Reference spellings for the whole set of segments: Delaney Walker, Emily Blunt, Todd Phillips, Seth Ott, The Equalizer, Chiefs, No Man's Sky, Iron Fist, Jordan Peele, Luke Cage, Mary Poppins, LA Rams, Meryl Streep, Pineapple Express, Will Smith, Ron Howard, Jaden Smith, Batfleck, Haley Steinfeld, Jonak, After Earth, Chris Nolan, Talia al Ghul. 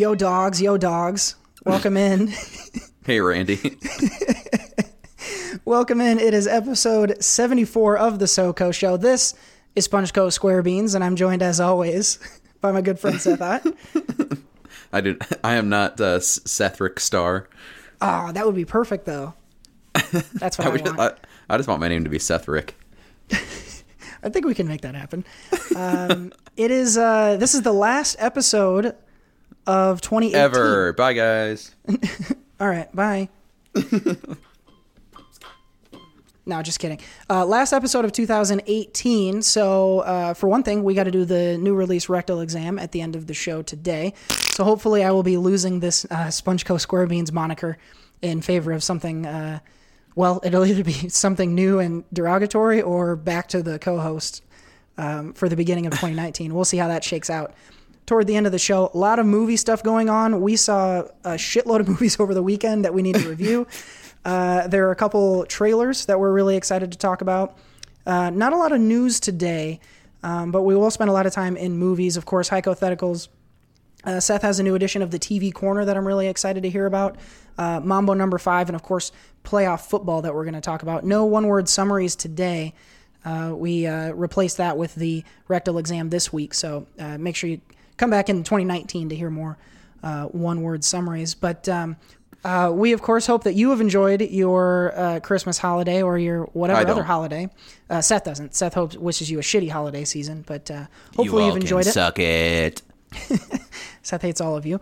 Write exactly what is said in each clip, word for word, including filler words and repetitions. Yo, dogs. Yo, dogs. Welcome in. Hey, Randy. Welcome in. It is episode seventy-four of the SoCo Show. This is SpongeBob SquareBeans, and I'm joined, as always, by my good friend Seth Ott. I do. I am not uh, Sethric Star. Oh, that would be perfect, though. That's what I, I would, want. I, I just want my name to be Sethric. I think we can make that happen. Um, it is. Uh, this is the last episode of twenty eighteen. Ever. Bye, guys. All right. Bye. No, just kidding. Uh, last episode of two thousand eighteen. So uh, for one thing, we got to do the new release rectal exam at the end of the show today. So hopefully I will be losing this uh, SpongeCo SquareBeans moniker in favor of something. Uh, well, it'll either be something new and derogatory or back to the co-host um, for the beginning of twenty nineteen. We'll see how that shakes out. Toward the end of the show, a lot of movie stuff going on. We saw a shitload of movies over the weekend that we need to review. Uh, there are a couple trailers that we're really excited to talk about. Uh, not a lot of news today, um, but we will spend a lot of time in movies. Of course, hypotheticals. Uh, Seth has a new edition of the T V Corner that I'm really excited to hear about. Uh, Mambo number five, and of course, playoff football that we're going to talk about. No one-word summaries today. Uh, we uh, replaced that with the rectal exam this week, so uh, make sure you come back in twenty nineteen to hear more uh, one-word summaries. But um Uh, we, of course, hope that you have enjoyed your uh, Christmas holiday or your whatever other holiday. Uh, Seth doesn't. Seth hopes, wishes you a shitty holiday season, but uh, hopefully you you've enjoyed it. Suck it. Seth hates all of you.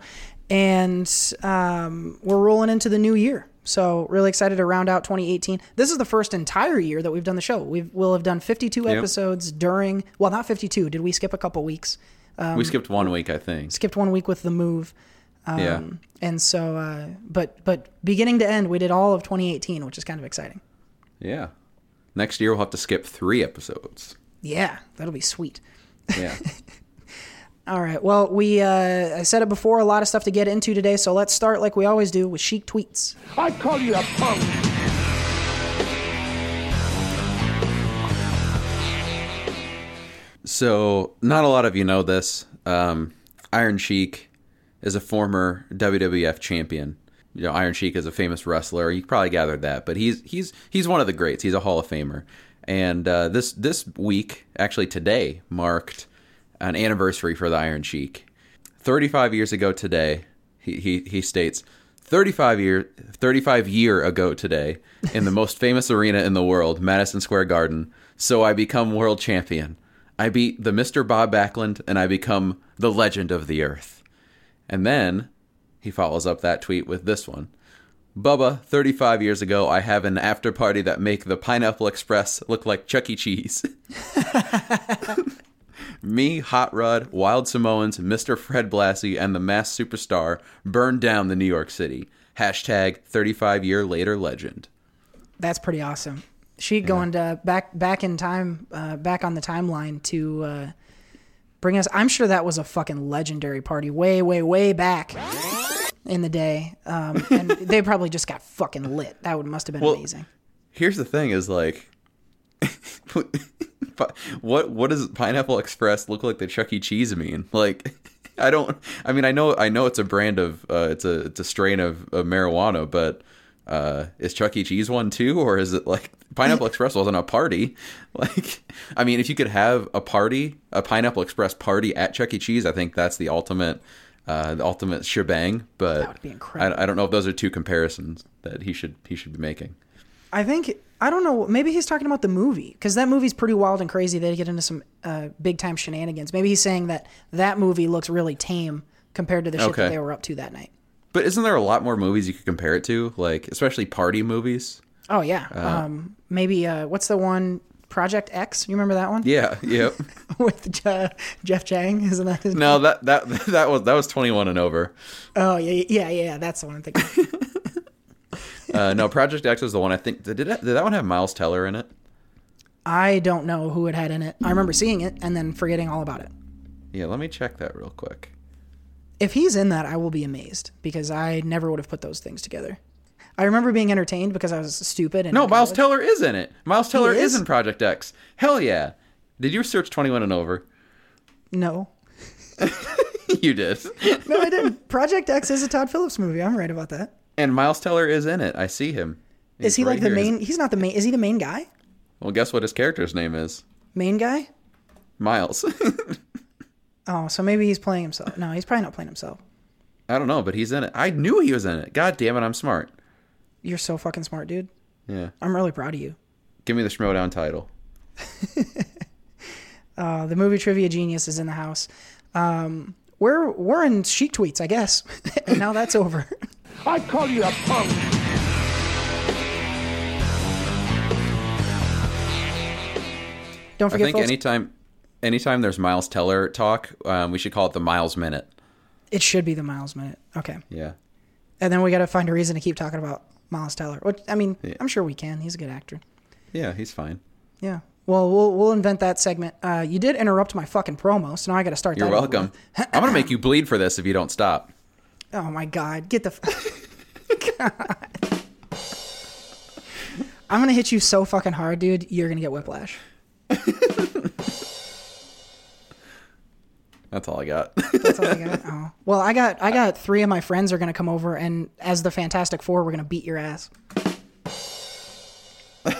And um, we're rolling into the new year. So really excited to round out twenty eighteen. This is the first entire year that we've done the show. We will have done fifty-two yep. episodes during, well, not fifty-two. Did we skip a couple weeks? Um, we skipped one week, I think. Skipped one week with the move. Um, yeah. And so, uh, but, but beginning to end, we did all of twenty eighteen, which is kind of exciting. Yeah. Next year, we'll have to skip three episodes. Yeah. That'll be sweet. Yeah. All right. Well, we, uh, I said it before, a lot of stuff to get into today. So let's start like we always do with Sheik Tweets. I call you a punk. So not a lot of you know this. Um, Iron Sheik is a former W W F champion. You know, Iron Sheik is a famous wrestler. You probably gathered that, but he's he's he's one of the greats. He's a Hall of Famer. And uh, this this week, actually today, marked an anniversary for the Iron Sheik. Thirty-five years ago today, he he, he states, thirty-five year thirty-five year ago today, in the most famous arena in the world, Madison Square Garden. So I become world champion. I beat the Mister Bob Backlund, and I become the legend of the earth. And then he follows up that tweet with this one. Bubba, thirty-five years ago, I have an after party that make the Pineapple Express look like Chuck E. Cheese. Me, Hot Rod, Wild Samoans, Mister Fred Blassie, and the mass superstar burned down the New York City. Hashtag thirty-five-year-later legend. That's pretty awesome. She yeah. going to back back in time, uh, back on the timeline to... Uh... Bring us. I'm sure that was a fucking legendary party way, way, way back in the day. Um, and they probably just got fucking lit. That would must have been well, amazing. Here's the thing is like, what what does Pineapple Express look like the Chuck E. Cheese mean? Like, I don't, I mean, I know I know it's a brand of, uh, it's a it's a strain of, of marijuana, but uh, is Chuck E. Cheese one too? Or is it like? Pineapple Express wasn't a party. Like, I mean, if you could have a party, a Pineapple Express party at Chuck E. Cheese, I think that's the ultimate, uh, the ultimate shebang. But that would be incredible. I, I don't know if those are two comparisons that he should he should be making. I think I don't know. Maybe he's talking about the movie because that movie's pretty wild and crazy. They get into some uh, big time shenanigans. Maybe he's saying that that movie looks really tame compared to the shit okay. that they were up to that night. But isn't there a lot more movies you could compare it to? Like, especially party movies. Oh, yeah. Uh, um, maybe, uh, what's the one, Project X? You remember that one? Yeah, yep. With uh, Jeff Chang, isn't that his no, name? No, that, that that was that was twenty-one and over. Oh, yeah, yeah, yeah, that's the one I'm thinking of. uh, no, Project X was the one I think, did, it, did that one have Miles Teller in it? I don't know who it had in it. I remember seeing it and then forgetting all about it. Yeah, let me check that real quick. If he's in that, I will be amazed because I never would have put those things together. I remember being entertained because I was stupid. And no, Miles Teller is in it. Miles Teller is. is in Project X. Hell yeah. Did you search twenty-one and over? No. You did. No, I didn't. Project X is a Todd Phillips movie. I'm right about that. And Miles Teller is in it. I see him. He's is he right like the here. main? He's not the main. Is he the main guy? Well, guess what his character's name is. Main guy? Miles. Oh, so maybe he's playing himself. No, he's probably not playing himself. I don't know, but he's in it. I knew he was in it. God damn it, I'm smart. You're so fucking smart, dude. Yeah. I'm really proud of you. Give me the Schmodown title. uh, the movie Trivia Genius is in the house. Um, we're, we're in Sheik tweets, I guess. And now that's over. I call you a punk. Don't forget, I think folks, anytime... Anytime there's Miles Teller talk, um, we should call it the Miles Minute. It should be the Miles Minute. Okay. Yeah. And then we got to find a reason to keep talking about Miles Teller. Which, I mean, yeah. I'm sure we can. He's a good actor. Yeah, he's fine. Yeah. Well, we'll we'll invent that segment. Uh, you did interrupt my fucking promo, so now I got to start. You're that welcome. I'm gonna make you bleed for this if you don't stop. Oh my God! Get the. F- God. I'm gonna hit you so fucking hard, dude. You're gonna get whiplash. That's all I got. That's all I got. Oh. Well, I got I got three of my friends are going to come over, and as the Fantastic Four, we're going to beat your ass. I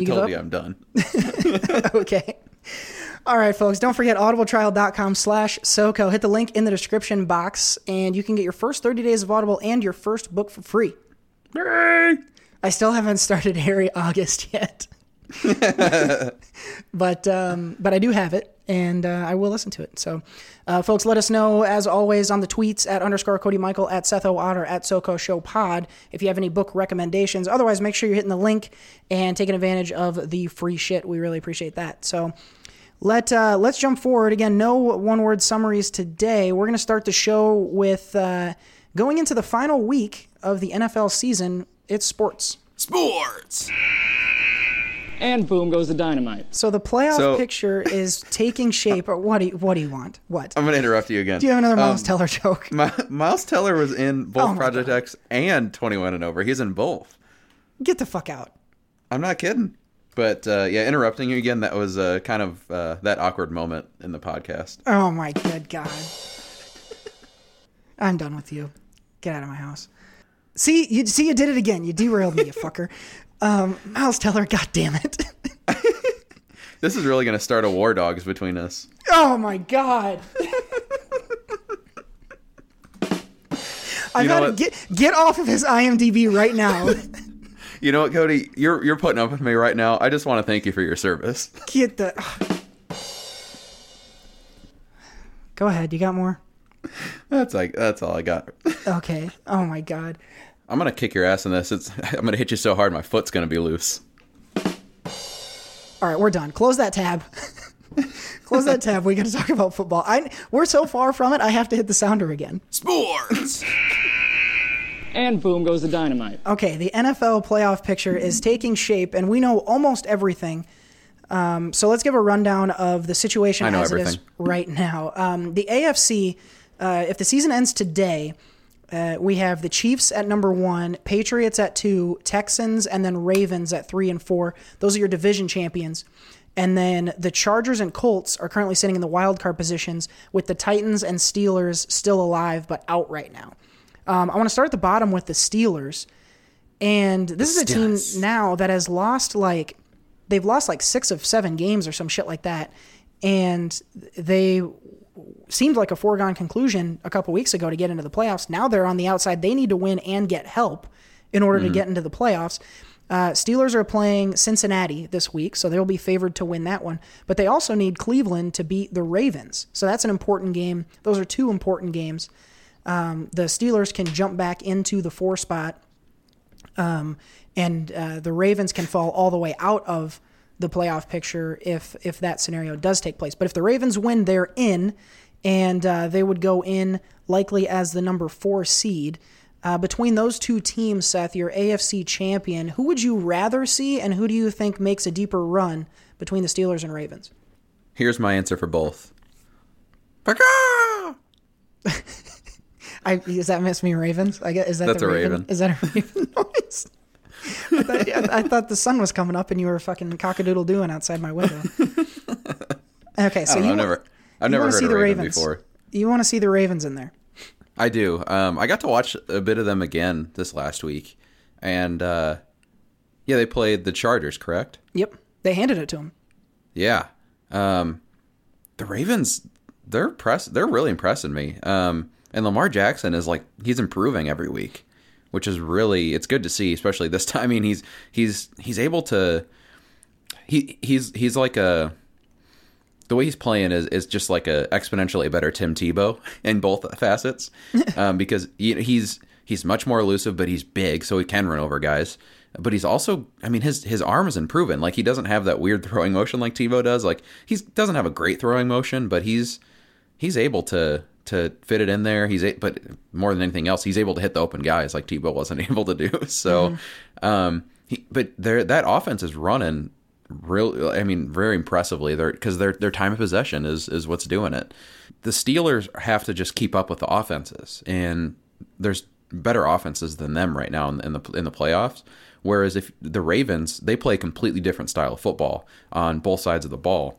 you told you I'm done. Okay. All right, folks. Don't forget audibletrial.com slash SoCo. Hit the link in the description box, and you can get your first thirty days of Audible and your first book for free. Yay! I still haven't started Harry August yet. but um, but I do have it. And uh, I will listen to it. So, uh, folks, let us know, as always, on the tweets at underscore Cody Michael, at Seth O. Otter, at SoCo Show Pod, if you have any book recommendations. Otherwise, make sure you're hitting the link and taking advantage of the free shit. We really appreciate that. So let, uh, let's jump forward. Again, no one-word summaries today. We're going to start the show with uh, going into the final week of the N F L season. It's sports. Sports! And boom goes the dynamite. So the playoff so, picture is taking shape. Or what do you, what do you want? What? I'm going to interrupt you again. Do you have another Miles um, Teller joke? My, Miles Teller was in both oh Project God. X and twenty-one and Over. He's in both. Get the fuck out. I'm not kidding. But uh, yeah, interrupting you again, that was uh, kind of uh, that awkward moment in the podcast. Oh my good God. I'm done with you. Get out of my house. See, you see, you did it again. You derailed me, you fucker. Um, Miles Teller, God damn it. This is really going to start a war dogs between us. Oh my God. I gotta get get off of his I M D B right now. You know what, Cody? You're you're putting up with me right now. I just want to thank you for your service. Get the. Go ahead. You got more? That's like that's all I got. Okay. Oh my God. I'm going to kick your ass in this. It's, I'm going to hit you so hard my foot's going to be loose. All right, we're done. Close that tab. Close that tab. We got to talk about football. I, we're so far from it, I have to hit the sounder again. Sports! And boom goes the dynamite. Okay, the N F L playoff picture is taking shape, and we know almost everything. Um, so let's give a rundown of the situation as everything. It is right now. Um, the A F C, uh, if the season ends today... Uh, we have the Chiefs at number one, Patriots at two, Texans, and then Ravens at three and four. Those are your division champions. And then the Chargers and Colts are currently sitting in the wild card positions with the Titans and Steelers still alive but out right now. Um, I want to start at the bottom with the Steelers. And this is a team now that has lost like – they've lost like six of seven games or some shit like that. And they – seemed like a foregone conclusion a couple weeks ago to get into the playoffs. Now they're on the outside. They need to win and get help in order mm-hmm. to get into the playoffs. Uh, Steelers are playing Cincinnati this week, so they'll be favored to win that one. But they also need Cleveland to beat the Ravens. So that's an important game. Those are two important games. Um, the Steelers can jump back into the four spot, um, and uh, the Ravens can fall all the way out of the playoff picture if if that scenario does take place. But if the Ravens win, they're in, and uh, they would go in likely as the number four seed. Uh, between those two teams, Seth, your A F C champion, who would you rather see, and who do you think makes a deeper run between the Steelers and Ravens? Here's my answer for both. I, does that miss me, Ravens? I guess, is that That's the a Raven? Raven. Is that a Raven noise? I, thought, yeah, I thought the sun was coming up and you were fucking cockadoodle doing outside my window. Okay, so I don't know, you I've never, I've never heard see of the Ravens, Ravens before. you want to see the Ravens in there. I do. Um, I got to watch a bit of them again this last week. And, uh, yeah, they played the Chargers, correct? Yep. They handed it to them. Yeah. Um, the Ravens, they're press- They're really impressing me. Um, and Lamar Jackson is like, he's improving every week, which is really, it's good to see, especially this time. I mean, he's, he's, he's able to, he, he's, he's like a, the way he's playing is, is just like a exponentially better Tim Tebow in both facets, um, because he's, he's much more elusive, but he's big, so he can run over guys. But he's also, I mean, his his arm is improving. Like, he doesn't have that weird throwing motion like Tebow does. Like, he doesn't have a great throwing motion, but he's he's able to to fit it in there. He's a, but more than anything else, he's able to hit the open guys like Tebow wasn't able to do. So, mm-hmm. um, he, but there that offense is running real. I mean, very impressively. They're because their their time of possession is is what's doing it. The Steelers have to just keep up with the offenses, and there's better offenses than them right now in, in the in the playoffs. Whereas if the Ravens, they play a completely different style of football on both sides of the ball,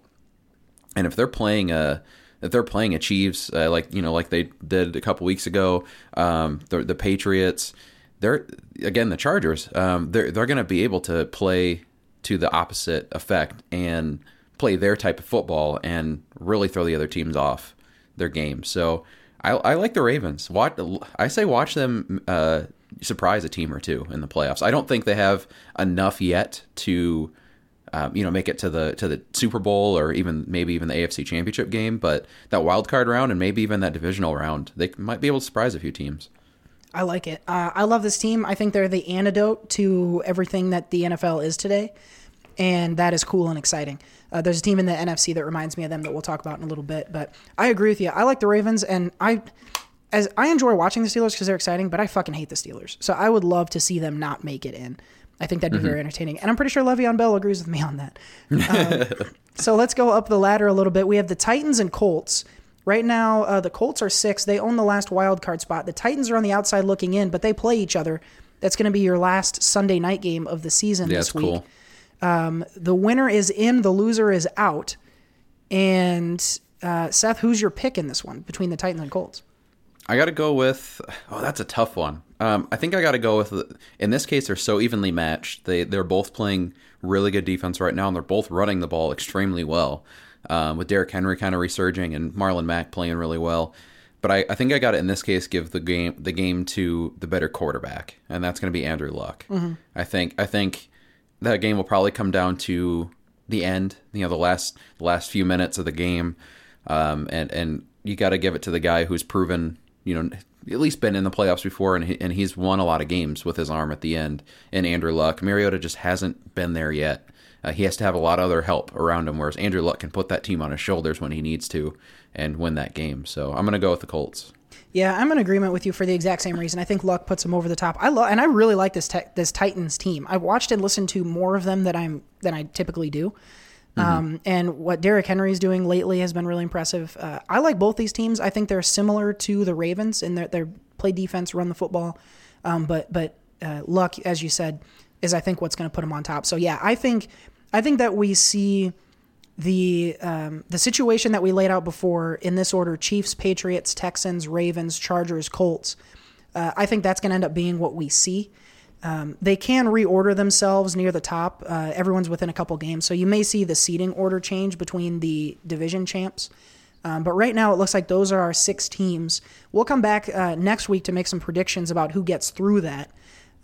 and if they're playing a if they're playing a Chiefs uh, like you know like they did a couple weeks ago, um, the, the Patriots, they're again the Chargers, um, they're they're going to be able to play to the opposite effect and play their type of football and really throw the other teams off their game. So I, I like the Ravens. Watch, I say watch them. Uh, surprise a team or two in the playoffs. I don't think they have enough yet to, um, you know, make it to the to the Super Bowl or even maybe even the A F C Championship game. But that wild card round and maybe even that divisional round, they might be able to surprise a few teams. I like it. Uh, I love this team. I think they're the antidote to everything that the N F L is today, and that is cool and exciting. Uh, there's a team in the N F C that reminds me of them that we'll talk about in a little bit. But I agree with you. I like the Ravens, and I. As I enjoy watching the Steelers because they're exciting, but I fucking hate the Steelers. So I would love to see them not make it in. I think that'd be mm-hmm. very entertaining. And I'm pretty sure Le'Veon Bell agrees with me on that. Um, so let's go up the ladder a little bit. We have the Titans and Colts. Right now, uh, the Colts are six. They own the last wild card spot. The Titans are on the outside looking in, but they play each other. That's going to be your last Sunday night game of the season yeah, this week. Cool. Um, the winner is in. The loser is out. And uh, Seth, who's your pick in this one between the Titans and Colts? I got to go with, oh, that's a tough one. Um, I think I got to go with, in this case, they're so evenly matched. They, they're both playing really good defense right now, and they're both running the ball extremely well, um, with Derrick Henry kind of resurging and Marlon Mack playing really well. But I, I think I got to, in this case, give the game the game to the better quarterback, and that's going to be Andrew Luck. Mm-hmm. I think I think that game will probably come down to the end, you know, the last, the last few minutes of the game, um, and, and you got to give it to the guy who's proven, you know, at least been in the playoffs before, and he, and he's won a lot of games with his arm at the end. And Andrew Luck, Mariota just hasn't been there yet. Uh, he has to have a lot of other help around him, whereas Andrew Luck can put that team on his shoulders when he needs to and win that game. So I'm going to go with the Colts. Yeah, I'm in agreement with you for the exact same reason. I think Luck puts him over the top. I love, and I really like this te- this Titans team. I've watched and listened to more of them than I'm than I typically do. Um, and what Derrick Henry is doing lately has been really impressive. Uh, I like both these teams. I think they're similar to the Ravens in that they play defense, run the football. Um, but but uh, Luck, as you said, is I think what's going to put them on top. So yeah, I think I think that we see the um, the situation that we laid out before in this order: Chiefs, Patriots, Texans, Ravens, Chargers, Colts. Uh, I think that's going to end up being what we see. Um, they can reorder themselves near the top. Uh, everyone's within a couple games. So you may see the seeding order change between the division champs. Um, but right now it looks like those are our six teams. We'll come back uh, next week to make some predictions about who gets through that.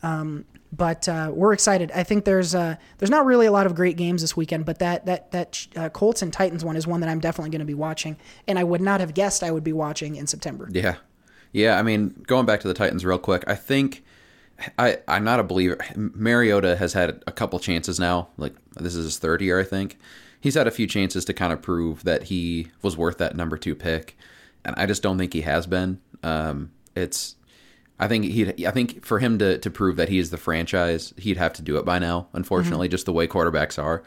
Um, but uh, we're excited. I think there's uh, there's not really a lot of great games this weekend, but that that that uh, Colts and Titans one is one that I'm definitely going to be watching. And I would not have guessed I would be watching in September. Yeah. Yeah, I mean, going back to the Titans real quick, I think... I, I'm not a believer. Mariota has had a couple chances now. Like, this is his third year, I think. He's had a few chances to kind of prove that he was worth that number two pick, and I just don't think he has been. Um, it's, I think he, I think for him to, to prove that he is the franchise, he'd have to do it by now. Unfortunately, mm-hmm. just the way quarterbacks are.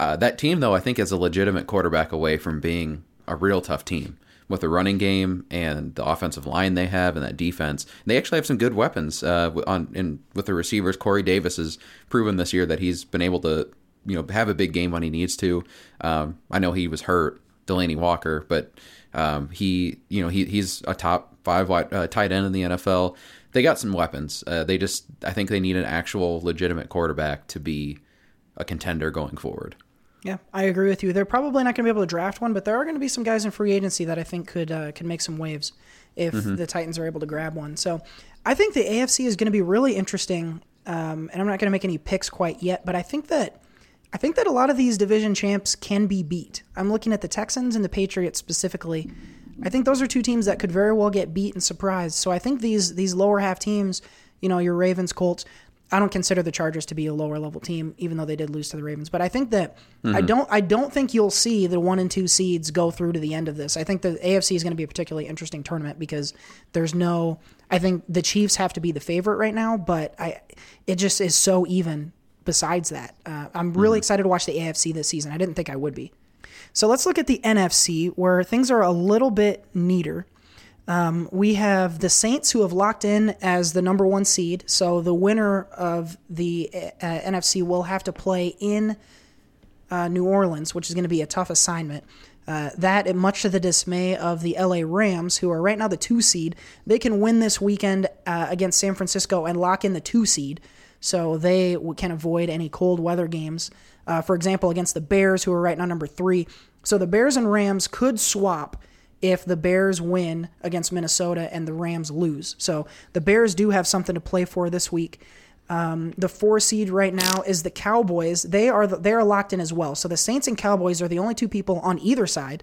Uh, that team, though, I think is a legitimate quarterback away from being a real tough team. With the running game and the offensive line they have and that defense, they actually have some good weapons uh, on and with the receivers. Corey Davis has proven this year that he's been able to, you know, have a big game when he needs to. Um, I know he was hurt, Delaney Walker, but Um, he, you know, he he's a top five wide, uh, tight end in the N F L. They got some weapons. Uh, they just, I think they need an actual legitimate quarterback to be a contender going forward. Yeah, I agree with you. They're probably not going to be able to draft one, but there are going to be some guys in free agency that I think could uh, could make some waves if mm-hmm. the Titans are able to grab one. So I think the A F C is going to be really interesting, um, and I'm not going to make any picks quite yet, but I think that I think that a lot of these division champs can be beat. I'm looking at the Texans and the Patriots specifically. I think those are two teams that could very well get beat and surprised. So I think these these lower half teams, you know, your Ravens, Colts, I don't consider the Chargers to be a lower level team, even though they did lose to the Ravens. But I think that mm-hmm. I don't I don't think you'll see the one and two seeds go through to the end of this. I think the A F C is going to be a particularly interesting tournament because there's no I think the Chiefs have to be the favorite right now, but I it just is so even besides that. Uh, I'm really mm-hmm. excited to watch the A F C this season. I didn't think I would be. So let's look at the N F C, where things are a little bit neater. Um, we have the Saints, who have locked in as the number one seed. So the winner of the uh, N F C will have to play in uh, New Orleans, which is going to be a tough assignment. Uh, that, much to the dismay of the L A Rams, who are right now the two seed, they can win this weekend uh, against San Francisco and lock in the two seed. So they can avoid any cold weather games. Uh, for example, against the Bears, who are right now number three. So the Bears and Rams could swap if the Bears win against Minnesota and the Rams lose. So the Bears do have something to play for this week. Um, the four seed right now is the Cowboys. They are the, they are locked in as well. So the Saints and Cowboys are the only two people on either side,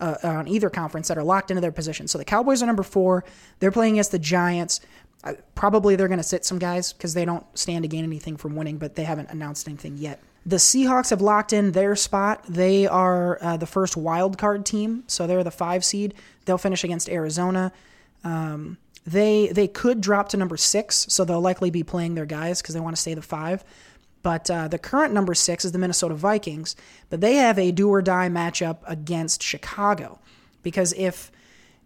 uh, on either conference, that are locked into their position. So the Cowboys are number four. They're playing against the Giants. Uh, probably they're going to sit some guys because they don't stand to gain anything from winning, but they haven't announced anything yet. The Seahawks have locked in their spot. They are uh, the first wild card team, so they're the five seed. They'll finish against Arizona. Um, they they could drop to number six, so they'll likely be playing their guys because they want to stay the five. But uh, the current number six is the Minnesota Vikings, but they have a do-or-die matchup against Chicago because if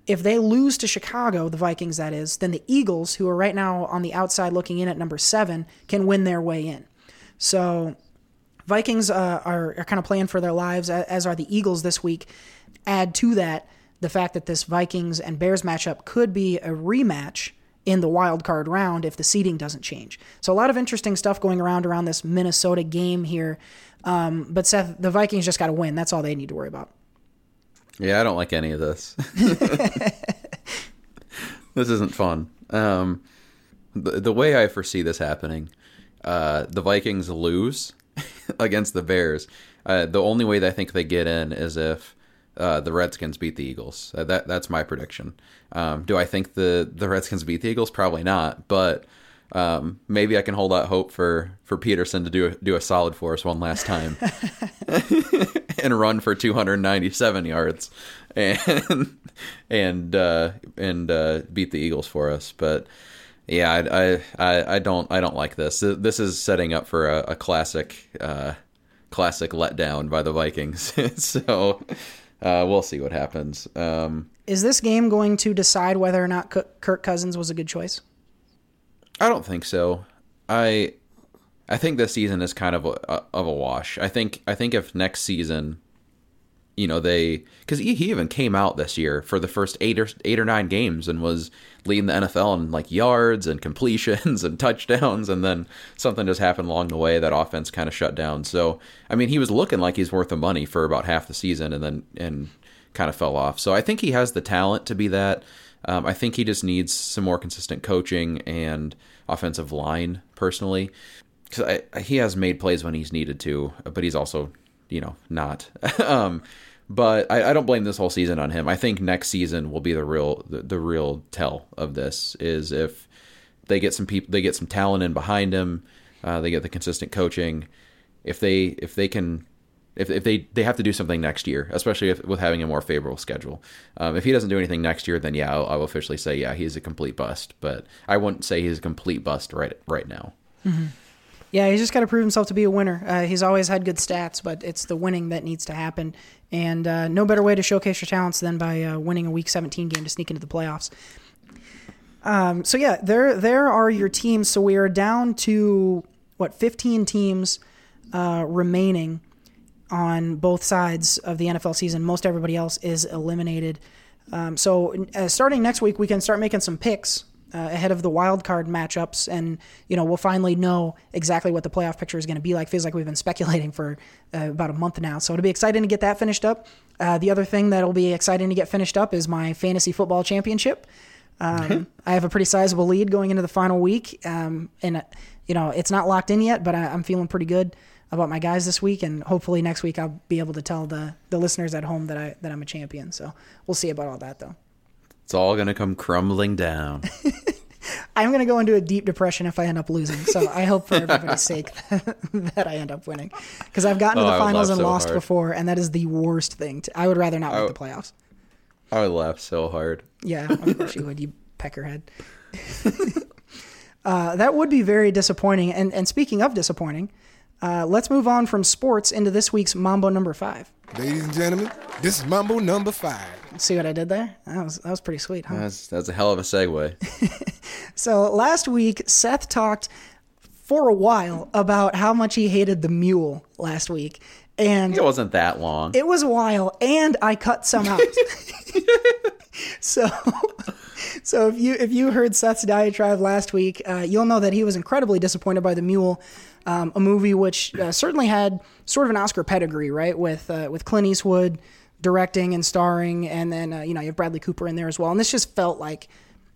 if they lose to Chicago, the Vikings that is, then the Eagles, who are right now on the outside looking in at number seven, can win their way in. So Vikings uh, are, are kind of playing for their lives, as are the Eagles this week. Add to that the fact that this Vikings and Bears matchup could be a rematch in the wild card round if the seeding doesn't change. So a lot of interesting stuff going around around this Minnesota game here. Um, but Seth, the Vikings just got to win. That's all they need to worry about. Yeah, I don't like any of this. This isn't fun. Um, the, the way I foresee this happening, uh, the Vikings lose against the Bears. Uh, the only way that I think they get in is if uh, the Redskins beat the Eagles. Uh, that that's my prediction. Um, do I think the, the Redskins beat the Eagles? Probably not, but um, maybe I can hold out hope for, for Peterson to do a, do a solid for us one last time and run for two hundred ninety-seven yards and and uh, and uh, beat the Eagles for us. But yeah, I, I I don't I don't like this. This is setting up for a, a classic uh, classic letdown by the Vikings. So uh, we'll see what happens. Um, is this game going to decide whether or not Kirk Cousins was a good choice? I don't think so. I I think this season is kind of a, of a wash. I think I think if next season, you know, they because he even came out this year for the first eight or eight or nine games and was leading the N F L in like yards and completions and touchdowns, and then something just happened along the way that offense kind of shut down. So I mean, he was looking like he's worth the money for about half the season, and then and kind of fell off. So I think he has the talent to be that. Um, I think he just needs some more consistent coaching and offensive line personally, because he has made plays when he's needed to, but he's also, you know, not. um, but I, I don't blame this whole season on him. I think next season will be the real the, the real tell of this, is if they get some people, they get some talent in behind him, uh, they get the consistent coaching. If they if they can. If if they, they have to do something next year, especially if, with having a more favorable schedule. Um, if he doesn't do anything next year, then yeah, I'll, I'll officially say, yeah, he's a complete bust. But I wouldn't say he's a complete bust right right now. Mm-hmm. Yeah, he's just got to prove himself to be a winner. Uh, he's always had good stats, but it's the winning that needs to happen. And uh, no better way to showcase your talents than by uh, winning a Week seventeen game to sneak into the playoffs. Um, so yeah, there there are your teams. So we are down to, what, fifteen teams uh, remaining on both sides of the N F L season. Most everybody else is eliminated. Um, so uh, starting next week, we can start making some picks uh, ahead of the wild card matchups, and you know we'll finally know exactly what the playoff picture is going to be like. Feels like we've been speculating for uh, about a month now, so it'll be exciting to get that finished up. Uh, the other thing that'll be exciting to get finished up is my fantasy football championship. Um, I have a pretty sizable lead going into the final week, um, and uh, you know it's not locked in yet, but I, I'm feeling pretty good about my guys this week, and hopefully next week I'll be able to tell the the listeners at home that I that I'm a champion. So we'll see about all that though. It's all gonna come crumbling down. I'm gonna go into a deep depression if I end up losing. So I hope for everybody's sake that, that I end up winning, because I've gotten oh, to the finals and so lost hard. before, and that is the worst thing. To, I would rather not make the playoffs. I would laugh so hard. Yeah, of course you would. You peckerhead. uh, that would be very disappointing. And and speaking of disappointing. Uh, let's move on from sports into this week's Mambo Number Five. Ladies and gentlemen, this is Mambo Number Five. See what I did there? That was that was pretty sweet, huh? That's, that's a hell of a segue. So last week, Seth talked for a while about how much he hated the mule last week. And it wasn't that long. It was a while, and I cut some out. so... So if you if you heard Seth's diatribe last week, uh, you'll know that he was incredibly disappointed by The Mule, um, a movie which uh, certainly had sort of an Oscar pedigree, right? With uh, with Clint Eastwood directing and starring, and then uh, you know you have Bradley Cooper in there as well. And this just felt like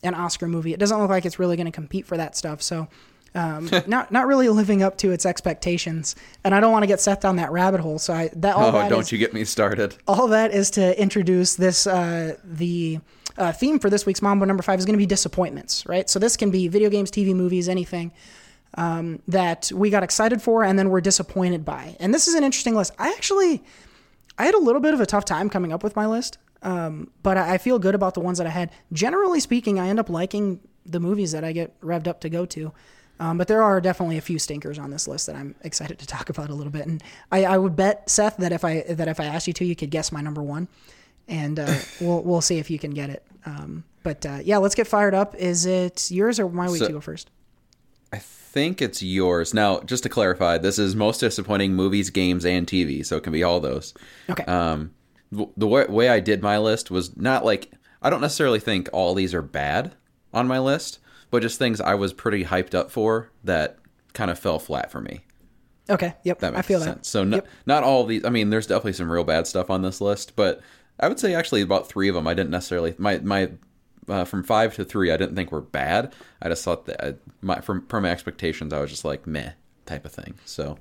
an Oscar movie. It doesn't look like it's really going to compete for that stuff. So um, not not really living up to its expectations. And I don't want to get Seth down that rabbit hole. So I, that all oh, that don't is, you get me started. All that is to introduce this uh, the. Uh, theme for this week's Mambo Number Five is going to be disappointments, right? So this can be video games, T V, movies, anything um, that we got excited for and then we're disappointed by. And this is an interesting list. I actually, I had a little bit of a tough time coming up with my list, um, but I, I feel good about the ones that I had. Generally speaking, I end up liking the movies that I get revved up to go to. Um, but there are definitely a few stinkers on this list that I'm excited to talk about a little bit. And I, I would bet, Seth, that if I that if I asked you to, you could guess my number one. And uh, we'll we'll see if you can get it. Um, but uh, yeah, let's get fired up. Is it yours or my week so, to go first? I think it's yours. Now, just to clarify, this is most disappointing movies, games, and T V, so it can be all those. Okay. Um, the, the way, way I did my list was not like I don't necessarily think all these are bad on my list, but just things I was pretty hyped up for that kind of fell flat for me. Okay. Yep. That makes I feel sense. That. So not yep. not all these. I mean, there's definitely some real bad stuff on this list, but. I would say actually about three of them I didn't necessarily my my uh, from five to three I didn't think were bad. I just thought that I, my from from my expectations I was just like meh type of thing. So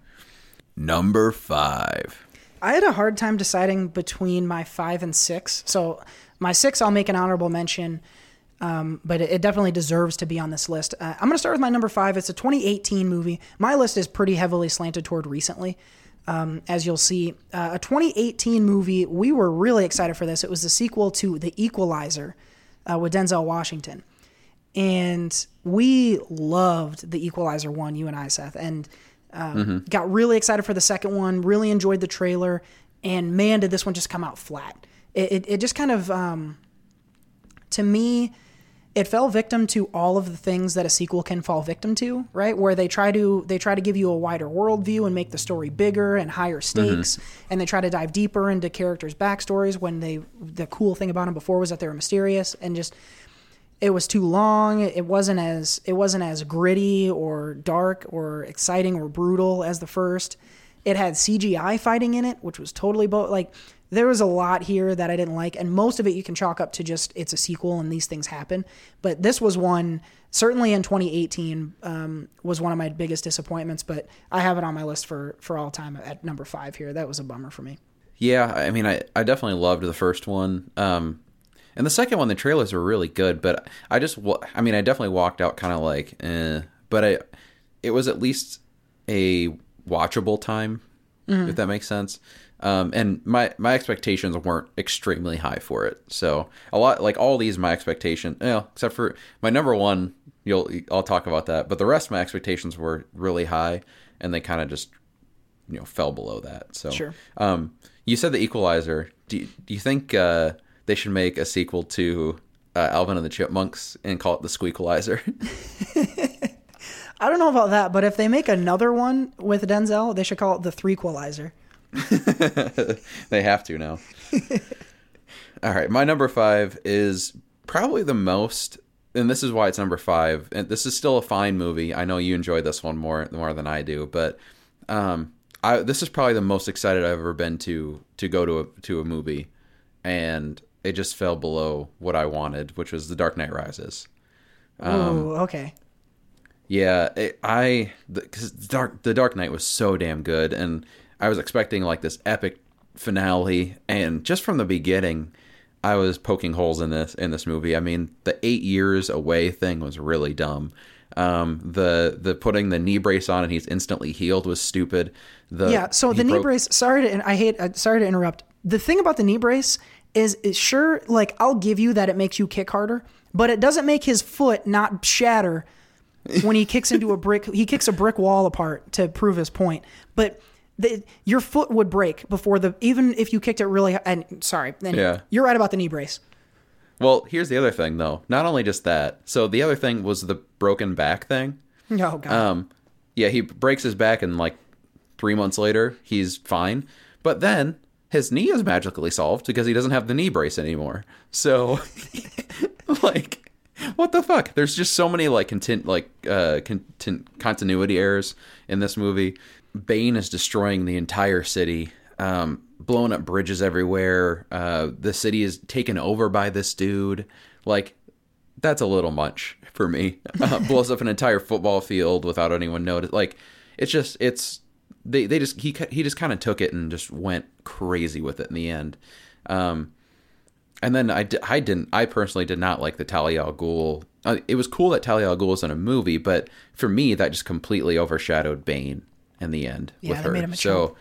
number five, I had a hard time deciding between my five and six. So my six I'll make an honorable mention, um, but it, it definitely deserves to be on this list. Uh, I'm gonna start with my number five. It's a twenty eighteen movie. My list is pretty heavily slanted toward recently. Um, as you'll see, uh, a twenty eighteen movie, we were really excited for this. It was the sequel to The Equalizer uh, with Denzel Washington. And we loved The Equalizer one, you and I, Seth, and um, mm-hmm. got really excited for the second one, really enjoyed the trailer, and man, did this one just come out flat. It, it, it just kind of, um, to me, it fell victim to all of the things that a sequel can fall victim to, right? Where they try to they try to give you a wider worldview and make the story bigger and higher stakes, mm-hmm. and they try to dive deeper into characters' backstories when they the cool thing about them before was that they were mysterious, and just it was too long. It wasn't as it wasn't as gritty or dark or exciting or brutal as the first. It had C G I fighting in it, which was totally bo- like. There was a lot here that I didn't like, and most of it you can chalk up to just it's a sequel and these things happen. But this was one, certainly in twenty eighteen, um, was one of my biggest disappointments, but I have it on my list for, for all time at number five here. That was a bummer for me. Yeah, I mean, I, I definitely loved the first one. Um, and the second one, the trailers were really good, but I just, I mean, I definitely walked out kind of like, eh. But I, it was at least a watchable time, mm-hmm. if that makes sense. Um, and my, my expectations weren't extremely high for it. So a lot, like all these, my expectation, you know, except for my number one, you'll, I'll talk about that, but the rest of my expectations were really high and they kind of just, you know, fell below that. So, sure. um, you said The Equalizer, do you, do you think, uh, they should make a sequel to, uh, Alvin and the Chipmunks and call it The Squeakualizer? I don't know about that, but if they make another one with Denzel, they should call it The Threequalizer. They have to now. All right, my number five is probably the most, and this is why it's number five, and this is still a fine movie. I know you enjoy this one more more than I do, but um, I, this is probably the most excited I've ever been to to go to a, to a movie, and it just fell below what I wanted, which was The Dark Knight Rises. Um, Ooh, okay. Yeah, it, I because the, Dark the Dark Knight was so damn good, and I was expecting like this epic finale, and just from the beginning, I was poking holes in this in this movie. I mean, the eight years away thing was really dumb. Um, the the putting the knee brace on and he's instantly healed was stupid. The, yeah, so the knee broke... brace. Sorry to and I hate. Uh, sorry to interrupt. The thing about the knee brace is, is sure, like I'll give you that it makes you kick harder, but it doesn't make his foot not shatter when he kicks into a brick. He kicks a brick wall apart to prove his point, but. The, your foot would break before the even if you kicked it really. And sorry, anyway, yeah. You're right about the knee brace. Well, here's the other thing though. Not only just that. So the other thing was the broken back thing. Oh god. Um, yeah, he breaks his back and like three months later he's fine. But then his knee is magically solved because he doesn't have the knee brace anymore. So, like, what the fuck? There's just so many like content like uh content continuity errors in this movie. Bane is destroying the entire city, um, blowing up bridges everywhere. Uh, the city is taken over by this dude. Like, that's a little much for me. Uh, blows up an entire football field without anyone noticing. Like, it's just, it's, they, they just, he, he just kind of took it and just went crazy with it in the end. Um, and then I, I didn't, I personally did not like the Talia al Ghul. Uh, it was cool that Talia al Ghul was in a movie, but for me, that just completely overshadowed Bane. In the end, yeah, with her. Made him a so, chunk.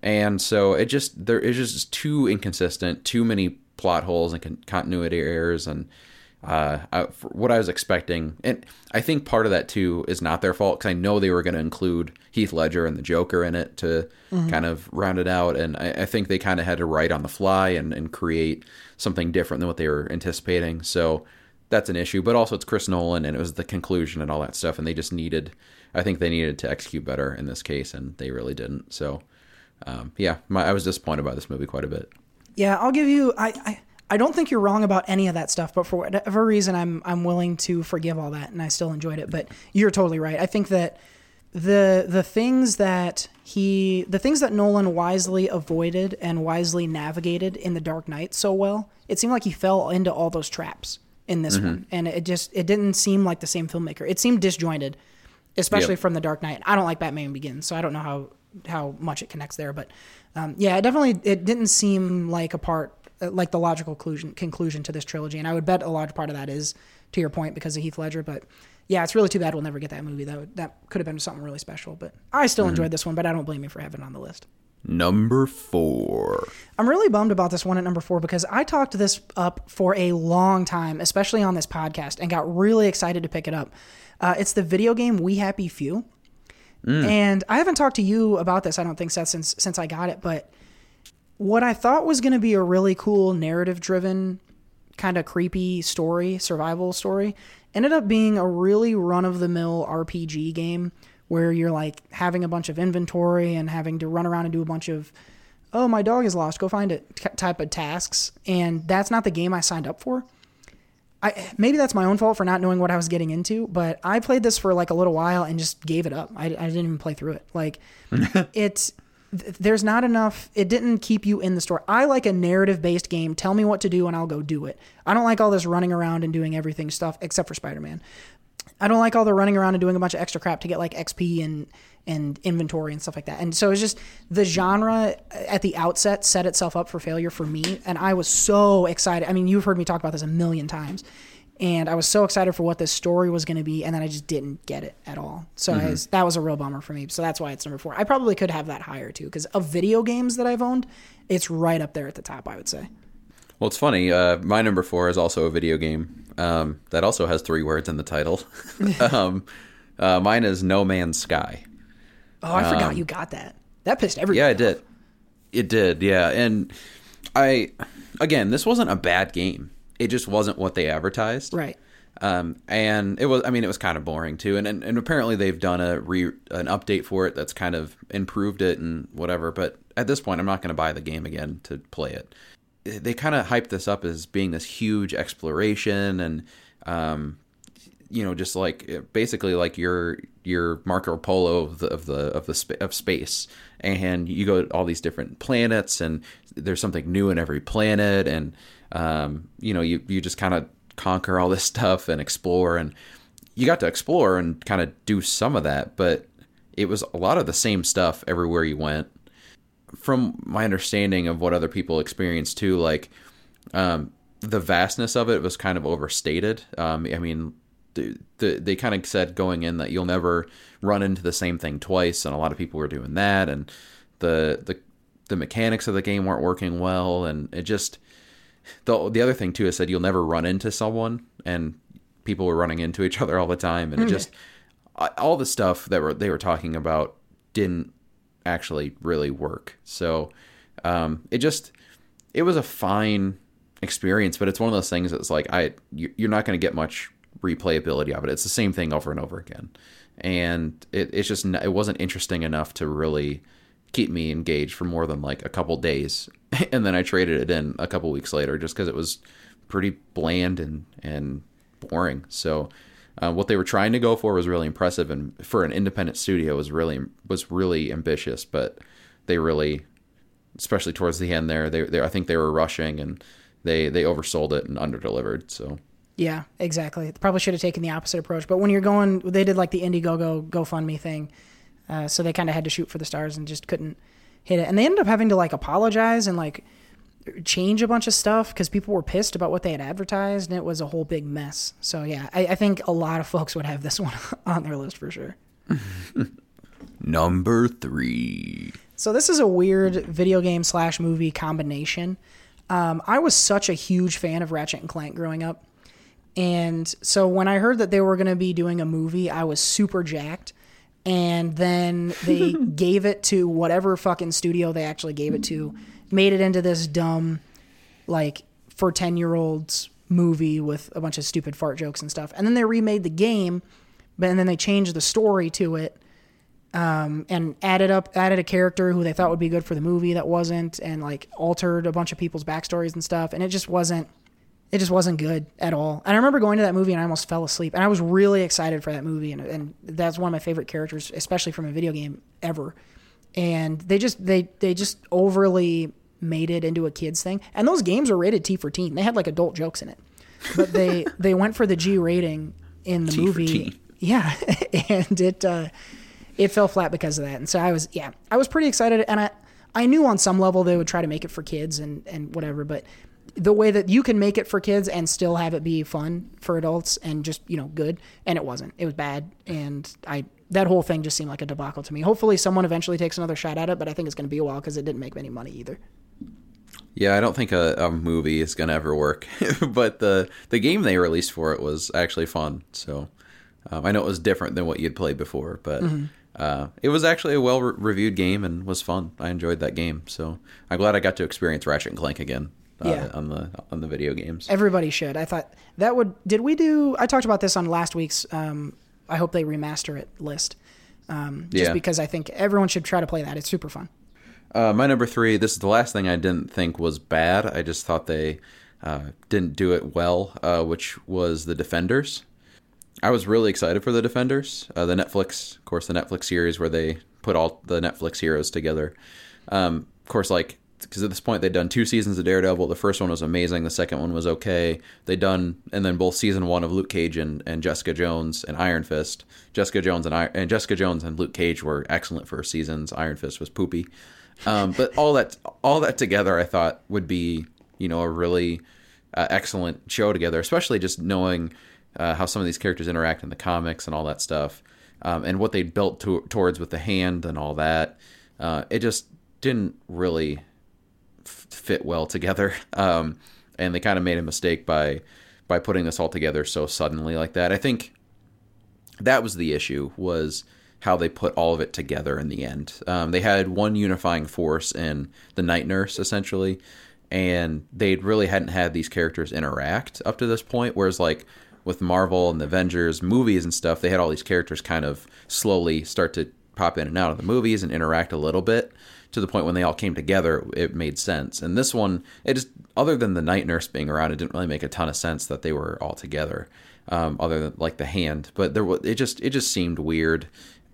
And so it just there is just too inconsistent, too many plot holes and con- continuity errors, and uh, I, what I was expecting. And I think part of that too is not their fault because I know they were going to include Heath Ledger and the Joker in it to mm-hmm. kind of round it out. And I, I think they kind of had to write on the fly and, and create something different than what they were anticipating. So that's an issue. But also, it's Chris Nolan, and it was the conclusion and all that stuff, and they just needed. I think they needed to execute better in this case, and they really didn't. So, um, yeah, my, I was disappointed by this movie quite a bit. Yeah, I'll give you. I, I I don't think you're wrong about any of that stuff, but for whatever reason, I'm I'm willing to forgive all that, and I still enjoyed it. But you're totally right. I think that the the things that he the things that Nolan wisely avoided and wisely navigated in The Dark Knight so well, it seemed like he fell into all those traps in this mm-hmm. one, and it just it didn't seem like the same filmmaker. It seemed disjointed. Especially yep. from The Dark Knight. I don't like Batman Begins, so I don't know how, how much it connects there. But um, yeah, it definitely it didn't seem like a part, like the logical conclusion, conclusion to this trilogy. And I would bet a large part of that is, to your point, because of Heath Ledger. But yeah, it's really too bad we'll never get that movie. That, would, that could have been something really special. But I still mm-hmm. enjoyed this one, but I don't blame you for having it on the list. Number four. I'm really bummed about this one at number four because I talked this up for a long time, especially on this podcast, and got really excited to pick it up. Uh, it's the video game We Happy Few. Mm. And I haven't talked to you about this, I don't think, Seth, since, since I got it. But what I thought was going to be a really cool narrative-driven, kind of creepy story, survival story, ended up being a really run-of-the-mill R P G game where you're, like, having a bunch of inventory and having to run around and do a bunch of, oh, my dog is lost, go find it type of tasks. And that's not the game I signed up for. I, maybe that's my own fault for not knowing what I was getting into, but I played this for like a little while and just gave it up. I, I didn't even play through it. Like it's, th- there's not enough. It didn't keep you in the story. I like a narrative based game. Tell me what to do and I'll go do it. I don't like all this running around and doing everything stuff except for Spider-Man. I don't like all the running around and doing a bunch of extra crap to get like X P and, and inventory and stuff like that. And so it's just the genre at the outset set itself up for failure for me. And I was so excited. I mean, you've heard me talk about this a million times. And I was so excited for what this story was going to be. And then I just didn't get it at all. So mm-hmm. I was, that was a real bummer for me. So that's why it's number four. I probably could have that higher too, because of video games that I've owned, it's right up there at the top, I would say. Well, it's funny. Uh, my number four is also a video game um, that also has three words in the title. um, uh, mine is No Man's Sky. Oh, I um, forgot you got that. That pissed everybody off. Yeah, it did. It did, yeah. And I, again, this wasn't a bad game. It just wasn't what they advertised. Right. Um, and it was, I mean, it was kind of boring too. And and, and apparently they've done a re, an update for it that's kind of improved it and whatever. But at this point, I'm not going to buy the game again to play it. they kind of hyped this up as being this huge exploration and, um, you know, just like basically like your your Marco Polo of the of the of the sp- of space, and you go to all these different planets, and there's something new in every planet, and um, you know, you you just kind of conquer all this stuff and explore, and you got to explore and kind of do some of that, but it was a lot of the same stuff everywhere you went. From my understanding of what other people experienced too, like um, the vastness of it was kind of overstated. Um, I mean. The, they kind of said going in that you'll never run into the same thing twice, and a lot of people were doing that, and the the the mechanics of the game weren't working well, and it just the the other thing too is said you'll never run into someone, and people were running into each other all the time, and mm. it just all the stuff that were they were talking about didn't actually really work. So um, it just it was a fine experience, but it's one of those things that's like I you're not going to get much replayability of it. It's the same thing over and over again, and it, it's just it wasn't interesting enough to really keep me engaged for more than like a couple days, and then I traded it in a couple weeks later just because it was pretty bland and and boring. So uh, what they were trying to go for was really impressive, and for an independent studio was really was really ambitious, but they really, especially towards the end there, they, they I think they were rushing, and they they oversold it and underdelivered. So yeah, exactly. Probably should have taken the opposite approach. But when you're going, they did like the Indiegogo GoFundMe thing. Uh, so they kind of had to shoot for the stars and just couldn't hit it. And they ended up having to like apologize and like change a bunch of stuff because people were pissed about what they had advertised, and it was a whole big mess. So yeah, I, I think a lot of folks would have this one on their list for sure. Number three. So this is a weird video game slash movie combination. Um, I was such a huge fan of Ratchet and Clank growing up. And so when I heard that they were going to be doing a movie, I was super jacked. And then they gave it to whatever fucking studio they actually gave it to, made it into this dumb, like, for ten-year-olds movie with a bunch of stupid fart jokes and stuff. And then they remade the game, but and then they changed the story to it um, and added up added a character who they thought would be good for the movie that wasn't, and, like, altered a bunch of people's backstories and stuff. And it just wasn't. It just wasn't good at all. And I remember going to that movie and I almost fell asleep. And I was really excited for that movie. And, and that's one of my favorite characters, especially from a video game ever. And they just they they just overly made it into a kid's thing. And those games were rated T for teen. They had like adult jokes in it. But they, they went for the G rating in the T movie. For teen. Yeah. And it uh, it fell flat because of that. And so I was, yeah, I was pretty excited. And I, I knew on some level they would try to make it for kids and, and whatever, but the way that you can make it for kids and still have it be fun for adults and just, you know, good. And it wasn't, it was bad. And I, that whole thing just seemed like a debacle to me. Hopefully someone eventually takes another shot at it, but I think it's going to be a while because it didn't make any money either. Yeah. I don't think a, a movie is going to ever work, but the, the game they released for it was actually fun. So um, I know it was different than what you'd played before, but mm-hmm. uh, it was actually a well-reviewed game and was fun. I enjoyed that game. So I'm glad I got to experience Ratchet and Clank again. Yeah. Uh, on the on the video games. Everybody should. I thought that would did we do I talked about this on last week's um I hope they remaster it list. Um just yeah. Because I think everyone should try to play that. It's super fun. Uh my number three, this is the last thing I didn't think was bad. I just thought they uh didn't do it well, uh which was The Defenders. I was really excited for The Defenders. Uh the Netflix, of course, the Netflix series where they put all the Netflix heroes together. Um of course like because at this point they'd done two seasons of Daredevil. The first one was amazing. The second one was okay. They'd done, and then both season one of Luke Cage and, and Jessica Jones and Iron Fist. Jessica Jones and, I, and Jessica Jones and Luke Cage were excellent for seasons. Iron Fist was poopy. Um, but all that, all that together I thought would be, you know, a really uh, excellent show together, especially just knowing uh, how some of these characters interact in the comics and all that stuff. Um, and what they built to, towards with the hand and all that. Uh, it just didn't really fit well together, um and they kind of made a mistake by by putting this all together so suddenly like that. I think that was the issue, was how they put all of it together in the end. Um they had one unifying force in the Night Nurse essentially, and they really hadn't had these characters interact up to this point, whereas like with Marvel and the Avengers movies and stuff, they had all these characters kind of slowly start to pop in and out of the movies and interact a little bit, to the point when they all came together, it made sense. And this one, it just, other than the night nurse being around, it didn't really make a ton of sense that they were all together, um, other than like the hand. But there was, it just it just seemed weird,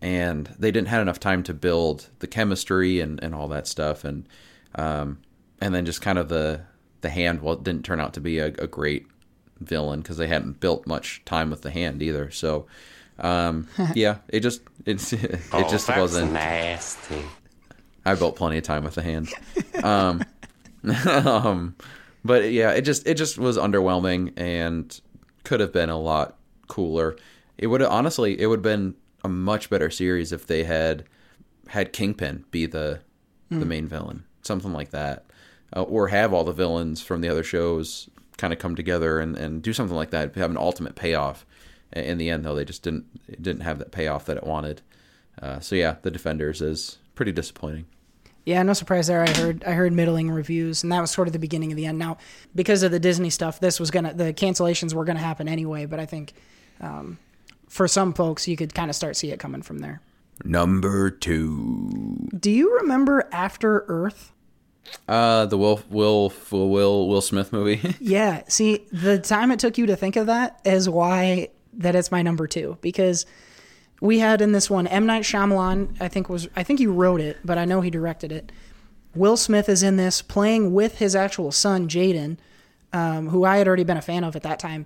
and they didn't have enough time to build the chemistry and, and all that stuff. And um, and then just kind of the the hand, well, it didn't turn out to be a, a great villain because they hadn't built much time with the hand either. So um, yeah, it just it, it oh, just that's wasn't nasty. I built plenty of time with the hand. Um, um, but yeah, it just it just was underwhelming and could have been a lot cooler. It would have, honestly, it would have been a much better series if they had had Kingpin be the mm. the main villain, something like that, uh, or have all the villains from the other shows kind of come together and, and do something like that, have an ultimate payoff. In the end, though, they just didn't it didn't have that payoff that it wanted. Uh, so yeah, The Defenders is pretty disappointing. Yeah, no surprise there. I heard I heard middling reviews, and that was sort of the beginning of the end. Now, because of the Disney stuff, this was gonna the cancellations were gonna happen anyway. But I think um, for some folks, you could kind of start see it coming from there. Number two. Do you remember After Earth? Uh, the Will Will Will Will Smith movie. Yeah. See, the time it took you to think of that is why that it's my number two, because we had in this one M. Night Shyamalan, I think was I think he wrote it, but I know he directed it. Will Smith is in this playing with his actual son, Jaden, um, who I had already been a fan of at that time.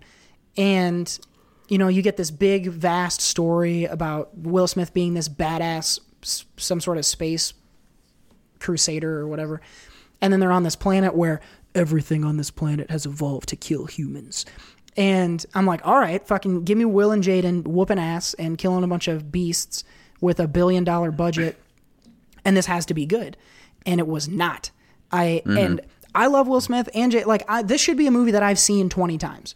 And, you know, you get this big, vast story about Will Smith being this badass, some sort of space crusader or whatever. And then they're on this planet where everything on this planet has evolved to kill humans. And I'm like, all right, fucking give me Will and Jaden whooping ass and killing a bunch of beasts with a billion dollar budget. And this has to be good. And it was not. I mm-hmm. And I love Will Smith and Jay. Like, I, this should be a movie that I've seen twenty times.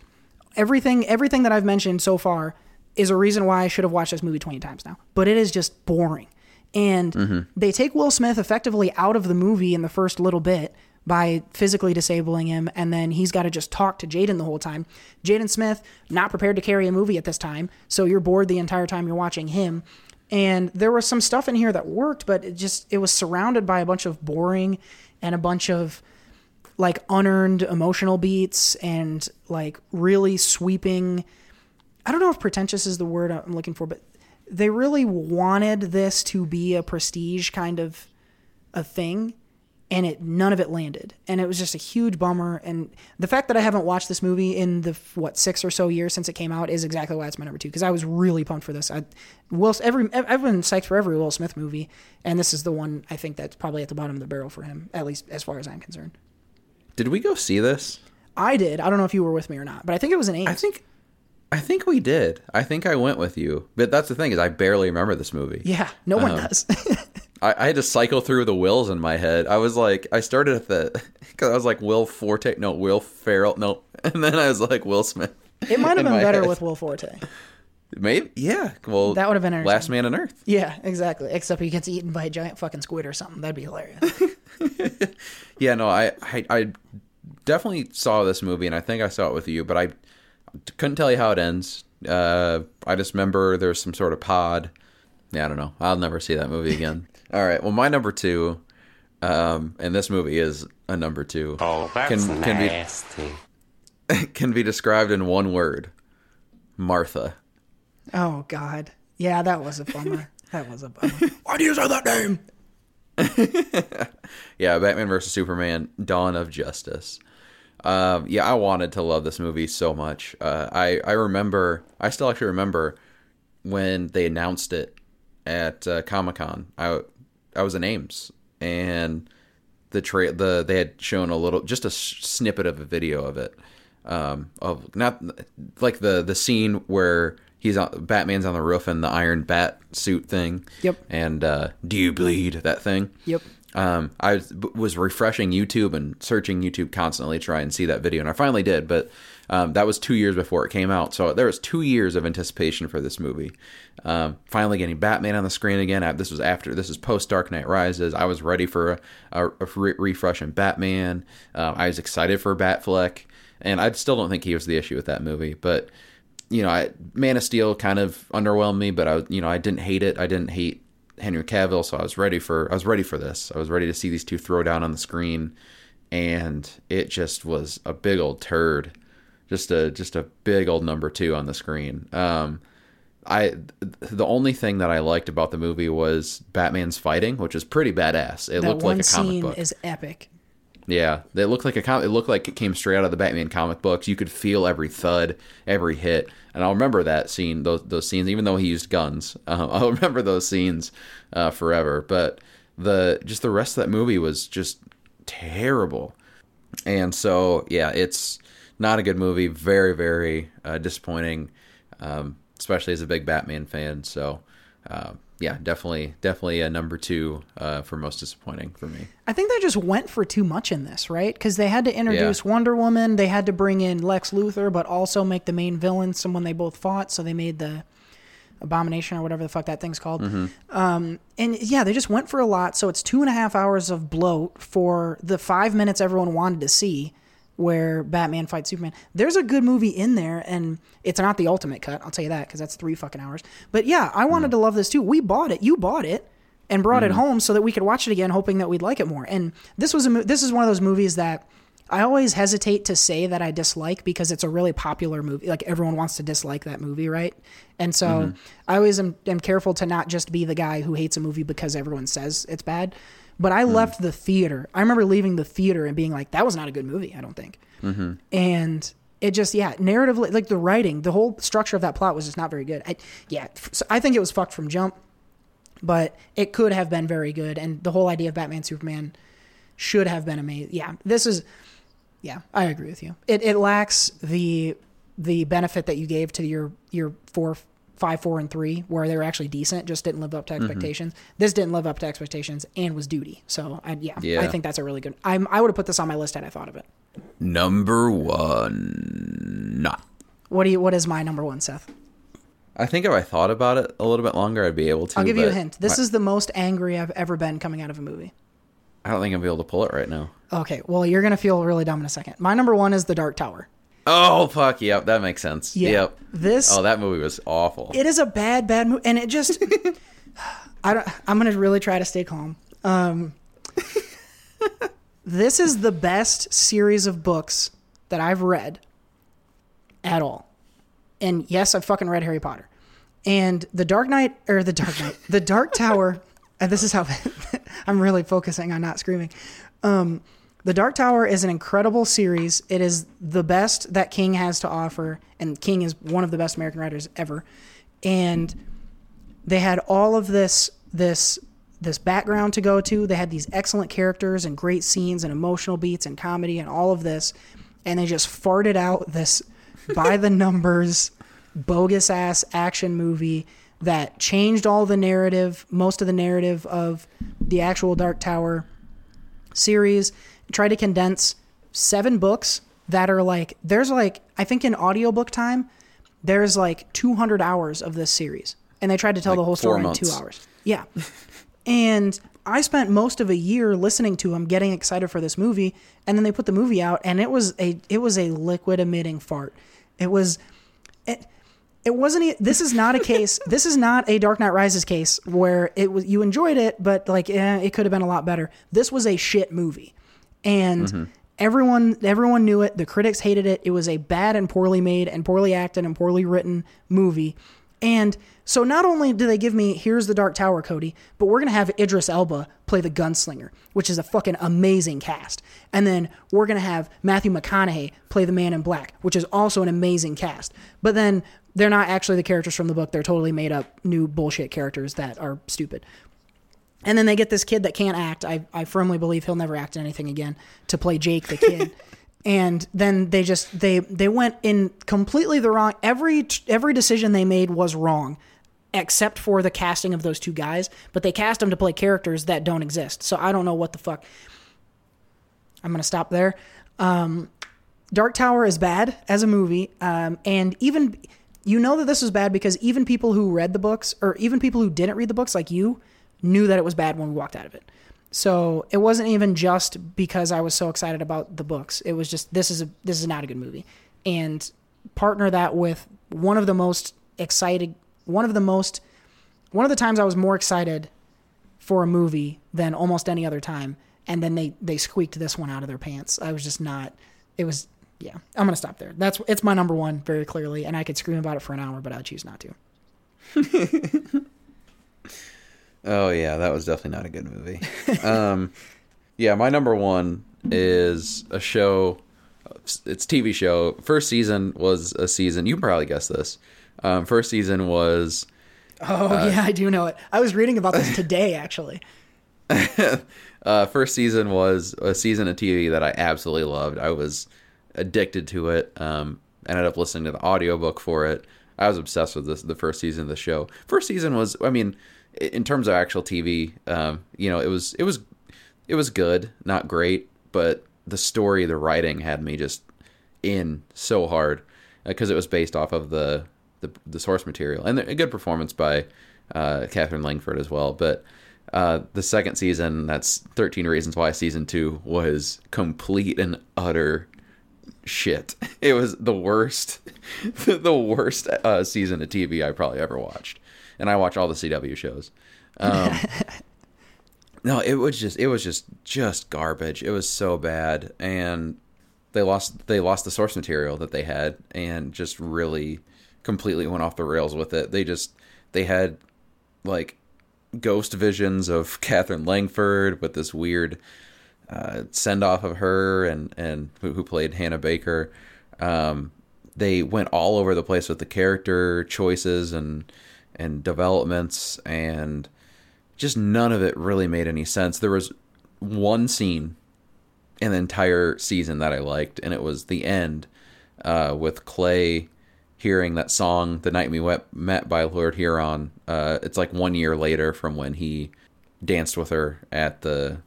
Everything, everything that I've mentioned so far is a reason why I should have watched this movie twenty times now. But it is just boring. And mm-hmm. they take Will Smith effectively out of the movie in the first little bit by physically disabling him, and then he's got to just talk to Jaden the whole time. Jaden Smith, not prepared to carry a movie at this time, so you're bored the entire time you're watching him. And there was some stuff in here that worked, but it just it was surrounded by a bunch of boring and a bunch of like unearned emotional beats and like really sweeping, I don't know if pretentious is the word I'm looking for, but they really wanted this to be a prestige kind of a thing. And it none of it landed. And it was just a huge bummer. And the fact that I haven't watched this movie in the, what, six or so years since it came out is exactly why it's my number two, because I was really pumped for this. I, Will, every, I've been psyched for every Will Smith movie, and this is the one I think that's probably at the bottom of the barrel for him, at least as far as I'm concerned. Did we go see this? I did. I don't know if you were with me or not, but I think it was an eight. I think I think we did. I think I went with you. But that's the thing, is I barely remember this movie. Yeah, no one um. does. I had to cycle through the Wills in my head. I was like, I started at the, because I was like Will Forte, no, Will Ferrell, no. And then I was like Will Smith. It might have been better head. With Will Forte. Maybe, yeah. Well, that would have been Last Man on Earth. Yeah, exactly. Except he gets eaten by a giant fucking squid or something. That'd be hilarious. Yeah, no, I, I, I definitely saw this movie, and I think I saw it with you, but I couldn't tell you how it ends. Uh, I just remember there's some sort of pod. Yeah, I don't know. I'll never see that movie again. All right. Well, my number two, um, and this movie is a number two. Oh, that's can, can nasty. Be, can be described in one word: Martha. Oh God. Yeah, that was a bummer. That was a bummer. Why do you say that name? Yeah, Batman versus Superman: Dawn of Justice. Um, yeah, I wanted to love this movie so much. Uh, I I remember. I still actually remember when they announced it. At uh, Comic-Con, I I was in Ames, and the tra- the they had shown a little, just a sh- snippet of a video of it, um, of not like the, the scene where he's on, Batman's on the roof in the Iron Bat suit thing. Yep. And uh, do you bleed, that thing? Yep. Um, I was, was refreshing YouTube and searching YouTube constantly to try and see that video, and I finally did, but. Um, that was two years before it came out. So there was two years of anticipation for this movie. Um, finally getting Batman on the screen again. I, this was after, this is post Dark Knight Rises. I was ready for a, a, a re- refresh in Batman. Uh, I was excited for Batfleck. And I still don't think he was the issue with that movie. But, you know, I, Man of Steel kind of underwhelmed me. But, I, you know, I didn't hate it. I didn't hate Henry Cavill, so I was ready for I was ready for this. I was ready to see these two throw down on the screen, and it just was a big old turd, just a just a big old number two on the screen. Um, I the only thing that I liked about the movie was Batman's fighting, which is pretty badass. It that looked like a comic book. That one scene is epic. Yeah, it looked like a com- it looked like it came straight out of the Batman comic books. You could feel every thud, every hit, and I'll remember that scene, those those scenes. Even though he used guns, um, I'll remember those scenes uh, forever. But the just the rest of that movie was just terrible, and so yeah, it's not a good movie. Very, very uh, disappointing, um, especially as a big Batman fan. So. Uh, Yeah, definitely, definitely a number two uh, for most disappointing for me. I think they just went for too much in this, right? Because they had to introduce yeah. Wonder Woman, they had to bring in Lex Luthor, but also make the main villain someone they both fought. So they made the Abomination or whatever the fuck that thing's called. Mm-hmm. Um, and yeah, they just went for a lot. So it's two and a half hours of bloat for the five minutes everyone wanted to see, where Batman fights Superman. There's a good movie in there, and it's not the ultimate cut, I'll tell you that, because that's three fucking hours. But yeah, I wanted mm. to love this too. We bought it, you bought it, and brought mm. it home so that we could watch it again, hoping that we'd like it more. And this was a mo- this is one of those movies that I always hesitate to say that I dislike, because it's a really popular movie. Like, everyone wants to dislike that movie, right? And so mm-hmm. I always am, am careful to not just be the guy who hates a movie because everyone says it's bad. But I left mm. the theater. I remember leaving the theater and being like, that was not a good movie, I don't think. Mm-hmm. And it just, yeah, narratively, like the writing, the whole structure of that plot was just not very good. I, yeah, so I think it was fucked from jump, but it could have been very good. And the whole idea of Batman, Superman should have been amazing. Yeah, this is, yeah, I agree with you. It it lacks the the benefit that you gave to your, your four five, four, and three, where they were actually decent, just didn't live up to expectations. Mm-hmm. This didn't live up to expectations and was duty. So, I, yeah, yeah, I think that's a really good... I'm, I would have put this on my list had I thought of it. Number one. Not. What do you? What is my number one, Seth? I think if I thought about it a little bit longer, I'd be able to. I'll give you a hint. This my, is the most angry I've ever been coming out of a movie. I don't think I'll be able to pull it right now. Okay, well, you're going to feel really dumb in a second. My number one is The Dark Tower. Oh, fuck. Yep. That makes sense. Yeah, yep. This. Oh, that movie was awful. It is a bad, bad movie. And it just, I don't, I'm going to really try to stay calm. Um, this is the best series of books that I've read at all. And yes, I've fucking read Harry Potter and the Dark Knight or the Dark Knight, the Dark Tower. And this is how I'm really focusing on not screaming. Um, The Dark Tower is an incredible series. It is the best that King has to offer, and King is one of the best American writers ever. And they had all of this this this background to go to. They had these excellent characters and great scenes and emotional beats and comedy and all of this, and they just farted out this by the numbers bogus ass action movie that changed all the narrative, most of the narrative of the actual Dark Tower series. Try to condense seven books that are like, there's like, I think in audiobook time, there's like two hundred hours of this series. And they tried to tell like the whole story months. in two hours. Yeah. And I spent most of a year listening to them, getting excited for this movie. And then they put the movie out and it was a, it was a liquid emitting fart. It was, it, it wasn't, this is not a case, this is not a Dark Knight Rises case where it was, you enjoyed it, but like, eh, it could have been a lot better. This was a shit movie. And mm-hmm. everyone everyone knew it. The critics hated it. It was a bad and poorly made and poorly acted and poorly written movie. And so not only do they give me, here's the Dark Tower, Cody, but we're going to have Idris Elba play the gunslinger, which is a fucking amazing cast. And then we're going to have Matthew McConaughey play the man in black, which is also an amazing cast. But then they're not actually the characters from the book. They're totally made up new bullshit characters that are stupid. And then they get this kid that can't act. I, I firmly believe he'll never act in anything again to play Jake the kid. And then they just, they they went in completely the wrong, every every decision they made was wrong, except for the casting of those two guys. But they cast them to play characters that don't exist. So I don't know what the fuck. I'm going to stop there. Um, Dark Tower is bad as a movie. Um, and even, you know that this was bad because even people who read the books, or even people who didn't read the books like you, knew that it was bad when we walked out of it. So it wasn't even just because I was so excited about the books. It was just, this is a, this is not a good movie. And partner that with one of the most excited, one of the most, one of the times I was more excited for a movie than almost any other time. And then they, they squeaked this one out of their pants. I was just not, it was, yeah, I'm going to stop there. That's, it's my number one very clearly. And I could scream about it for an hour, but I choose not to. Oh yeah. That was definitely not a good movie. um, yeah. My number one is a show. It's a T V show. First season was a season. You can probably guess this. Um, first season was, Oh uh, yeah, I do know it. I was reading about this today, actually. uh, first season was a season of T V that I absolutely loved. I was addicted to it. Um, ended up listening to the audiobook for it. I was obsessed with this, the first season of the show. First season was, I mean, in terms of actual T V, um, you know, it was it was it was good, not great, but the story, the writing had me just in so hard because uh, it was based off of the. The, the source material, and a good performance by uh, Catherine Langford as well. But uh, the second season, that's thirteen Reasons Why season two, was complete and utter shit. It was the worst, the worst uh, season of T V I probably ever watched. And I watch all the C W shows. Um, no, it was just, it was just, just garbage. It was so bad, and they lost, they lost the source material that they had, and just really. Completely went off the rails with it. They just, they had like ghost visions of Catherine Langford with this weird uh, send off of her and, and who, who played Hannah Baker. Um, they went all over the place with the character choices and, and developments, and just none of it really made any sense. There was one scene in the entire season that I liked, and it was the end uh, with Clay hearing that song, The Night We Wept, Met by Lord Huron. Uh, it's like one year later from when he danced with her at the,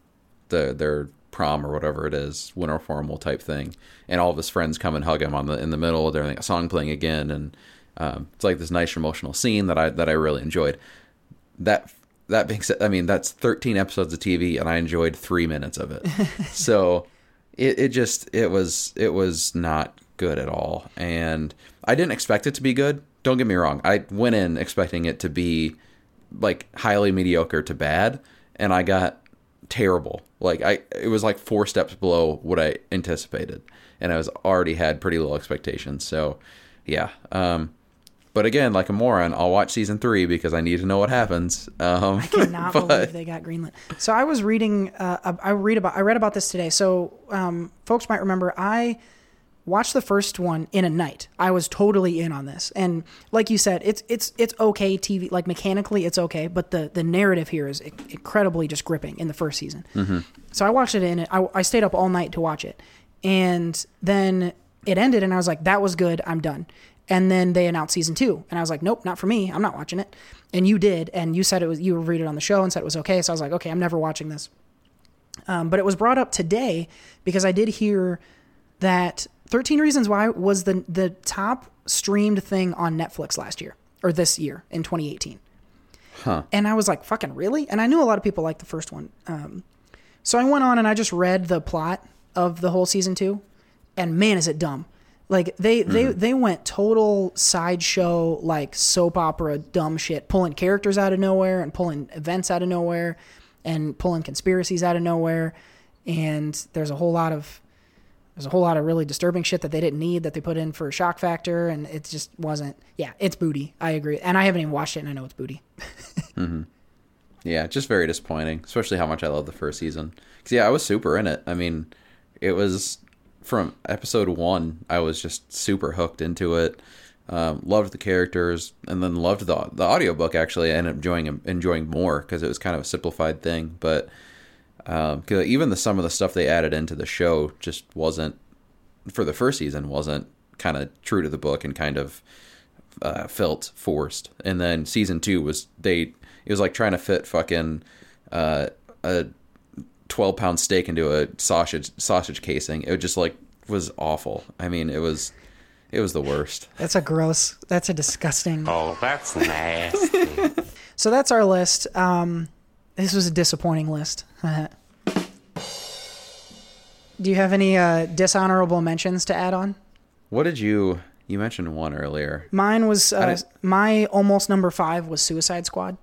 the their prom or whatever it is, winter formal type thing. And all of his friends come and hug him on the in the middle. They're like a song playing again, and um, it's like this nice emotional scene that I that I really enjoyed. That that being said, I mean that's thirteen episodes of T V, and I enjoyed three minutes of it. So it it just it was it was not. good at all, and I didn't expect it to be good. Don't get me wrong, I went in expecting it to be like highly mediocre to bad, and I got terrible. Like I it was like four steps below what I anticipated, and I was already had pretty low expectations. So yeah, um but again, like a moron, I'll watch season three because I need to know what happens. um I cannot but... believe they got greenlit. So I was reading uh I read about I read about this today. So um folks might remember I watched the first one in a night. I was totally in on this. And like you said, it's it's it's okay T V. Like mechanically, it's okay. But the, the narrative here is incredibly just gripping in the first season. Mm-hmm. So I watched it in it. I stayed up all night to watch it. And then it ended, and I was like, that was good. I'm done. And then they announced season two. And I was like, nope, not for me. I'm not watching it. And you did. And you said it was, you read it on the show and said it was okay. So I was like, okay, I'm never watching this. Um, but it was brought up today because I did hear that thirteen Reasons Why was the the top streamed thing on Netflix last year, or this year, in twenty eighteen. Huh. And I was like, fucking really? And I knew a lot of people liked the first one. Um, so I went on and I just read the plot of the whole season two, and man, is it dumb. Like, they, mm-hmm. they, they went total sideshow, like, soap opera dumb shit, pulling characters out of nowhere, and pulling events out of nowhere, and pulling conspiracies out of nowhere, and there's a whole lot of... There's a whole lot of really disturbing shit that they didn't need that they put in for shock factor, and it just wasn't. Yeah, it's booty. I agree. And I haven't even watched it, and I know it's booty. Mm-hmm. Yeah, just very disappointing, especially how much I love the first season. Because, yeah, I was super in it. I mean, it was from episode one, I was just super hooked into it. Um, loved the characters, and then loved the the audiobook, actually. I ended up enjoying, enjoying more because it was kind of a simplified thing, but... Um, cause even the, some of the stuff they added into the show just wasn't for the first season, wasn't kind of true to the book and kind of, uh, felt forced. And then season two was they, it was like trying to fit fucking, uh, a twelve pound steak into a sausage, sausage casing. It just like was awful. I mean, it was, it was the worst. That's a gross, that's a disgusting. Oh, that's nasty. So that's our list. Um, This was a disappointing list. Do you have any uh, dishonorable mentions to add on? What did you... You mentioned one earlier. Mine was... Uh, my almost number five was Suicide Squad.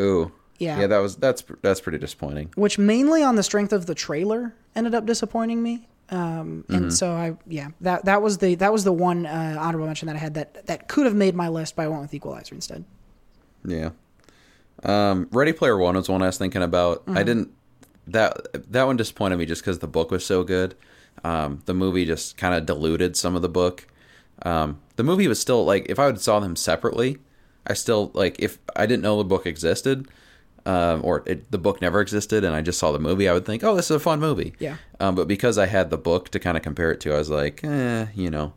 Ooh. Yeah. Yeah, that was that's that's pretty disappointing. Which mainly on the strength of the trailer ended up disappointing me. Um, and mm-hmm. so I yeah, that that was the that was the one uh, honorable mention that I had that that could have made my list, but I went with Equalizer instead. Yeah. Um, Ready Player One was one I was thinking about. Mm-hmm. I didn't that that one disappointed me just because the book was so good. Um, the movie just kind of diluted some of the book. Um, the movie was still like if I would saw them separately, I still like if I didn't know the book existed. Um, or it, the book never existed and I just saw the movie, I would think, oh, this is a fun movie. Yeah. Um, but because I had the book to kind of compare it to, I was like, eh, you know,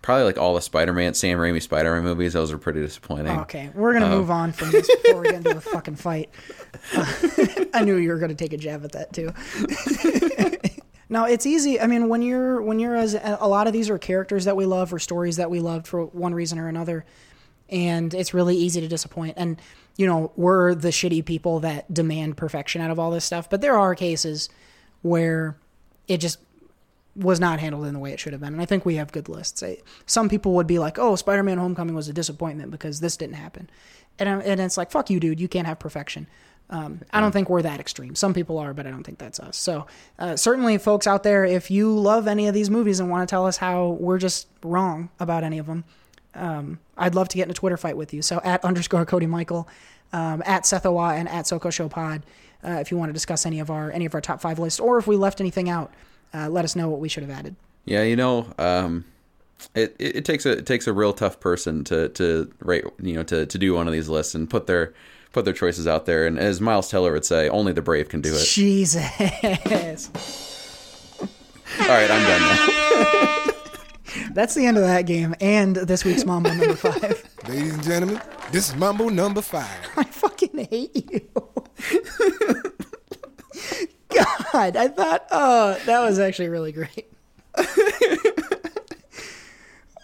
probably like all the Spider-Man, Sam Raimi Spider-Man movies, those are pretty disappointing. Okay, we're going to um, move on from this before we get into a fucking fight. Uh, I knew you were going to take a jab at that too. No, it's easy. I mean, when you're, when you're as a lot of these are characters that we love or stories that we loved for one reason or another. And it's really easy to disappoint. And, you know, we're the shitty people that demand perfection out of all this stuff. But there are cases where it just was not handled in the way it should have been. And I think we have good lists. I, some people would be like, oh, Spider-Man Homecoming was a disappointment because this didn't happen. And, I, and it's like, fuck you, dude. You can't have perfection. Um, I don't think we're that extreme. Some people are, but I don't think that's us. So uh, certainly, folks out there, if you love any of these movies and want to tell us how we're just wrong about any of them, Um, I'd love to get in a Twitter fight with you. So at underscore Cody Michael, um, at Seth Owa, and at SoCo Show Pod. Uh, if you want to discuss any of our any of our top five lists, or if we left anything out, uh, let us know what we should have added. Yeah, you know, um, it, it it takes a it takes a real tough person to to rate, you know, to to do one of these lists and put their put their choices out there. And as Miles Teller would say, only the brave can do it. Jesus. All right, I'm done now. That's the end of that game and this week's Mambo number five. Ladies and gentlemen, this is Mambo number five. I fucking hate you. God, I thought, oh, that was actually really great.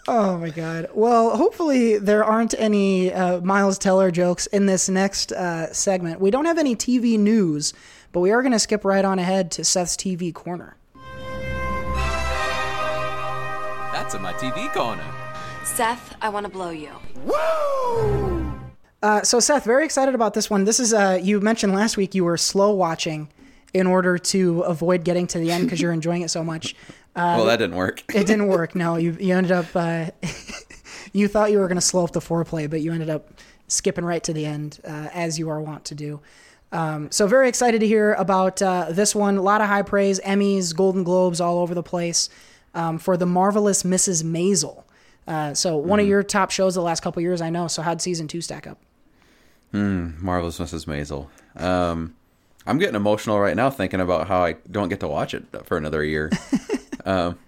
Oh, my God. Well, hopefully there aren't any uh, Miles Teller jokes in this next uh, segment. We don't have any T V news, but we are going to skip right on ahead to Seth's T V Corner. That's in my T V corner. Seth, I want to blow you. Woo! Uh, so, Seth, very excited about this one. This is, uh, you mentioned last week you were slow watching in order to avoid getting to the end because you're enjoying it so much. Um, well, that didn't work. It didn't work, no. You you ended up, uh, you thought you were going to slow up the foreplay, but you ended up skipping right to the end, uh, as you are wont to do. Um, so, very excited to hear about uh, this one. A lot of high praise, Emmys, Golden Globes all over the place. Um, for The Marvelous Missus Maisel. Uh, so one mm. of your top shows the last couple of years, I know. So how'd season two stack up? Mm, Marvelous Missus Maisel. Um, I'm getting emotional right now thinking about how I don't get to watch it for another year. um,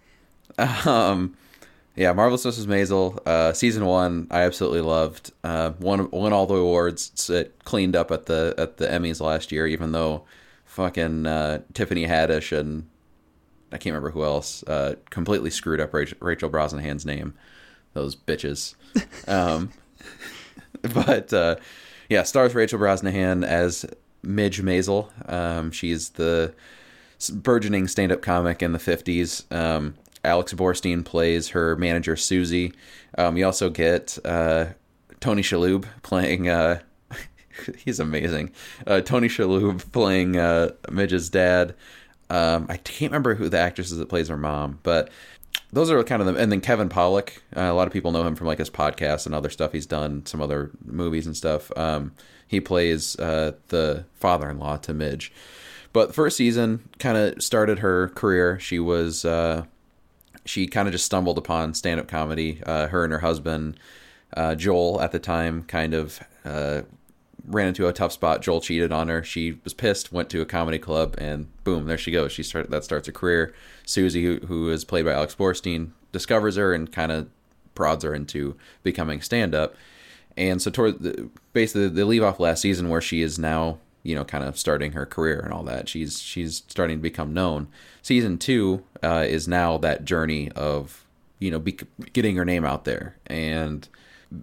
um, yeah, Marvelous Missus Maisel. Uh, season one, I absolutely loved. Uh, won, won all the awards. It cleaned up at the at the Emmys last year, even though fucking uh, Tiffany Haddish and I can't remember who else, uh, completely screwed up Rachel, Rachel Brosnahan's name. Those bitches. Um, but, uh, yeah, stars Rachel Brosnahan as Midge Maisel. Um, she's the burgeoning stand-up comic in the fifties. Um, Alex Borstein plays her manager, Susie. Um, you also get uh, Tony Shalhoub playing... Uh, he's amazing. Uh, Tony Shalhoub playing uh, Midge's dad. Um, I can't remember who the actress is that plays her mom, but those are kind of them. And then Kevin Pollak, uh, a lot of people know him from like his podcast and other stuff he's done, some other movies and stuff. Um, he plays uh, the father-in-law to Midge. But the first season kind of started her career. She was uh, she kind of just stumbled upon stand-up comedy. Uh, her and her husband uh, Joel at the time kind of uh, ran into a tough spot. Joel cheated on her. She was pissed, went to a comedy club, and boom, there she goes. She started, that starts her career. Susie, who, who is played by Alex Borstein, discovers her and kind of prods her into becoming stand-up. And so toward the, basically they leave off last season where she is now, you know, kind of starting her career and all that. She's, she's starting to become known. Season two uh, is now that journey of, you know, be, getting her name out there and,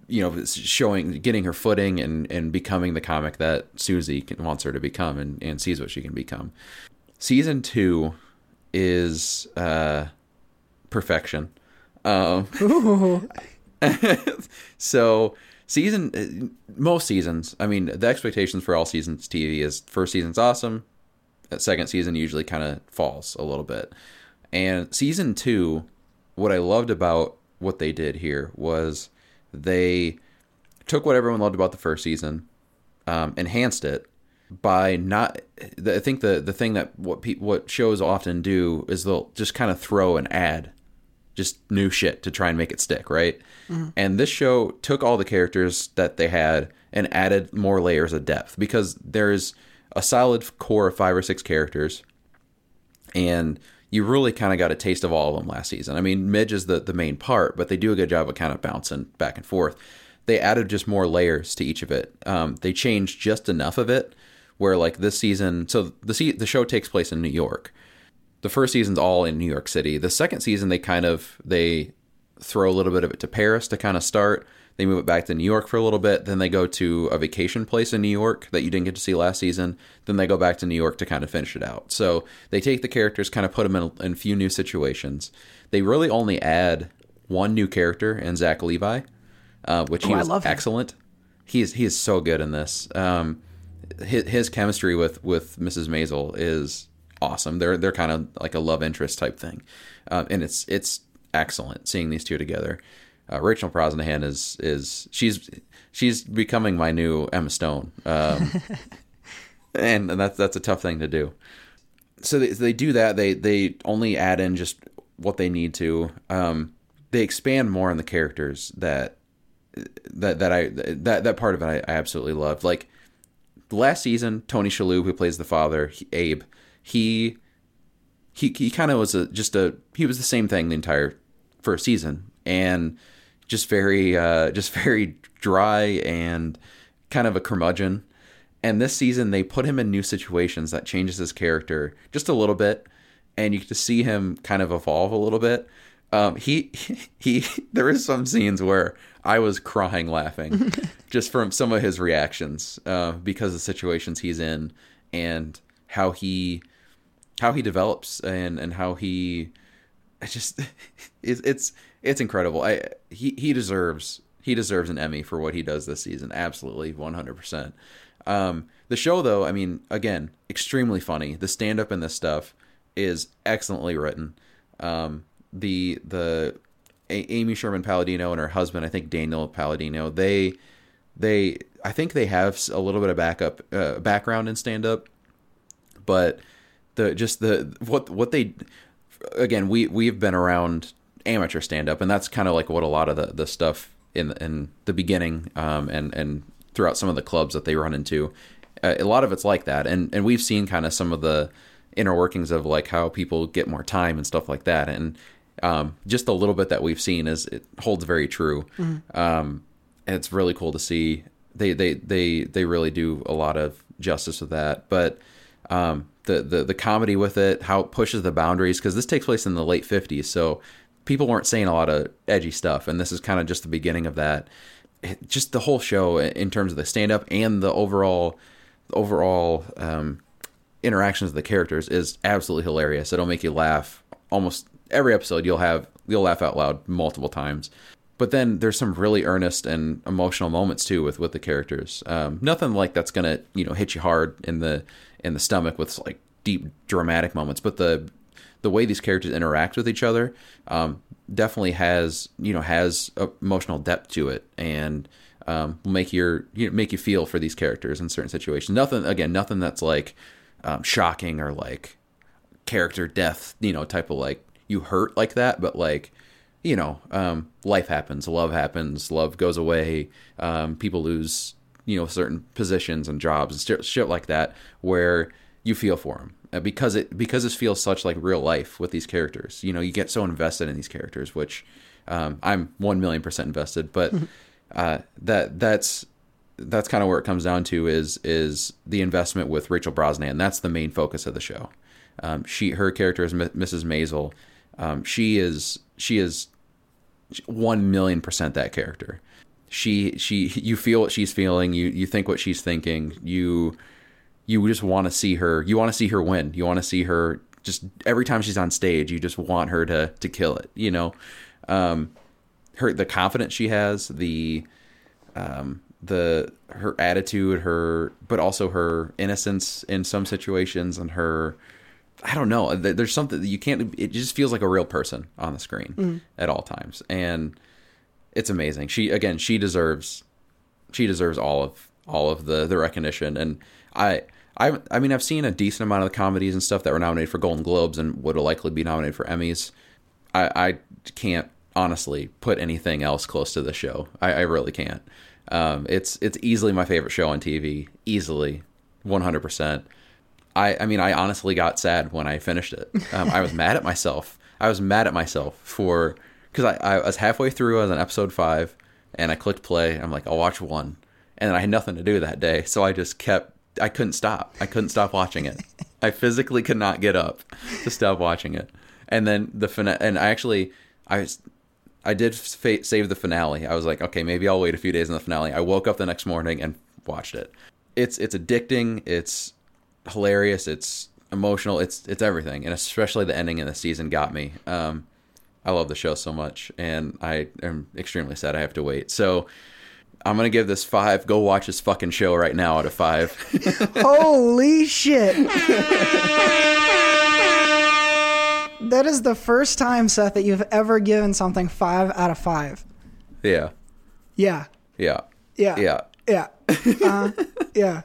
you know, showing, getting her footing and, and becoming the comic that Susie can, wants her to become and, and sees what she can become. Season two is uh, perfection. Um, so season, most seasons, I mean, the expectations for all seasons T V is first season's awesome. Second season usually kind of falls a little bit. And season two, what I loved about what they did here was they took what everyone loved about the first season, um, enhanced it by not, I think the, the thing that what pe- what shows often do is they'll just kind of throw an ad, just new shit to try and make it stick, right? Mm-hmm. And this show took all the characters that they had and added more layers of depth, because there's a solid core of five or six characters, and you really kind of got a taste of all of them last season. I mean, Midge is the, the main part, but they do a good job of kind of bouncing back and forth. They added just more layers to each of it. Um, they changed just enough of it where, like, this season... So the se- the show takes place in New York. The first season's all in New York City. The second season, they kind of they throw a little bit of it to Paris to kind of start. They move it back to New York for a little bit. Then they go to a vacation place in New York that you didn't get to see last season. Then they go back to New York to kind of finish it out. So they take the characters, kind of put them in a, in a few new situations. They really only add one new character in Zach Levi, uh, which he oh, was excellent. He is, he is so good in this. Um, his, his chemistry with, with Missus Maisel is... awesome. They're they're kind of like a love interest type thing, um, and it's it's excellent seeing these two together. Uh, Rachel Brosnahan is is she's she's becoming my new Emma Stone, um, and, and that's that's a tough thing to do. So they, they do that. They they only add in just what they need to. Um, they expand more on the characters that that that I that that part of it I, I absolutely loved. Like last season, Tony Shalhoub, who plays the father, he, Abe. He, he, he kind of was a, just a, he was the same thing the entire first season, and just very, uh, just very dry and kind of a curmudgeon. And this season they put him in new situations that changes his character just a little bit. And you get to see him kind of evolve a little bit. Um, he, he, there is some scenes where I was crying laughing just from some of his reactions, uh, because of the situations he's in and how he, how he develops and, and how he just it's it's it's incredible. I he, he deserves he deserves an Emmy for what he does this season. Absolutely, one hundred percent. Um, the show, though, I mean, again, extremely funny. The stand up in this stuff is excellently written. Um, the the a- Amy Sherman Palladino and her husband, I think Daniel Palladino, they they I think they have a little bit of backup uh, background in stand up. But the just the what what they again we we've been around amateur stand up, and that's kind of like what a lot of the, the stuff in in the beginning um, and and throughout some of the clubs that they run into, uh, a lot of it's like that, and and we've seen kind of some of the inner workings of like how people get more time and stuff like that, and um, just a little bit that we've seen is it holds very true, mm-hmm. um, and it's really cool to see they they they they really do a lot of justice with that, but. Um, the, the, the comedy with it, how it pushes the boundaries, because this takes place in the late fifties, so people weren't saying a lot of edgy stuff, and this is kind of just the beginning of that. It, just the whole show in terms of the stand-up and the overall overall um, interactions of the characters is absolutely hilarious. It'll make you laugh almost every episode. You'll have you'll laugh out loud multiple times. But then there's some really earnest and emotional moments too with, with the characters. Um, nothing like that's gonna you know hit you hard in the in the stomach with like deep dramatic moments. But the the way these characters interact with each other um, definitely has you know has emotional depth to it, and um, will make your you know, make you feel for these characters in certain situations. Nothing again, nothing that's like um, shocking or like character death you know type of like you hurt like that, but like. You know, um, life happens, love happens, love goes away. Um, people lose, you know, certain positions and jobs and st- shit like that, where you feel for them because it because it feels such like real life with these characters. You know, you get so invested in these characters, which um, I'm one million percent invested. But uh, that that's that's kind of where it comes down to is is the investment with Rachel Brosnahan. That's the main focus of the show. Um, she her character is M- Missus Maisel. Um, she is she is. One million percent that character. She she you feel what she's feeling. You you think what she's thinking. You you just want to see her. You want to see her win. You want to see her just every time she's on stage. You just want her to to kill it. You know, um, her the confidence she has. The um, the her attitude, her but also her innocence in some situations, and her, I don't know, there's something that you can't, it just feels like a real person on the screen mm. at all times, and it's amazing. She again, she deserves she deserves all of all of the, the recognition, and I. I I mean, I've seen a decent amount of the comedies and stuff that were nominated for Golden Globes and would likely be nominated for Emmys. I, I can't honestly put anything else close to this show. I, I really can't. Um, it's it's easily my favorite show on T V. Easily, one hundred percent. I, I mean, I honestly got sad when I finished it. Um, I was mad at myself. I was mad at myself for... Because I, I was halfway through. I was on episode five, and I clicked play. I'm like, I'll watch one. And I had nothing to do that day, so I just kept... I couldn't stop. I couldn't stop watching it. I physically could not get up to stop watching it. And then the finale, and I actually, I, I did fa- save the finale. I was like, okay, maybe I'll wait a few days on the finale. I woke up the next morning and watched it. It's, it's addicting. It's hilarious. It's emotional. It's, it's everything. And especially the ending of the season got me. Um, I love the show so much, and I am extremely sad I have to wait. So, I'm going to give this five. Go watch this fucking show right now out of five. Holy shit. That is the first time, Seth, that you've ever given something five out of five. Yeah. Yeah. Yeah. Yeah. Yeah. Yeah. Uh, yeah.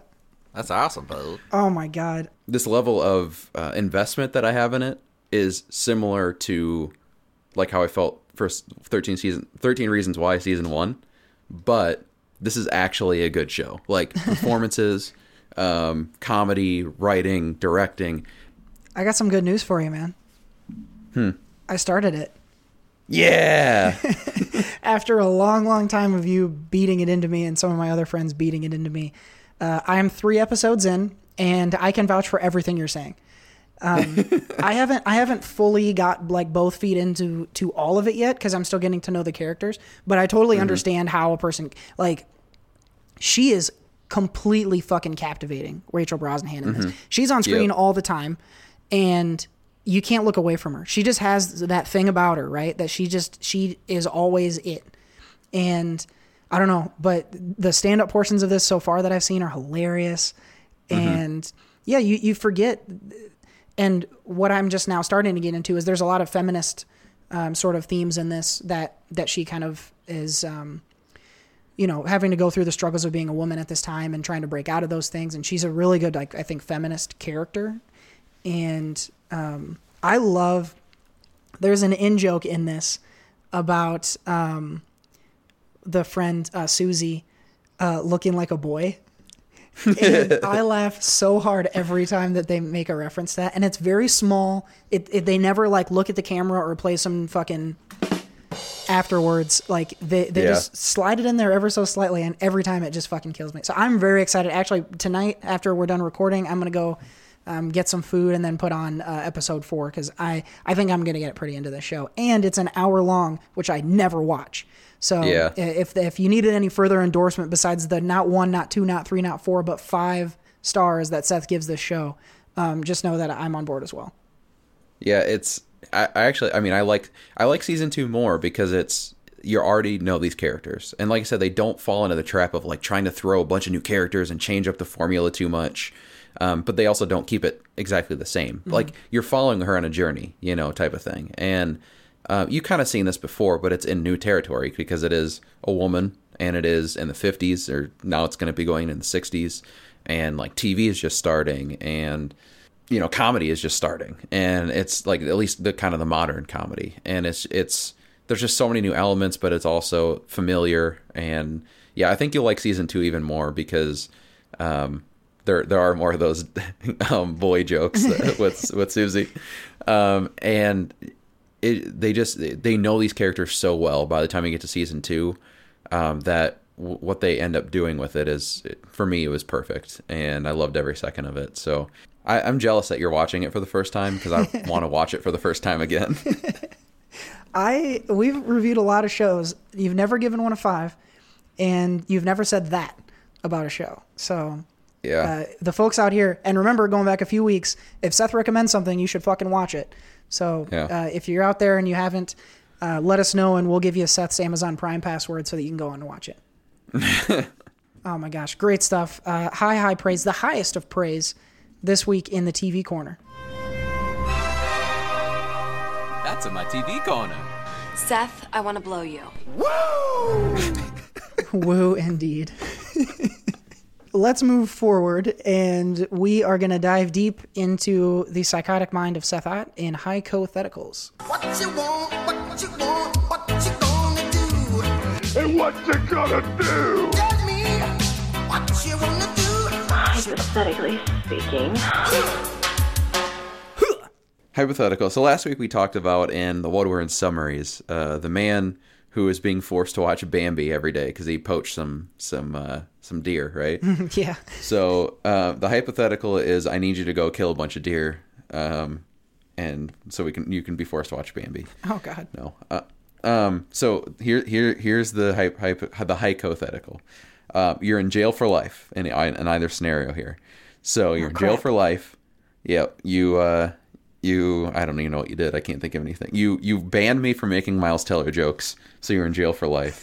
That's awesome, bro. Oh, my God. This level of uh, investment that I have in it is similar to like how I felt first thirteen season, thirteen Reasons Why season one. But this is actually a good show. Like, performances, um, comedy, writing, directing. I got some good news for you, man. Hmm. I started it. Yeah! After a long, long time of you beating it into me and some of my other friends beating it into me, uh, I'm three episodes in, and I can vouch for everything you're saying. Um, I haven't, I haven't fully got like both feet into, to all of it yet. Cause I'm still getting to know the characters, but I totally mm-hmm. understand how a person, like, she is completely fucking captivating. Rachel Brosnahan in mm-hmm. this. She's on screen yep. all the time, and you can't look away from her. She just has that thing about her, right? That she just, she is always it. And I don't know, but the stand-up portions of this so far that I've seen are hilarious. Mm-hmm. And yeah, you, you forget. And what I'm just now starting to get into is there's a lot of feminist um, sort of themes in this that, that she kind of is, um, you know, having to go through the struggles of being a woman at this time and trying to break out of those things. And she's a really good, like, I think, feminist character. And um, I love, there's an in-joke in this about um, the friend uh, Susie uh, looking like a boy. And I laugh so hard every time that they make a reference to that. And it's very small. It, it they never like look at the camera or play some fucking afterwards. Like they, they yeah. just slide it in there ever so slightly. And every time it just fucking kills me. So I'm very excited. Actually, tonight after we're done recording, I'm going to go um, get some food and then put on uh, episode four. Cause I, I think I'm going to get pretty into this show, and it's an hour long, which I never watch. So yeah. if if you needed any further endorsement besides the not one, not two, not three, not four, but five stars that Seth gives this show, um, just know that I'm on board as well. Yeah, it's I, I actually I mean I like I like season two more because it's you already know these characters, and like I said, they don't fall into the trap of like trying to throw a bunch of new characters and change up the formula too much. Um, but they also don't keep it exactly the same. Mm-hmm. Like you're following her on a journey, you know, type of thing, and. Uh, you kind of seen this before, but it's in new territory because it is a woman, and it is in the fifties, or now it's going to be going in the sixties, and like T V is just starting, and you know comedy is just starting, and it's like at least the kind of the modern comedy, and it's it's there's just so many new elements, but it's also familiar, and yeah, I think you'll like season two even more because um, there there are more of those um, boy jokes with with Susie, um, and. It, they just they know these characters so well by the time you get to season two um, that w- what they end up doing with it is it, for me it was perfect, and I loved every second of it. So I, I'm jealous that you're watching it for the first time because I want to watch it for the first time again. I we've reviewed a lot of shows. You've never given one a five, and you've never said that about a show. So yeah, uh, the folks out here, and remember going back a few weeks, if Seth recommends something, you should fucking watch it. So yeah. uh, if you're out there and you haven't, uh, let us know, and we'll give you Seth's Amazon Prime password so that you can go on and watch it. Oh, my gosh. Great stuff. Uh, high, high praise. The highest of praise this week in the T V corner. That's in my T V corner. Seth, I want to blow you. Woo! Woo, indeed. Let's move forward, and we are going to dive deep into the psychotic mind of Seth Ott in Hypotheticals. What you want, what you want, what you gonna do? And what you gonna do? Tell me what you wanna do. Hypothetically speaking. Hypothetical. So last week we talked about in the what we're in summaries, uh, the man who is being forced to watch Bambi every day because he poached some some uh, some deer, right? Yeah. So uh, the hypothetical is, I need you to go kill a bunch of deer, um, and so we can you can be forced to watch Bambi. Oh God. No. Uh, um. So here here here's the hype hypo, the hypothetical. Uh, you're in jail for life in, in either scenario here. So you're oh, in jail for life. Yeah. You. Uh, You, I don't even know what you did. I can't think of anything. You you banned me from making Miles Teller jokes, so you're in jail for life.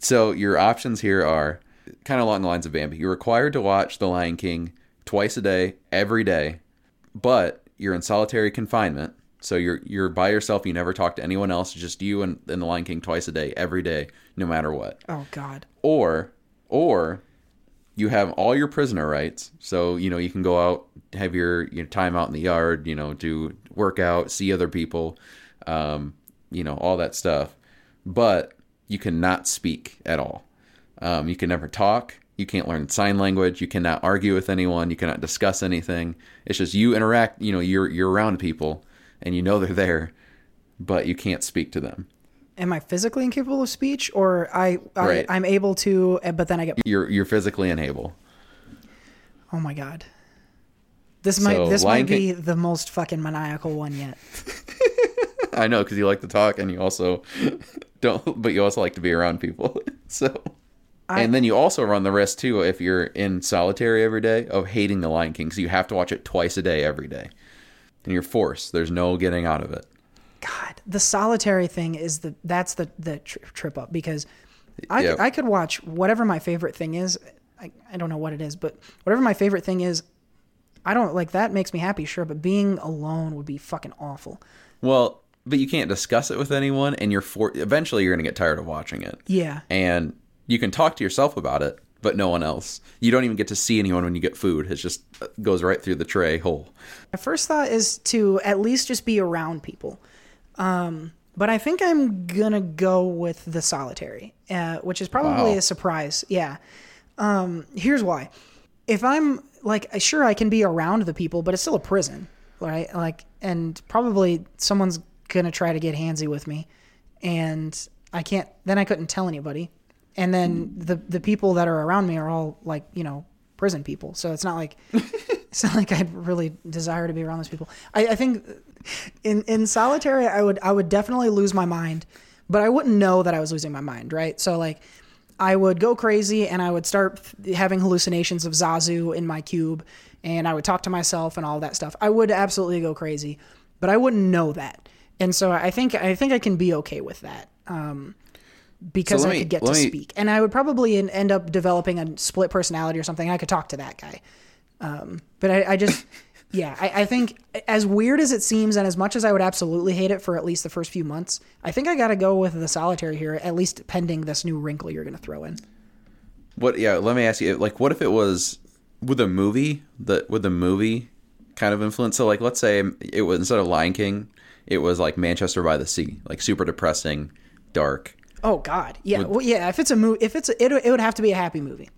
So your options here are kind of along the lines of Bambi. You're required to watch The Lion King twice a day, every day, but you're in solitary confinement. So you're you're by yourself. You never talk to anyone else. Just you and, and The Lion King twice a day, every day, no matter what. Oh, God. Or Or... you have all your prisoner rights. So, you know, you can go out, have your, your time out in the yard, you know, do workout, see other people, um, you know, all that stuff. But you cannot speak at all. Um, you can never talk. You can't learn sign language. You cannot argue with anyone. You cannot discuss anything. It's just you interact, you know, you're, you're around people and you know they're there, but you can't speak to them. Am I physically incapable of speech, or I, I right. I'm able to, but then I get you're you're physically unable. Oh my God, this so might this might King... be the most fucking maniacal one yet. I know, because you like to talk, and you also don't, but you also like to be around people. So, I... and then you also run the risk too if you're in solitary every day of hating The Lion King, so you have to watch it twice a day every day, and you're forced. There's no getting out of it. God, the solitary thing is the that's the the tri- trip up because I yep. could, I could watch whatever my favorite thing is. I, I don't know what it is, but whatever my favorite thing is, I don't like that makes me happy, sure, but being alone would be fucking awful. Well, but you can't discuss it with anyone, and you're for, eventually you're going to get tired of watching it. Yeah, and you can talk to yourself about it, but no one else. You don't even get to see anyone when you get food. It just goes right through the tray hole. My first thought is to at least just be around people. Um, but I think I'm gonna go with the solitary, uh, which is probably wow. a surprise. Yeah. Um, here's why. If I'm like, sure, I can be around the people, but it's still a prison, right? Like, and probably someone's gonna try to get handsy with me, and I can't, then I couldn't tell anybody. And then the, the people that are around me are all like, you know, prison people. So it's not like, it's not like I'd really desire to be around those people. I, I think in, in solitary, I would, I would definitely lose my mind, but I wouldn't know that I was losing my mind. Right. So like I would go crazy and I would start having hallucinations of Zazu in my cube, and I would talk to myself and all that stuff. I would absolutely go crazy, but I wouldn't know that. And so I think, I think I can be okay with that. Um, Because so I me, could get to me, speak. And I would probably end up developing a split personality or something. I could talk to that guy. Um, but I, I just, yeah, I, I think as weird as it seems, and as much as I would absolutely hate it for at least the first few months, I think I got to go with the solitary here, at least pending this new wrinkle you're going to throw in. What? Yeah, let me ask you, like, what if it was with a movie, the, with a movie kind of influence? So, like, let's say it was, instead of Lion King, it was like Manchester by the Sea, like super depressing, dark. Oh God, yeah, would, well, yeah. If it's a movie, if it's a, it, it would have to be a happy movie.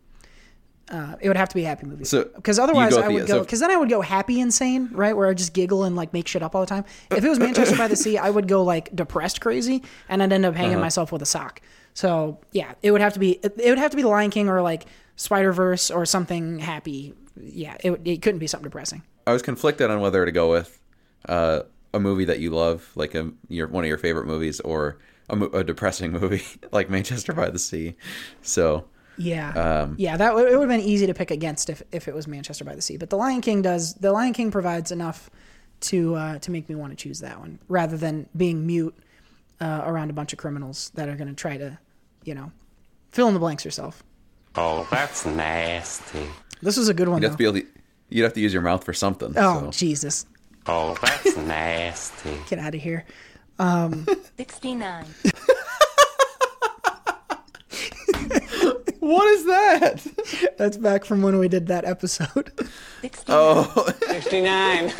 Uh, it would have to be a happy movie. So because otherwise, I would go. Because so then I would go happy insane, right? Where I just giggle and like make shit up all the time. If it was Manchester by the Sea, I would go like depressed crazy, and I'd end up hanging uh-huh. myself with a sock. So yeah, it would have to be. It, it would have to be The Lion King or like Spider-Verse or something happy. Yeah, it it couldn't be something depressing. I was conflicted on whether to go with uh, a movie that you love, like a your one of your favorite movies, or A, a depressing movie like Manchester by the Sea. So yeah, um, yeah, that w- it would have been easy to pick against if, if it was Manchester by the Sea. But The Lion King does. The Lion King provides enough to uh, to make me want to choose that one rather than being mute uh, around a bunch of criminals that are going to try to, you know, Fill in the blanks yourself. Oh, that's nasty. This was a good one, you'd have though. To be able to, you'd have to use your mouth for something. Oh, so. Jesus. Oh, that's nasty. Get out of here. Um, sixty-nine. What is that? That's back from when we did that episode. sixty-nine. Oh. sixty-nine.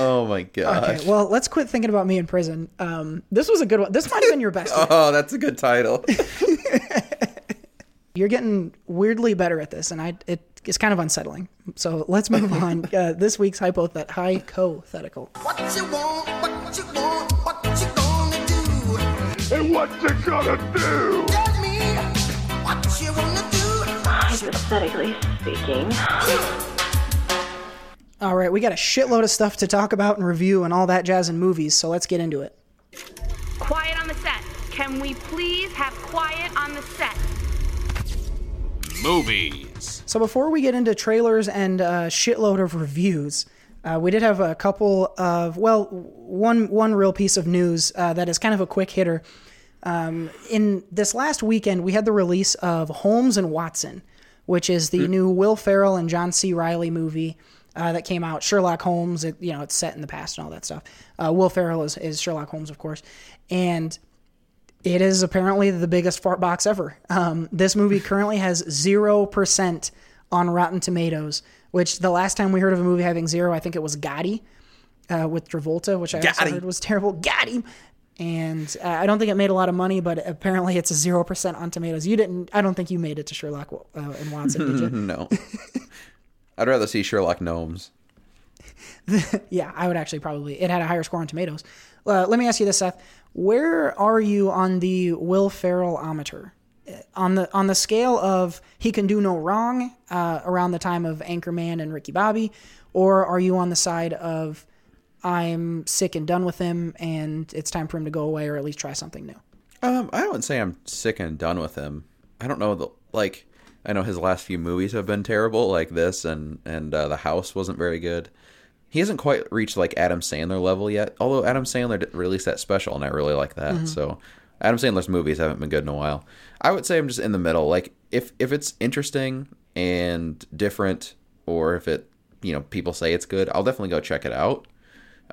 Oh my god. Okay, well, let's quit thinking about me in prison. Um, this was a good one. This might have been your best. Oh, that's a good title. You're getting weirdly better at this, and I it, it's kind of unsettling. So let's move on. Uh, this week's hypothet- hypothetical. What you want, what you want, what you gonna do? And what you gonna do? Tell me what you wanna do. Hypothetically speaking. All right, we got a shitload of stuff to talk about and review and all that jazz in movies, so let's get into it. Quiet on the set. Can we please have quiet on the set? Movies. So before we get into trailers and a shitload of reviews, uh, we did have a couple of, well, one one real piece of news uh, that is kind of a quick hitter. Um, in this last weekend, we had the release of Holmes and Watson, which is the mm-hmm. new Will Ferrell and John C. Reilly movie. Uh, that came out, Sherlock Holmes, it, you know, it's set in the past and all that stuff. Uh, Will Ferrell is, is Sherlock Holmes, of course. And it is apparently the biggest fart box ever. Um, this movie currently has zero percent on Rotten Tomatoes, which the last time we heard of a movie having zero, I think it was Gotti uh, with Travolta, which I Got also him. heard was terrible. Got him! And uh, I don't think it made a lot of money, but apparently it's a zero percent on tomatoes. You didn't, I don't think you made it to Sherlock uh, and Watson, did you? No. I'd rather see Sherlock Gnomes. Yeah, I would actually probably. It had a higher score on Tomatoes. Uh, let me ask you this, Seth. Where are you on the Will Ferrellometer? On the on the scale of he can do no wrong uh, around the time of Anchorman and Ricky Bobby, or are you on the side of I'm sick and done with him and it's time for him to go away or at least try something new? Um, I wouldn't say I'm sick and done with him. I don't know. the like. I know his last few movies have been terrible, like this, and, and uh, The House wasn't very good. He hasn't quite reached, like, Adam Sandler level yet, although Adam Sandler released that special, and I really like that. Mm-hmm. So Adam Sandler's movies haven't been good in a while. I would say I'm just in the middle. Like, if, if it's interesting and different, or if it, you know, people say it's good, I'll definitely go check it out.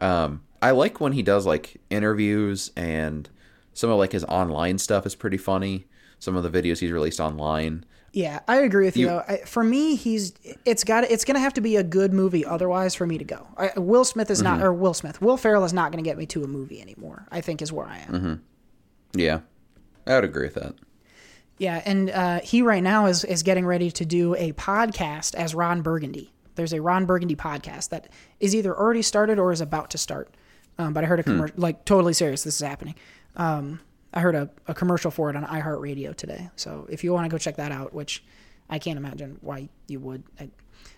Um, I like when he does, like, interviews, and some of, like, his online stuff is pretty funny. Some of the videos he's released online. Yeah, I agree with you. you. I, for me, he's it's got it's going to have to be a good movie otherwise for me to go. I, Will Smith is mm-hmm. not, or Will Smith, Will Ferrell is not going to get me to a movie anymore. I think is where I am. Mm-hmm. Yeah, I would agree with that. Yeah, and uh, he right now is is getting ready to do a podcast as Ron Burgundy. There's a Ron Burgundy podcast that is either already started or is about to start. Um, but I heard a commercial, hmm. like totally serious. This is happening. Um, I heard a, a commercial for it on iHeartRadio today. So if you want to go check that out, which I can't imagine why you would. I,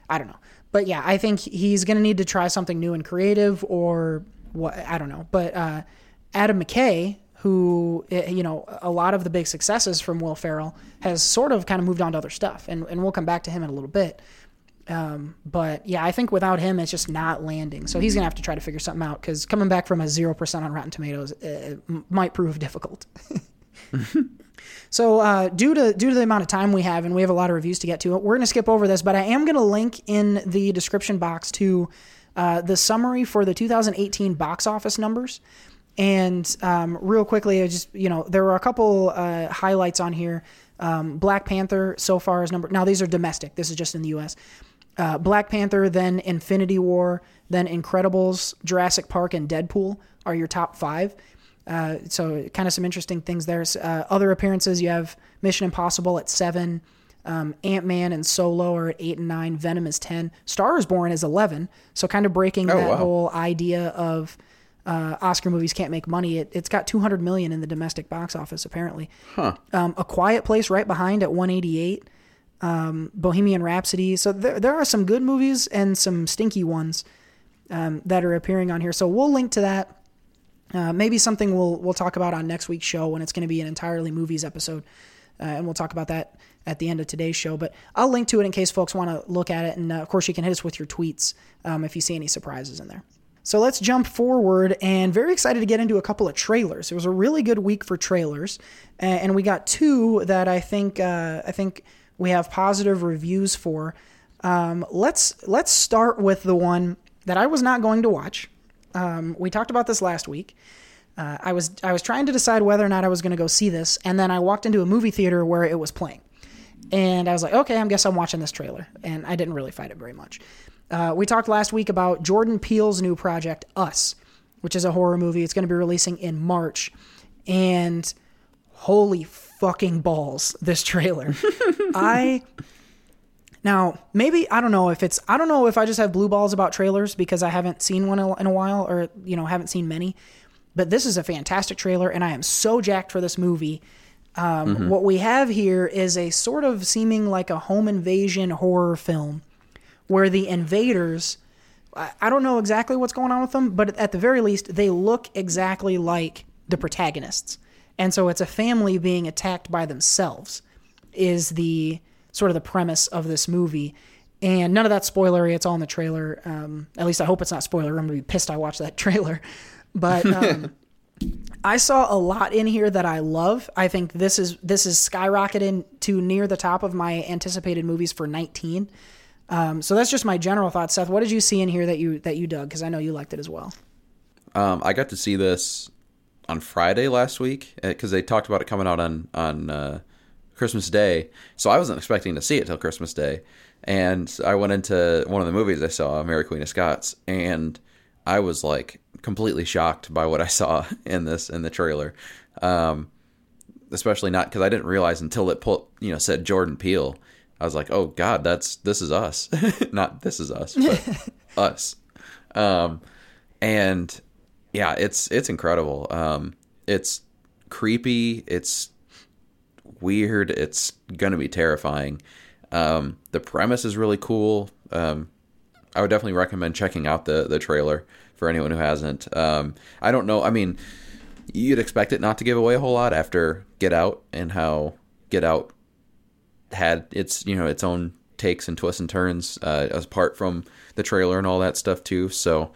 I don't know. But yeah, I think he's going to need to try something new and creative or what. I don't know. But uh, Adam McKay, who, you know, a lot of the big successes from Will Ferrell has sort of kind of moved on to other stuff. And, and we'll come back to him in a little bit. Um, but yeah, I think without him, it's just not landing. So he's going to have to try to figure something out because coming back from a zero percent on Rotten Tomatoes uh, might prove difficult. So uh, due to due to the amount of time we have, and we have a lot of reviews to get to, we're going to skip over this, but I am going to link in the description box to uh, the summary for the two thousand eighteen box office numbers. And um, real quickly, I just, you know, there were a couple uh, highlights on here. Um, Black Panther so far is number, now these are domestic, this is just in the U S. Uh, Black Panther, then Infinity War, then Incredibles, Jurassic Park, and Deadpool are your top five. Uh, so kind of some interesting things there. Uh, other appearances, you have Mission Impossible at seven, um, Ant-Man and Solo are at eight and nine, Venom is ten, Star is Born is eleven. So kind of breaking oh, that wow. whole idea of uh, Oscar movies can't make money. It, it's got two hundred million in the domestic box office, apparently. Huh. Um, A Quiet Place right behind at one eighty-eight. Um, Bohemian Rhapsody. So there, there are some good movies and some stinky ones um, that are appearing on here. So we'll link to that. Uh, maybe something we'll we'll talk about on next week's show when it's going to be an entirely movies episode, uh, and we'll talk about that at the end of today's show. But I'll link to it in case folks want to look at it. And uh, of course, you can hit us with your tweets um, if you see any surprises in there. So let's jump forward, and very excited to get into a couple of trailers. It was a really good week for trailers, and we got two that I think uh, I think we have positive reviews for. Um, let's let's start with the one that I was not going to watch. Um, we talked about this last week. Uh, I was I was trying to decide whether or not I was going to go see this, and then I walked into a movie theater where it was playing, and I was like, okay, I guess I'm watching this trailer, and I didn't really fight it very much. Uh, we talked last week about Jordan Peele's new project, Us, which is a horror movie. It's going to be releasing in March, and holy fucking balls, this trailer. I... Now, maybe, I don't know if it's, I don't know if I just have blue balls about trailers because I haven't seen one in a while, or, you know, haven't seen many, but this is a fantastic trailer, and I am so jacked for this movie. Um, mm-hmm. What we have here is a sort of seeming like a home invasion horror film where the invaders, I, I don't know exactly what's going on with them, but at the very least, they look exactly like the protagonists. And so it's a family being attacked by themselves is the... sort of the premise of this movie. And none of that's spoilery. It's all in the trailer. Um, at least I hope it's not spoiler. I'm going to be pissed I watched that trailer. But um, I saw a lot in here that I love. I think this is this is skyrocketing to near the top of my anticipated movies for nineteen. Um, so that's just my general thoughts. Seth, what did you see in here that you, that you dug? Because I know you liked it as well. Um, I got to see this on Friday last week because they talked about it coming out on... on uh... Christmas Day, so I wasn't expecting to see it till Christmas Day, and I went into one of the movies I saw, Mary Queen of Scots, and I was like completely shocked by what I saw in this in the trailer, um, especially not because I didn't realize until it pulled, you know, said Jordan Peele, I was like, oh God, that's this is us, not this is us, but us, um, and yeah, it's it's incredible, um, it's creepy, it's weird, it's gonna be terrifying. Um the premise is really cool. um I would definitely recommend checking out the the trailer for anyone who hasn't. um I don't know, I mean, you'd expect it not to give away a whole lot after Get Out and how Get Out had its, you know, its own takes and twists and turns, uh apart from the trailer and all that stuff too. So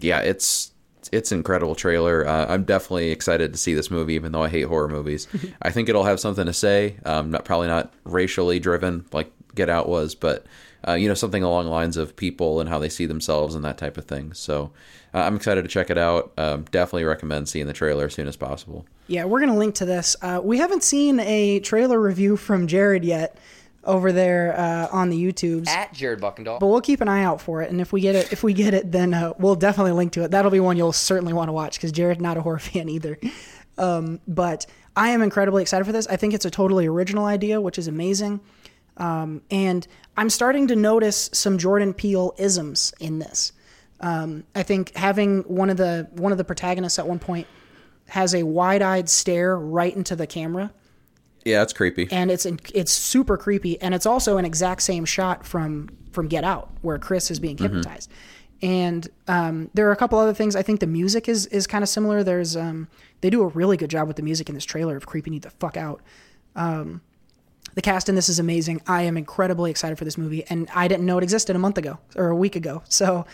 yeah, it's it's an incredible trailer. Uh, I'm definitely excited to see this movie, even though I hate horror movies. I think it'll have something to say. Um, not probably not racially driven like Get Out was, but uh, you know, something along the lines of people and how they see themselves and that type of thing. So uh, I'm excited to check it out. Um, definitely recommend seeing the trailer as soon as possible. Yeah, we're going to link to this. Uh, we haven't seen a trailer review from Jared yet over there uh, on the YouTubes at Jared Buckendahl, but we'll keep an eye out for it. And if we get it, if we get it, then uh, we'll definitely link to it. That'll be one you'll certainly want to watch because Jared's not a horror fan either. Um, but I am incredibly excited for this. I think it's a totally original idea, which is amazing. Um, and I'm starting to notice some Jordan Peele isms in this. Um, I think having one of the, one of the protagonists at one point has a wide-eyed stare right into the camera. Yeah, it's creepy. And it's it's super creepy. And it's also an exact same shot from, from Get Out, where Chris is being hypnotized. Mm-hmm. And um, there are a couple other things. I think the music is is kind of similar. There's um, they do a really good job with the music in this trailer of creeping you the fuck out. Um, the cast in this is amazing. I am incredibly excited for this movie. And I didn't know it existed a month ago or a week ago. So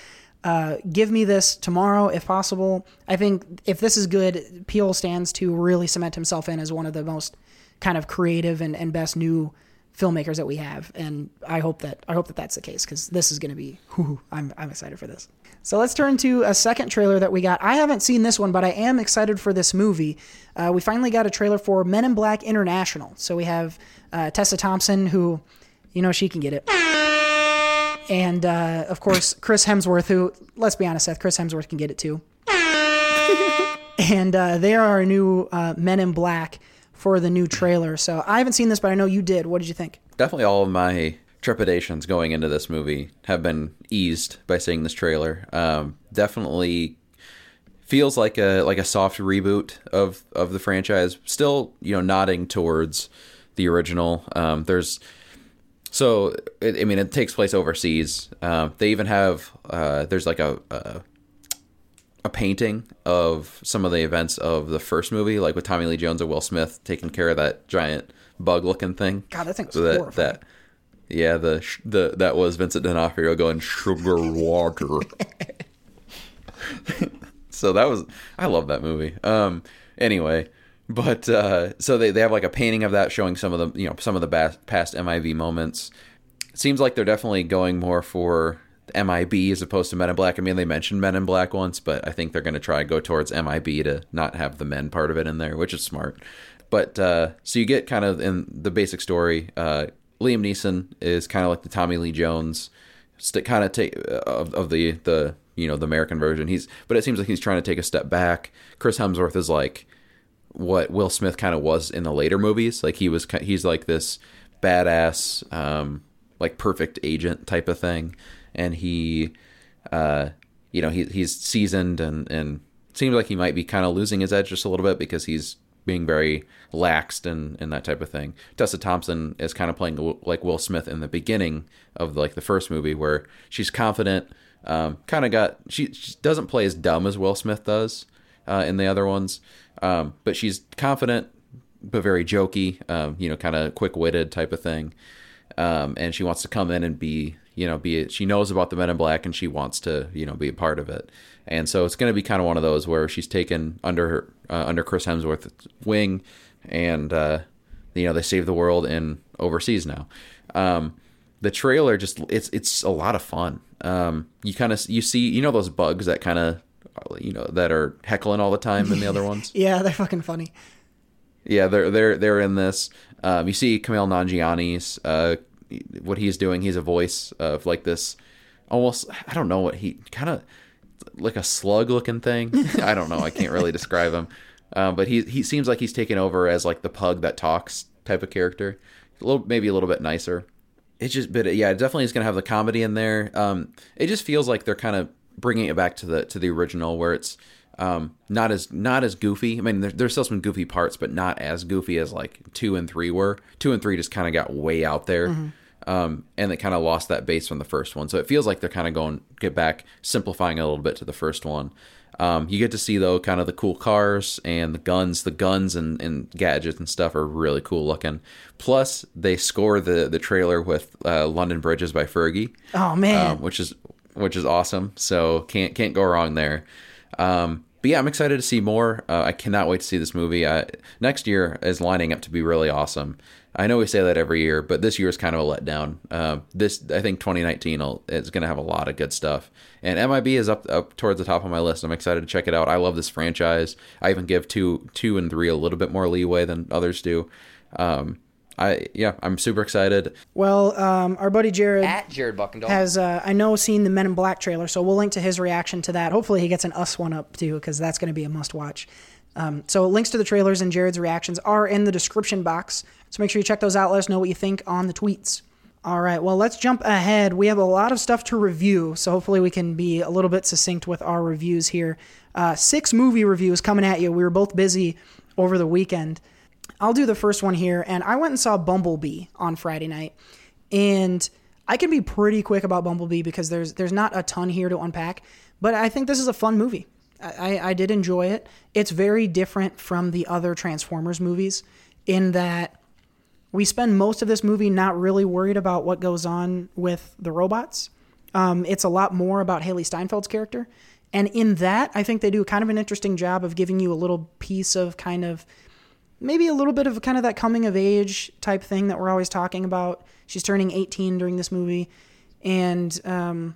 uh, give me this tomorrow if possible. I think if this is good, Peele stands to really cement himself in as one of the most... kind of creative and, and best new filmmakers that we have. And I hope that I hope that that's the case because this is going to be, whew, I'm I'm excited for this. So let's turn to a second trailer that we got. I haven't seen this one, but I am excited for this movie. Uh, we finally got a trailer for Men in Black International. So we have uh, Tessa Thompson, who, you know, she can get it. And uh, of course, Chris Hemsworth, who, let's be honest, Seth, Chris Hemsworth can get it too. And uh, they are our new uh, Men in Black for the new trailer. So I haven't seen this, but I know you did. What did you think? Definitely all of my trepidations going into this movie have been eased by seeing this trailer. Um, definitely feels like a like a soft reboot of, of the franchise. Still, you know, nodding towards the original. Um, there's so, it, I mean, it takes place overseas. Um, they even have, uh, there's like a... a a painting of some of the events of the first movie, like with Tommy Lee Jones and Will Smith taking care of that giant bug looking thing. God, that thing's so that, horrifying. That, yeah, the, the, that was Vincent D'Onofrio going sugar water. So that was, I love that movie. Um, anyway, but uh, so they, they have like a painting of that showing some of the, you know, some of the bas- past M I B moments. It seems like they're definitely going more for M I B as opposed to Men in Black. I mean, they mentioned Men in Black once, but I think they're going to try and go towards M I B to not have the men part of it in there, which is smart. But uh, so you get kind of in the basic story. Uh, Liam Neeson is kind of like the Tommy Lee Jones, st- kind of take uh, of, of the the. you know, the American version. He's, but it seems like he's trying to take a step back. Chris Hemsworth is like what Will Smith kind of was in the later movies. Like he was, he's like this badass, um, like perfect agent type of thing. And he, uh, you know, he he's seasoned and, and seems like he might be kind of losing his edge just a little bit because he's being very laxed and, and that type of thing. Tessa Thompson is kind of playing like Will Smith in the beginning of like the first movie where she's confident, Um, kind of got, she, she doesn't play as dumb as Will Smith does uh, in the other ones, um, but she's confident but very jokey, um, you know, kind of quick-witted type of thing, um, and she wants to come in and be, you know, be she knows about the Men in Black and she wants to, you know, be a part of it, and so it's going to be kind of one of those where she's taken under her, uh, under Chris Hemsworth's wing, and uh, you know, they save the world in overseas now. Um, the trailer just it's it's a lot of fun. Um, you kind of, you see, you know, those bugs that kind of, you know, that are heckling all the time in the other ones. Yeah. They're fucking funny. Yeah. They're, they're, they're in this, um, you see Kumail Nanjiani's, uh, what he's doing. He's a voice of like this almost, I don't know what he kind of like a slug looking thing. I don't know. I can't really describe him. Um, but he, he seems like he's taken over as like the pug that talks type of character, a little, maybe a little bit nicer. It's just, but yeah, it definitely is going to have the comedy in there. Um, it just feels like they're kind of bringing it back to the to the original, where it's um, not as not as goofy. I mean, there, there's still some goofy parts, but not as goofy as like two and three were. Two and three just kind of got way out there, mm-hmm. um, and they kind of lost that base from the first one. So it feels like they're kind of going get back, simplifying a little bit to the first one. Um, you get to see though kind of the cool cars and the guns, the guns and, and gadgets and stuff are really cool looking. Plus they score the, the trailer with, uh, London Bridges by Fergie. Oh man. Um, which is, which is awesome. So can't, can't go wrong there. Um, but yeah, I'm excited to see more. Uh, I cannot wait to see this movie. Uh, next year is lining up to be really awesome. I know we say that every year, but this year is kind of a letdown. Uh, this, I think twenty nineteen is going to have a lot of good stuff. And M I B is up up towards the top of my list. I'm excited to check it out. I love this franchise. I even give two two and three a little bit more leeway than others do. Um, I yeah, I'm super excited. Well, um, our buddy Jared at Jared Buckendall has uh, I know seen the Men in Black trailer, so we'll link to his reaction to that. Hopefully, he gets an us one up too, because that's going to be a must watch. Um, so links to the trailers and Jared's reactions are in the description box. So make sure you check those out. Let us know what you think on the tweets. All right. Well, let's jump ahead. We have a lot of stuff to review. So hopefully we can be a little bit succinct with our reviews here. Uh, six movie reviews coming at you. We were both busy over the weekend. I'll do the first one here. And I went and saw Bumblebee on Friday night. And I can be pretty quick about Bumblebee because there's, there's not a ton here to unpack. But I think this is a fun movie. I, I did enjoy it. It's very different from the other Transformers movies in that we spend most of this movie not really worried about what goes on with the robots. Um, it's a lot more about Haley Steinfeld's character. And in that, I think they do kind of an interesting job of giving you a little piece of kind of maybe a little bit of kind of that coming of age type thing that we're always talking about. She's turning eighteen during this movie. And, um,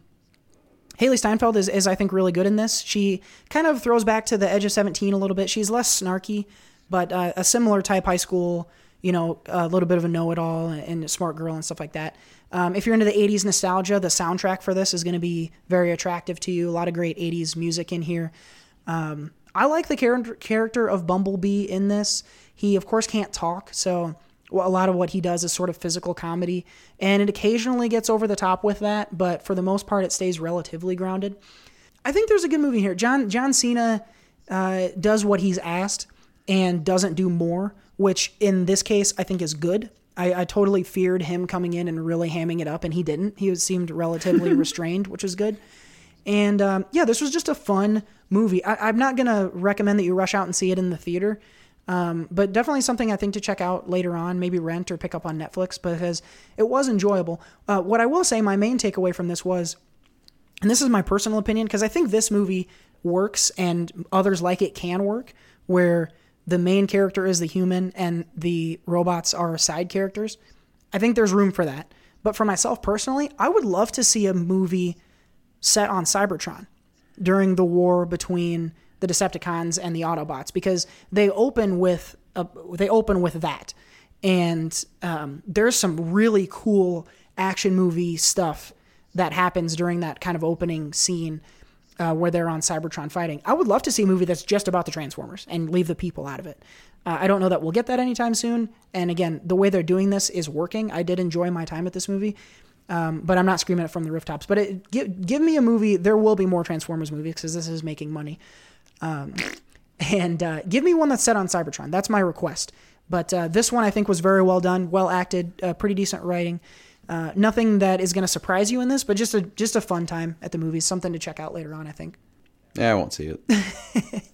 Haley Steinfeld is, is, I think, really good in this. She kind of throws back to the Edge of seventeen a little bit. She's less snarky, but uh, a similar type high school, you know, a little bit of a know-it-all and, and a smart girl and stuff like that. Um, if you're into the eighties nostalgia, the soundtrack for this is going to be very attractive to you. A lot of great eighties music in here. Um, I like the char- character of Bumblebee in this. He, of course, can't talk, so a lot of what he does is sort of physical comedy, and it occasionally gets over the top with that, but for the most part, it stays relatively grounded. I think there's a good movie here. John John Cena uh, does what he's asked and doesn't do more, which in this case I think is good. I, I totally feared him coming in and really hamming it up, and he didn't. He seemed relatively restrained, which is good. And um, yeah, this was just a fun movie. I, I'm not going to recommend that you rush out and see it in the theater, Um, but definitely something I think to check out later on, maybe rent or pick up on Netflix, because it was enjoyable. Uh, what I will say, my main takeaway from this was, and this is my personal opinion, because I think this movie works and others like it can work, where the main character is the human and the robots are side characters. I think there's room for that. But for myself personally, I would love to see a movie set on Cybertron during the war between the Decepticons and the Autobots, because they open with a, they open with that. And um, there's some really cool action movie stuff that happens during that kind of opening scene uh, where they're on Cybertron fighting. I would love to see a movie that's just about the Transformers and leave the people out of it. Uh, I don't know that we'll get that anytime soon. And again, the way they're doing this is working. I did enjoy my time at this movie, um, but I'm not screaming it from the rooftops. But it, give, give me a movie. There will be more Transformers movies because this is making money. Um, and uh, give me one that's set on Cybertron. That's my request. But uh, this one I think was very well done, well acted, uh, pretty decent writing. Uh, nothing that is going to surprise you in this, but just a just a fun time at the movies, something to check out later on, I think. Yeah, I won't see it.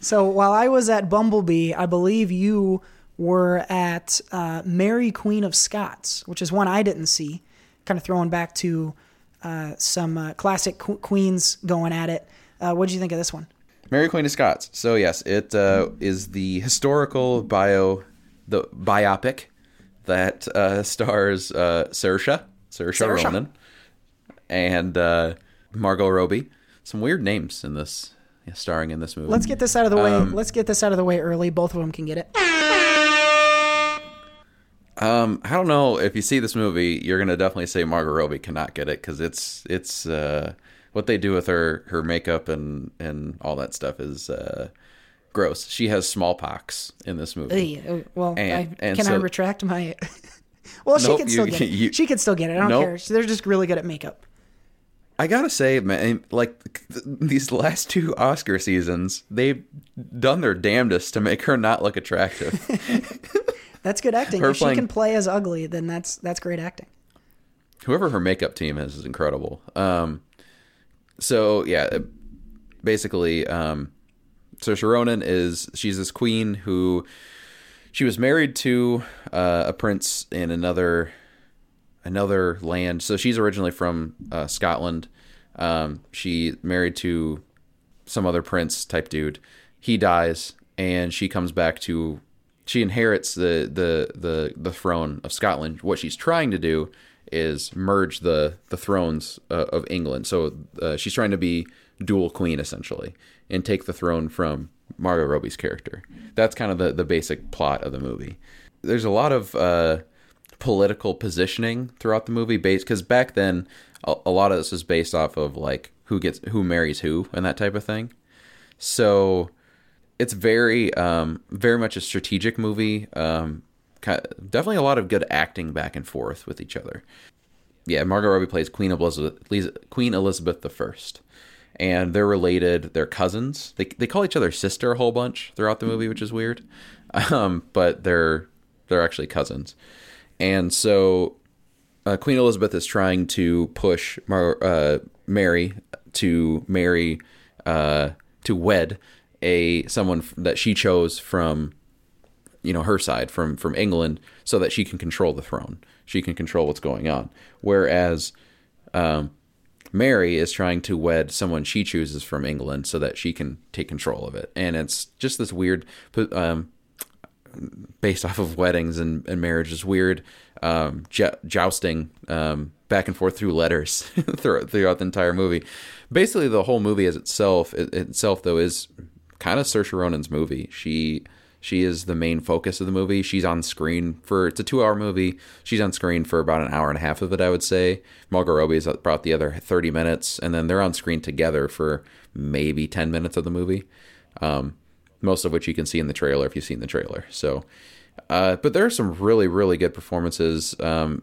So while I was at Bumblebee, I believe you were at uh, Mary Queen of Scots, which is one I didn't see. Kind of throwing back to uh, some uh, classic qu- queens going at it. Uh, what did you think of this one? Mary Queen of Scots. So yes, it uh, is the historical bio, the biopic that uh, stars uh, Saoirse, Saoirse, Saoirse Ronan, and uh, Margot Robbie. Some weird names in this, yeah, starring in this movie. Let's get this out of the way. Um, Let's get this out of the way early. Both of them can get it. Um, I don't know if you see this movie, you're gonna definitely say Margot Robbie cannot get it because it's it's. Uh, What they do with her, her makeup and, and all that stuff is uh, gross. She has smallpox in this movie. Ew, well, and, I, and can so, I retract my? Well, nope, she can still you, get it. You, she can still get it. I don't nope. care. They're just really good at makeup. I gotta say, man, like these last two Oscar seasons, they've done their damnedest to make her not look attractive. That's good acting. Her if playing, she can play as ugly, then that's that's great acting. Whoever her makeup team is is incredible. Um, So, yeah, basically, um, Saoirse Ronan is, she's this queen who, she was married to uh, a prince in another another land. So she's originally from uh, Scotland. Um, she married to some other prince type dude. He dies, and she comes back to, she inherits the, the, the, the throne of Scotland. What she's trying to do is merge the the thrones uh, of England. So uh, she's trying to be dual queen essentially and take the throne from Margot Robbie's character. That's kind of the, the basic plot of the movie. There's a lot of uh, political positioning throughout the movie based because back then a, a lot of this is based off of like who gets who marries who and that type of thing. So it's very um, very much a strategic movie. Um, Kind of, definitely a lot of good acting back and forth with each other. Yeah, Margot Robbie plays Queen Elizabeth, Queen Elizabeth the First, and they're related. They're cousins. They they call each other sister a whole bunch throughout the movie, which is weird. Um, but they're they're actually cousins. And so uh, Queen Elizabeth is trying to push Mar- uh, Mary to marry uh, to wed a someone that she chose from, you know, her side from, from England so that she can control the throne. She can control what's going on. Whereas um, Mary is trying to wed someone she chooses from England so that she can take control of it. And it's just this weird, um, based off of weddings and, and marriage, is weird um, jo- jousting um, back and forth through letters throughout the entire movie. Basically, the whole movie as itself, it, itself though, is kind of Saoirse Ronan's movie. She... She is the main focus of the movie. She's on screen for, it's a two-hour movie. She's on screen for about an hour and a half of it, I would say. Margot Robbie's brought the other thirty minutes, and then they're on screen together for maybe ten minutes of the movie, um, most of which you can see in the trailer if you've seen the trailer. So, uh, but there are some really, really good performances, um,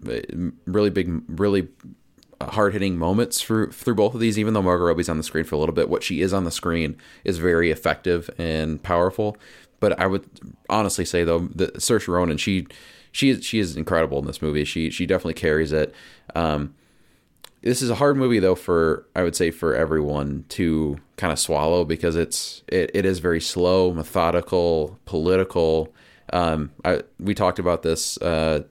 really big, really hard-hitting moments through, through both of these, even though Margot Robbie's on the screen for a little bit. What she is on the screen is very effective and powerful. But I would honestly say, though, that Saoirse Ronan, she, she is, she is incredible in this movie. She, she definitely carries it. Um, this is a hard movie, though, for, I would say, for everyone to kind of swallow because it's, it, it is very slow, methodical, political. Um, I, we talked about this uh,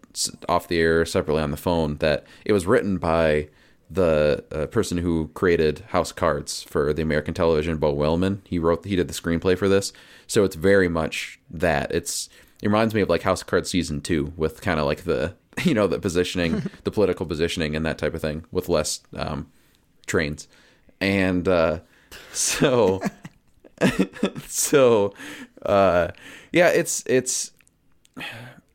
off the air separately on the phone, that it was written by the uh, person who created House of Cards for the American television, Bo Wellman. He wrote, he did the screenplay for this. So it's very much that. It's, it reminds me of like House of Cards season two with kind of like the, you know, the positioning, the political positioning and that type of thing with less um, trains. And uh, so, so uh, yeah, it's, it's,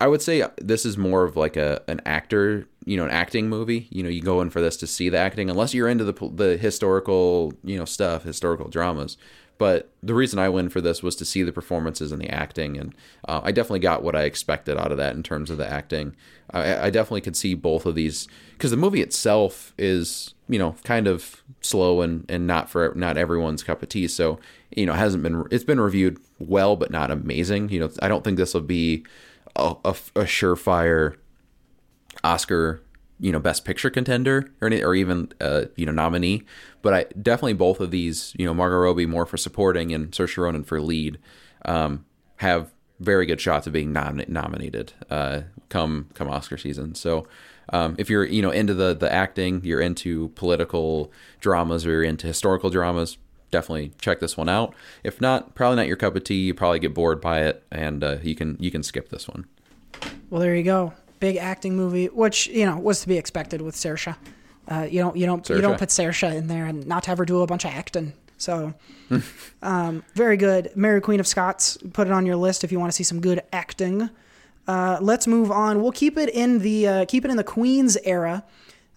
I would say this is more of like a, an actor, you know, an acting movie. You know, you go in for this to see the acting, unless you're into the the historical, you know, stuff, historical dramas. But the reason I went for this was to see the performances and the acting. And uh, I definitely got what I expected out of that in terms of the acting. I, I definitely could see both of these, because the movie itself is, you know, kind of slow and, and not for not everyone's cup of tea. So, you know, it hasn't been, it's been reviewed well, but not amazing. You know, I don't think this will be a, a, a surefire Oscar, you know, best picture contender or any, or even, uh, you know, nominee. But I definitely, both of these, you know, Margot Robbie more for supporting and Saoirse Ronan for lead, um, have very good shots of being nom- nominated, uh, come, come Oscar season. So, um, if you're, you know, into the, the acting, you're into political dramas or you're into historical dramas, definitely check this one out. If not, probably not your cup of tea. You probably get bored by it and, uh, you can, you can skip this one. Well, there you go. Big acting movie, which, you know, was to be expected with Saoirse. Uh, you don't, you don't, Saoirse. you don't put Saoirse in there and not have her do a bunch of acting. So, um, very good. Mary Queen of Scots, put it on your list if you want to see some good acting. Uh, let's move on. We'll keep it in the uh, keep it in the Queen's era.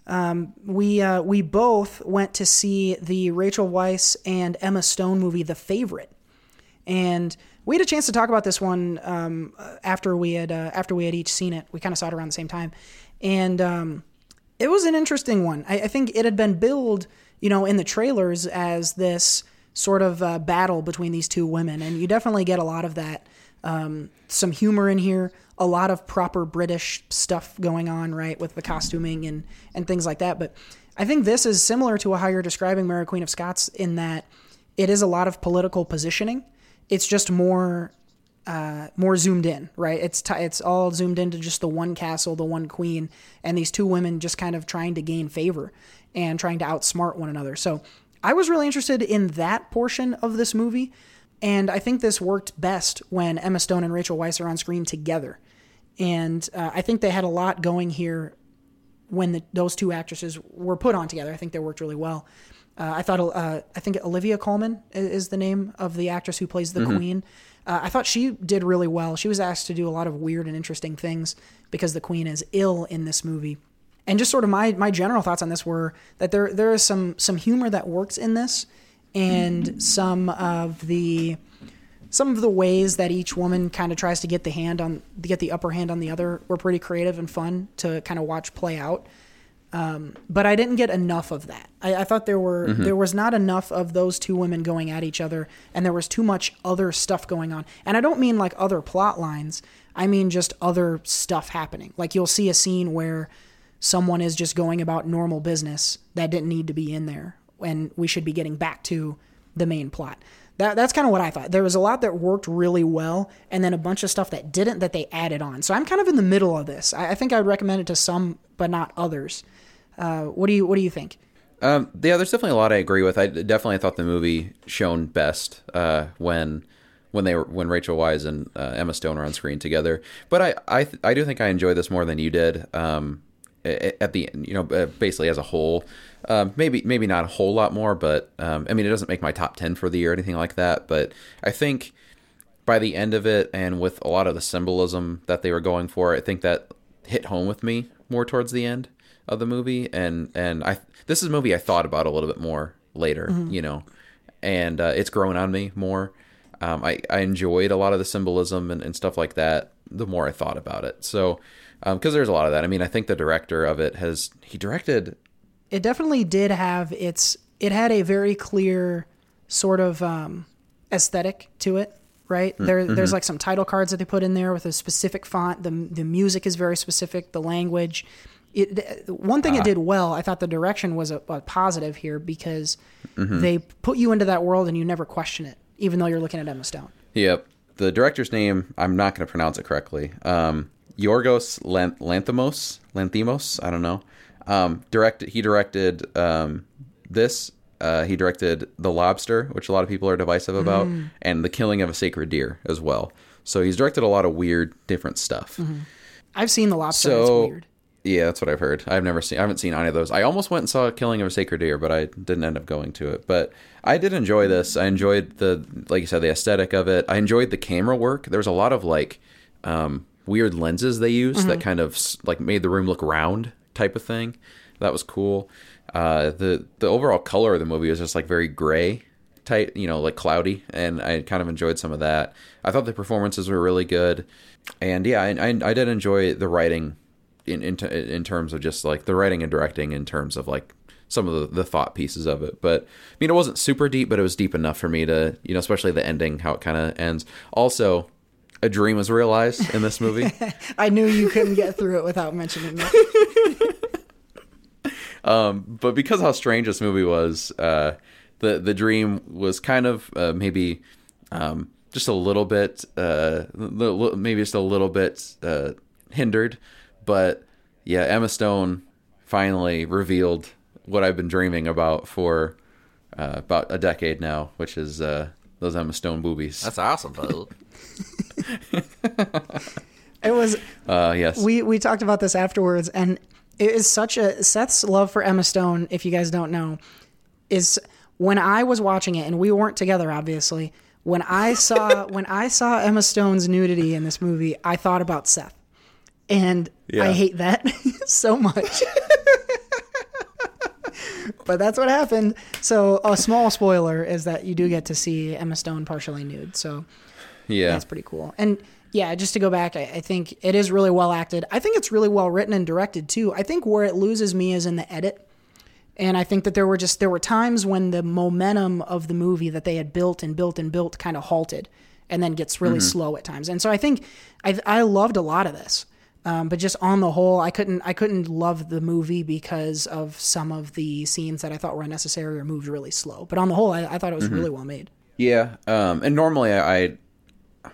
Um, we uh, we both went to see the Rachel Weisz and Emma Stone movie, The Favorite, and we had a chance to talk about this one um, after we had uh, after we had each seen it. We kind of saw it around the same time, and um, it was an interesting one. I, I think it had been billed, you know, in the trailers as this sort of uh, battle between these two women, and you definitely get a lot of that. Um, some humor in here, a lot of proper British stuff going on, right, with the costuming and and things like that. But I think this is similar to a how you're describing Mary Queen of Scots in that it is a lot of political positioning. It's just more, uh, more zoomed in, right? It's t- it's all zoomed into just the one castle, the one queen, and these two women just kind of trying to gain favor and trying to outsmart one another. So I was really interested in that portion of this movie, and I think this worked best when Emma Stone and Rachel Weisz are on screen together. And uh, I think they had a lot going here when the, those two actresses were put on together. I think they worked really well. Uh, I thought, uh, I think Olivia Colman is the name of the actress who plays the mm-hmm. Queen. Uh, I thought she did really well. She was asked to do a lot of weird and interesting things because the Queen is ill in this movie. And just sort of my, my general thoughts on this were that there there is some some humor that works in this, and some of the some of the ways that each woman kind of tries to get the hand on get the upper hand on the other were pretty creative and fun to kind of watch play out. Um, but I didn't get enough of that. I, I thought there were mm-hmm. there was not enough of those two women going at each other, and there was too much other stuff going on. And I don't mean like other plot lines. I mean just other stuff happening. Like you'll see a scene where someone is just going about normal business that didn't need to be in there, and we should be getting back to the main plot. That, that's kind of what I thought. There was a lot that worked really well, and then a bunch of stuff that didn't that they added on. So I'm kind of in the middle of this. I, I think I would recommend it to some, but not others. Uh, what do you what do you think? Um, yeah, there's definitely a lot I agree with. I definitely thought the movie shone best uh, when when they were, when Rachel Weisz and uh, Emma Stone are on screen together. But I I, th- I do think I enjoyed this more than you did. Um, at the end, you know, basically as a whole, um, maybe maybe not a whole lot more. But um, I mean, it doesn't make my top ten for the year or anything like that. But I think by the end of it, and with a lot of the symbolism that they were going for, I think that hit home with me more towards the end of the movie. And and I this is a movie I thought about a little bit more later, mm-hmm. you know, and uh, it's grown on me more. Um, I, I enjoyed a lot of the symbolism and, and stuff like that the more I thought about it. So um, because there's a lot of that. I mean, I think the director of it has he directed. It definitely did have its it had a very clear sort of um, aesthetic to it. Right there, mm-hmm. there's like some title cards that they put in there with a specific font. The the music is very specific. The language. It, one thing ah. it did well, I thought the direction was a, a positive here because mm-hmm. they put you into that world and you never question it, even though you're looking at Emma Stone. Yep. The director's name, I'm not going to pronounce it correctly. Um, Yorgos Lanthimos, Lanthimos, I don't know. Um, directed, he directed um, this. Uh, he directed The Lobster, which a lot of people are divisive about, mm. and The Killing of a Sacred Deer as well. So he's directed a lot of weird, different stuff. Mm-hmm. I've seen The Lobster. So, it's weird. Yeah, that's what I've heard. I've never seen. I haven't seen any of those. I almost went and saw Killing of a Sacred Deer, but I didn't end up going to it. But I did enjoy this. I enjoyed the, like you said, the aesthetic of it. I enjoyed the camera work. There was a lot of like um, weird lenses they used mm-hmm. that kind of like made the room look round type of thing. That was cool. Uh, the the overall color of the movie was just like very gray, tight, you know, like cloudy, and I kind of enjoyed some of that. I thought the performances were really good, and yeah, I I, I did enjoy the writing. In, in in terms of just like the writing and directing, in terms of like some of the, the thought pieces of it. But I mean, it wasn't super deep, but it was deep enough for me to, you know, especially the ending, how it kind of ends. Also, a dream was realized in this movie. I knew you couldn't get through it without mentioning that. um, but because how strange this movie was, uh, the, the dream was kind of uh, maybe um, just a little bit, uh, maybe just a little bit uh, hindered. But yeah, Emma Stone finally revealed what I've been dreaming about for uh, about a decade now, which is uh, those Emma Stone boobies. That's awesome, though. It was. Uh, yes. We we talked about this afterwards, and it is such a Seth's love for Emma Stone. If you guys don't know, is when I was watching it, and we weren't together, obviously. When I saw when I saw Emma Stone's nudity in this movie, I thought about Seth. And yeah. I hate that so much. But that's what happened. So a small spoiler is that you do get to see Emma Stone partially nude. So yeah, that's pretty cool. And yeah, just to go back, I, I think it is really well acted. I think it's really well written and directed too. I think where it loses me is in the edit. And I think that there were just, there were times when the momentum of the movie that they had built and built and built kind of halted and then gets really mm-hmm. slow at times. And so I think I, I loved a lot of this. Um, but just on the whole, I couldn't I couldn't love the movie because of some of the scenes that I thought were unnecessary or moved really slow. But on the whole, I, I thought it was mm-hmm. really well made. Yeah, um, and normally I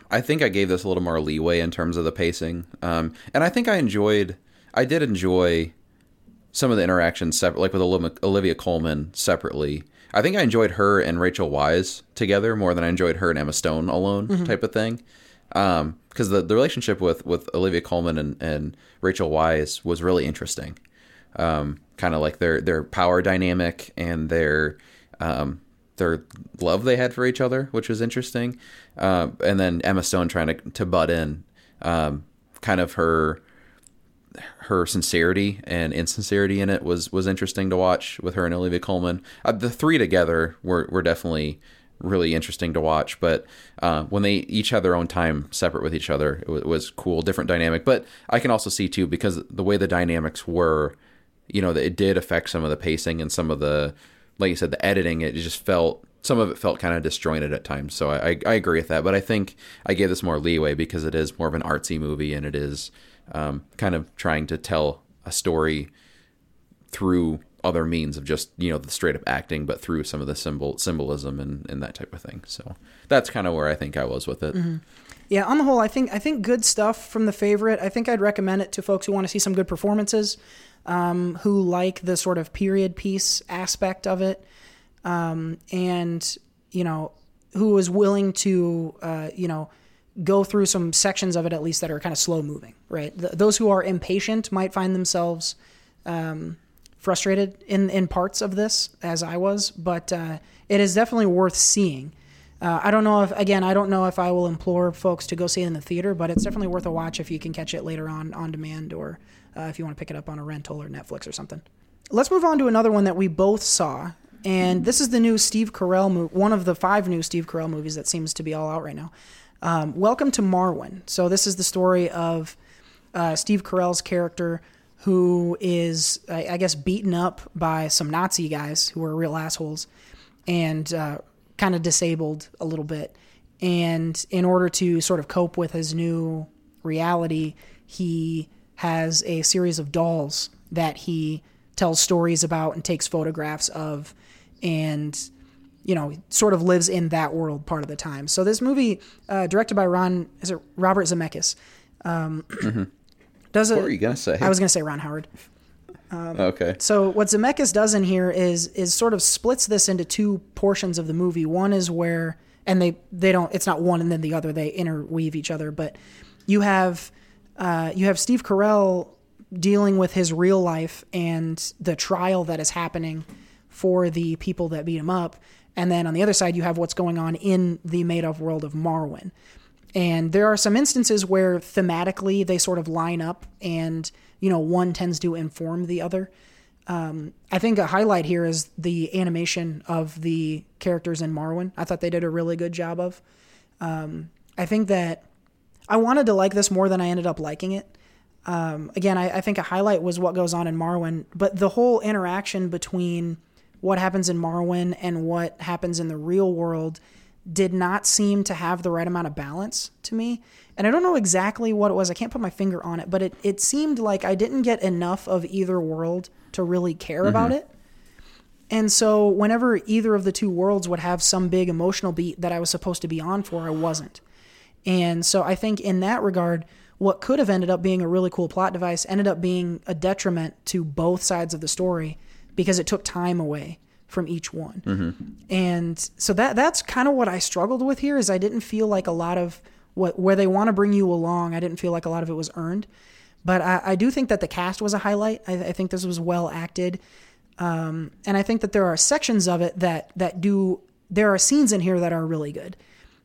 I think I gave this a little more leeway in terms of the pacing. Um, and I think I enjoyed, I did enjoy some of the interactions, separ- like with Olivia Colman separately. I think I enjoyed her and Rachel Weisz together more than I enjoyed her and Emma Stone alone mm-hmm. type of thing. Um, because the, the relationship with, with Olivia Colman and, and Rachel Weisz was really interesting. Um, kind of like their, their power dynamic and their, um, their love they had for each other, which was interesting. Um, uh, and then Emma Stone trying to, to butt in, um, kind of her, her sincerity and insincerity in it was, was interesting to watch with her and Olivia Colman. Uh, the three together were, were definitely really interesting to watch, but uh, when they each had their own time separate with each other, it, w- it was cool, different dynamic. But I can also see too, because the way the dynamics were, you know, it did affect some of the pacing and some of the, like you said, the editing. It just felt, some of it felt kind of disjointed at times. So I, I, I agree with that, but I think I gave this more leeway because it is more of an artsy movie and it is um, kind of trying to tell a story through other means of just, you know, the straight up acting, but through some of the symbol symbolism and, and that type of thing. So that's kind of where I think I was with it. Mm-hmm. Yeah. On the whole, I think, I think good stuff from The Favorite. I think I'd recommend it to folks who want to see some good performances, um, who like the sort of period piece aspect of it. Um, and, you know, who is willing to, uh, you know, go through some sections of it, at least that are kind of slow moving, right? Th- those who are impatient might find themselves, um, frustrated in, in parts of this as I was, but uh, it is definitely worth seeing. Uh, I don't know if, again, I don't know if I will implore folks to go see it in the theater, but it's definitely worth a watch if you can catch it later on on demand or uh, if you want to pick it up on a rental or Netflix or something. Let's move on to another one that we both saw, and this is the new Steve Carell movie, one of the five new Steve Carell movies that seems to be all out right now. Um, Welcome to Marwen. So this is the story of uh, Steve Carell's character, who is, I guess, beaten up by some Nazi guys who are real assholes and uh, kind of disabled a little bit. And in order to sort of cope with his new reality, he has a series of dolls that he tells stories about and takes photographs of and, you know, sort of lives in that world part of the time. So this movie, uh, directed by Ron, is it Robert Zemeckis? Um, mm-hmm. Does it, what were you going to say? I was going to say Ron Howard. Um, okay. So what Zemeckis does in here is is sort of splits this into two portions of the movie. One is where, and they, they don't, it's not one and then the other, they interweave each other, but you have uh, you have Steve Carell dealing with his real life and the trial that is happening for the people that beat him up. And then on the other side, you have what's going on in the made-up world of Marwen. And there are some instances where thematically they sort of line up and, you know, one tends to inform the other. Um, I think a highlight here is the animation of the characters in Marwen. I thought they did a really good job of. Um, I think that I wanted to like this more than I ended up liking it. Um, again, I, I think a highlight was what goes on in Marwen, but the whole interaction between what happens in Marwen and what happens in the real world did not seem to have the right amount of balance to me. And I don't know exactly what it was. I can't put my finger on it, but it, it seemed like I didn't get enough of either world to really care mm-hmm. about it. And so whenever either of the two worlds would have some big emotional beat that I was supposed to be on for, I wasn't. And so I think in that regard, what could have ended up being a really cool plot device ended up being a detriment to both sides of the story because it took time away from each one. Mm-hmm. And so that that's kind of what I struggled with here is I didn't feel like a lot of what where they want to bring you along, I didn't feel like a lot of it was earned. But I, I do think that the cast was a highlight. I, I think this was well acted. Um, and I think that there are sections of it that that do, there are scenes in here that are really good.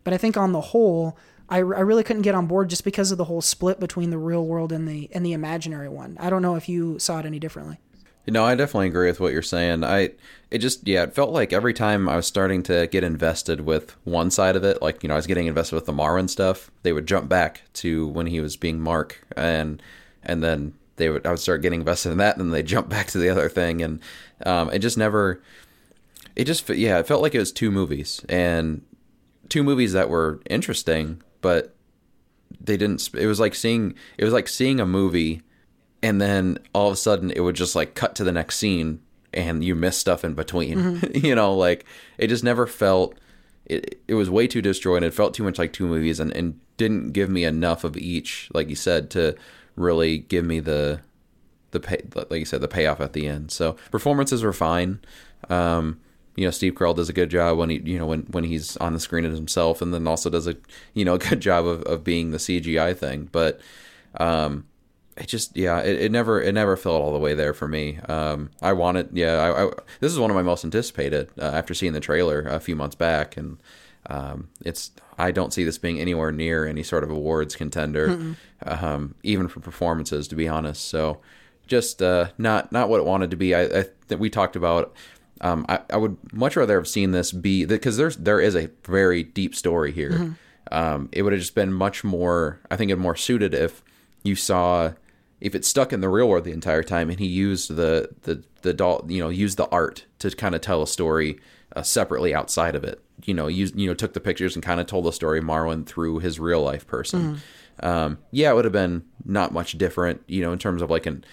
But I think on the whole, I, I really couldn't get on board just because of the whole split between the real world and the and the imaginary one. I don't know if you saw it any differently. No, I definitely agree with what you're saying. I it just yeah, it felt like every time I was starting to get invested with one side of it, like you know, I was getting invested with the Marwen stuff. They would jump back to when he was being Mark, and and then they would I would start getting invested in that, and they jump back to the other thing, and um, it just never. It just yeah, it felt like it was two movies and two movies that were interesting. But they didn't, it was like seeing, it was like seeing a movie and then all of a sudden it would just like cut to the next scene and you miss stuff in between, mm-hmm. you know, like it just never felt, it It was way too disjointed. It felt too much like two movies and, and didn't give me enough of each, like you said, to really give me the, the pay, like you said, the payoff at the end. So performances were fine. Um, You know, Steve Carell does a good job when he, you know, when, when he's on the screen as himself, and then also does a, you know, a good job of, of being the C G I thing. But um, it just, yeah, it, it never, it never felt all the way there for me. Um, I wanted, yeah, I, I, this is one of my most anticipated uh, after seeing the trailer a few months back, and um, it's, I don't see this being anywhere near any sort of awards contender, um, even for performances, to be honest. So, just uh, not, not what it wanted to be. I, I think we talked about. Um, I, I would much rather have seen this be because there's there is a very deep story here. Mm-hmm. Um, it would have just been much more, I think, it more suited if you saw if it stuck in the real world the entire time and he used the the the doll, you know, used the art to kind of tell a story uh, separately outside of it. You know, used you know took the pictures and kind of told the story Marwen through his real life person. Mm-hmm. Um, yeah, it would have been not much different. You know, in terms of like an.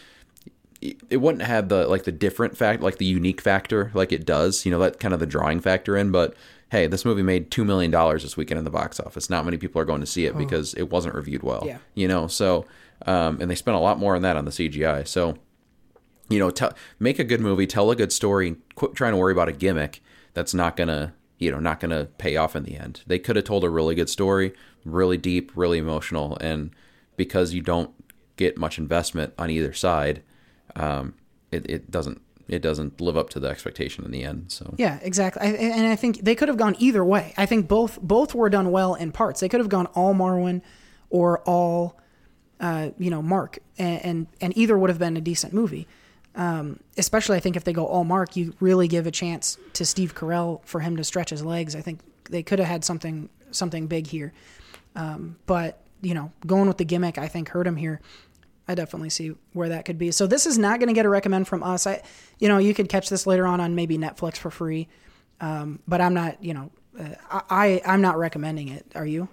It wouldn't have the like the different fact, like the unique factor, like it does, you know, that kind of the drawing factor in. But hey, this movie made two million dollars this weekend in the box office. Not many people are going to see it oh. because it wasn't reviewed well, yeah. you know. So, um, and they spent a lot more on that on the C G I. So, you know, t- make a good movie, tell a good story, and quit trying to worry about a gimmick that's not gonna, you know, not gonna pay off in the end. They could have told a really good story, really deep, really emotional, and because you don't get much investment on either side. Um, it, it doesn't, it doesn't live up to the expectation in the end. So yeah, exactly. I, and I think they could have gone either way. I think both, both were done well in parts. They could have gone all Marwen or all, uh, you know, Mark and, and, and either would have been a decent movie. Um, especially I think if they go all Mark, you really give a chance to Steve Carell for him to stretch his legs. I think they could have had something, something big here. Um, but you know, going with the gimmick, I think hurt him here. I definitely see where that could be. So this is not going to get a recommend from us. I, you know, you could catch this later on on maybe Netflix for free. Um, but I'm not, you know, uh, I, I, I'm not recommending it. Are you?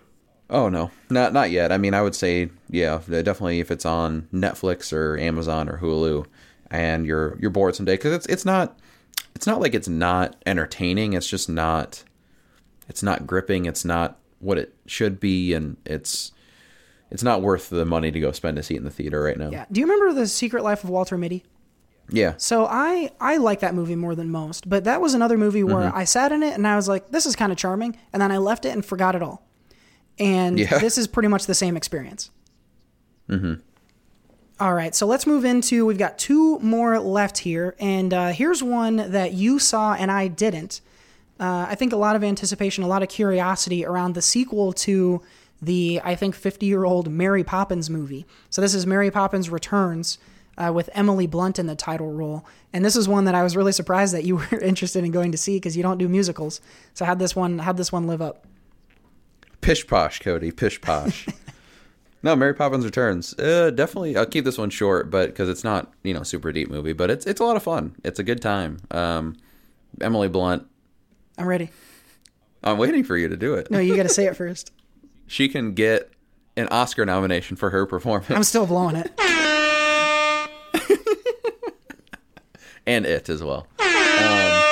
Oh no, not, not yet. I mean, I would say, yeah, definitely if it's on Netflix or Amazon or Hulu and you're, you're bored someday. Cause it's, it's not, it's not like it's not entertaining. It's just not, it's not gripping. It's not what it should be. And it's, It's not worth the money to go spend a seat in the theater right now. Yeah. Do you remember The Secret Life of Walter Mitty? Yeah. So I, I like that movie more than most, but that was another movie where mm-hmm. I sat in it and I was like, this is kind of charming. And then I left it and forgot it all. And yeah. this is pretty much the same experience. Mm-hmm. All right. So let's move into, we've got two more left here. And uh, here's one that you saw and I didn't. Uh, I think a lot of anticipation, a lot of curiosity around the sequel to the, I think, fifty-year-old Mary Poppins movie. So this is Mary Poppins Returns uh, with Emily Blunt in the title role. And this is one that I was really surprised that you were interested in going to see because you don't do musicals. So how'd this one, how'd this one live up? Pish posh, Cody. Pish posh. No, Mary Poppins Returns. Uh, definitely, I'll keep this one short, but because it's not, you know, super deep movie, but it's it's a lot of fun. It's a good time. Um, Emily Blunt. I'm ready. I'm waiting for you to do it. No, you got to say it first. She can get an Oscar nomination for her performance. I'm still blowing it. And it as well. Um,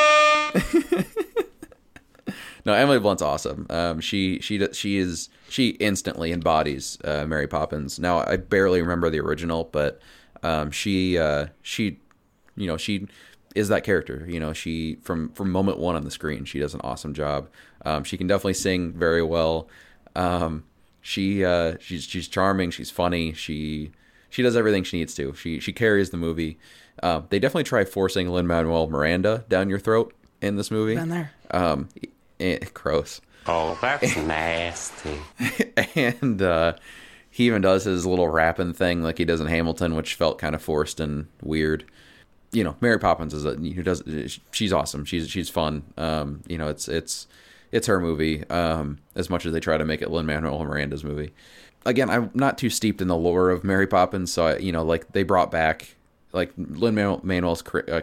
no, Emily Blunt's awesome. Um, she she she is she instantly embodies uh, Mary Poppins. Now I barely remember the original, but um, she uh, she you know she is that character. You know she from from moment one on the screen she does an awesome job. Um, she can definitely sing very well. Um, she uh, she's she's charming. She's funny. She she does everything she needs to. She she carries the movie. Uh, they definitely try forcing Lin-Manuel Miranda down your throat in this movie. Been there. Um, It, gross. Oh, that's nasty. And uh, he even does his little rapping thing like he does in Hamilton, which felt kind of forced and weird. You know, Mary Poppins is a who does. She's awesome. She's she's fun. Um, you know, it's it's it's her movie. Um, as much as they try to make it Lin-Manuel Miranda's movie. Again, I'm not too steeped in the lore of Mary Poppins, so I, you know, like they brought back like Lin-Manuel's. Uh,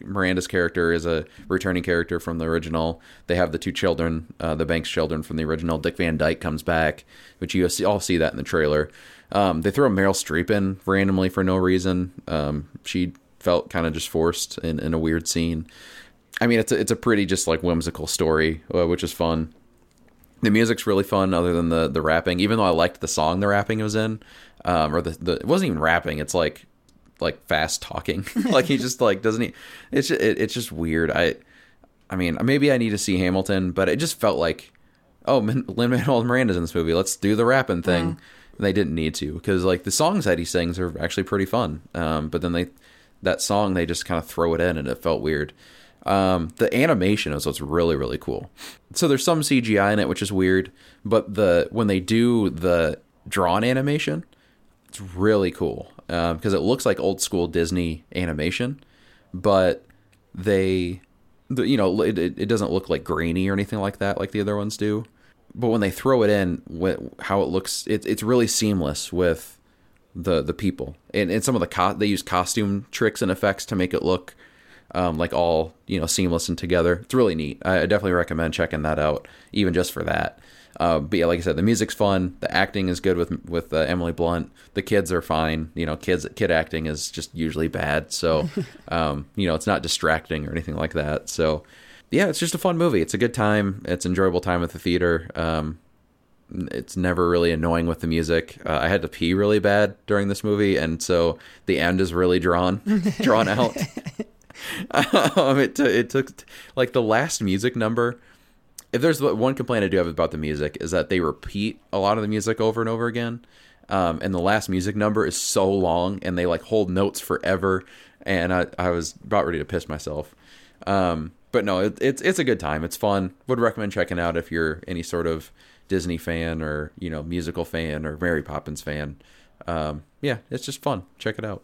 Miranda's character is a returning character from the original. They have the two children, uh, the Banks children from the original. Dick Van Dyke comes back, which you all see that in the trailer. Um, they throw Meryl Streep in randomly for no reason. Um, she felt kind of just forced in, in a weird scene. I mean, it's a, it's a pretty just like whimsical story, uh, which is fun. The music's really fun other than the, the rapping, even though I liked the song the rapping was in, um, or the, the, it wasn't even rapping. It's like, like fast talking like he just like doesn't he it's just, it, it's just weird I I mean maybe I need to see Hamilton, but it just felt like, oh, Lin-Manuel Miranda's in this movie, let's do the rapping thing. Wow. And they didn't need to, because like the songs that he sings are actually pretty fun, um but then they that song they just kind of throw it in and it felt weird. Um the animation is what's really really cool. So there's some C G I in it, which is weird, but the when they do the drawn animation, it's really cool. Because um, it looks like old school Disney animation, but they, the, you know, it, it doesn't look like grainy or anything like that, like the other ones do. But when they throw it in, wh- how it looks, it, it's really seamless with the the people. And, and some of the, co- they use costume tricks and effects to make it look um, like all, you know, seamless and together. It's really neat. I definitely recommend checking that out, even just for that. Uh, but yeah, like I said, the music's fun. The acting is good with with uh, Emily Blunt. The kids are fine. You know, kids kid acting is just usually bad. So, um, you know, it's not distracting or anything like that. So, yeah, it's just a fun movie. It's a good time. It's an enjoyable time at the theater. Um, it's never really annoying with the music. Uh, I had to pee really bad during this movie, and so the end is really drawn drawn out. um, it t- it took like the last music number. If there's one complaint I do have about the music, is that they repeat a lot of the music over and over again. Um, and the last music number is so long and they like hold notes forever. And I, I was about ready to piss myself. Um, but no, it, it's, it's a good time. It's fun. Would recommend checking out if you're any sort of Disney fan or, you know, musical fan or Mary Poppins fan. Um, yeah, it's just fun. Check it out.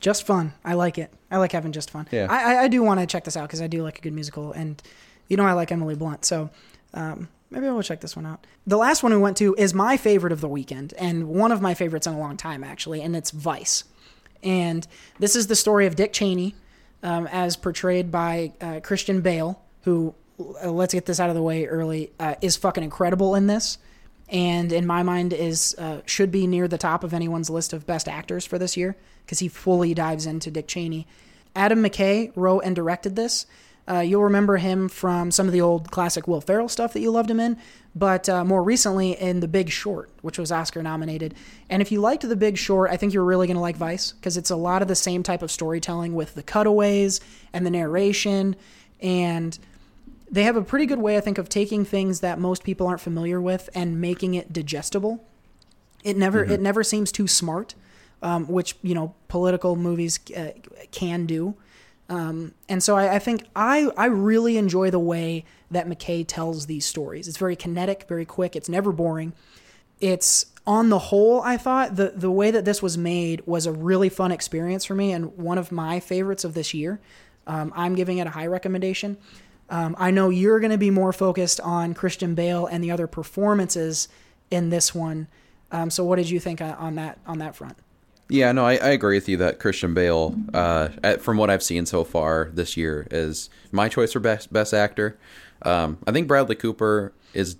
Just fun. I like it. I like having just fun. Yeah. I, I, I do want to check this out because I do like a good musical, and you know, I like Emily Blunt, so um, maybe I will check this one out. The last one we went to is my favorite of the weekend, and one of my favorites in a long time, actually, and it's Vice. And this is the story of Dick Cheney, um, as portrayed by uh, Christian Bale, who, uh, let's get this out of the way early, uh, is fucking incredible in this, and in my mind is uh, should be near the top of anyone's list of best actors for this year, because he fully dives into Dick Cheney. Adam McKay wrote and directed this. Uh, you'll remember him from some of the old classic Will Ferrell stuff that you loved him in, but uh, more recently in The Big Short, which was Oscar nominated. And if you liked The Big Short, I think you're really going to like Vice, because it's a lot of the same type of storytelling with the cutaways and the narration. And they have a pretty good way, I think, of taking things that most people aren't familiar with and making it digestible. It never mm-hmm. it never seems too smart, um, which, you know, political movies uh, can do. Um, and so I, I think I, I really enjoy the way that McKay tells these stories. It's very kinetic, very quick. It's never boring. It's on the whole, I thought the, the way that this was made was a really fun experience for me. And one of my favorites of this year. um, I'm giving it a high recommendation. Um, I know you're going to be more focused on Christian Bale and the other performances in this one. Um, so what did you think on that, on that front? Yeah, no, I, I agree with you that Christian Bale, uh, at, from what I've seen so far this year, is my choice for best best actor. Um, I think Bradley Cooper is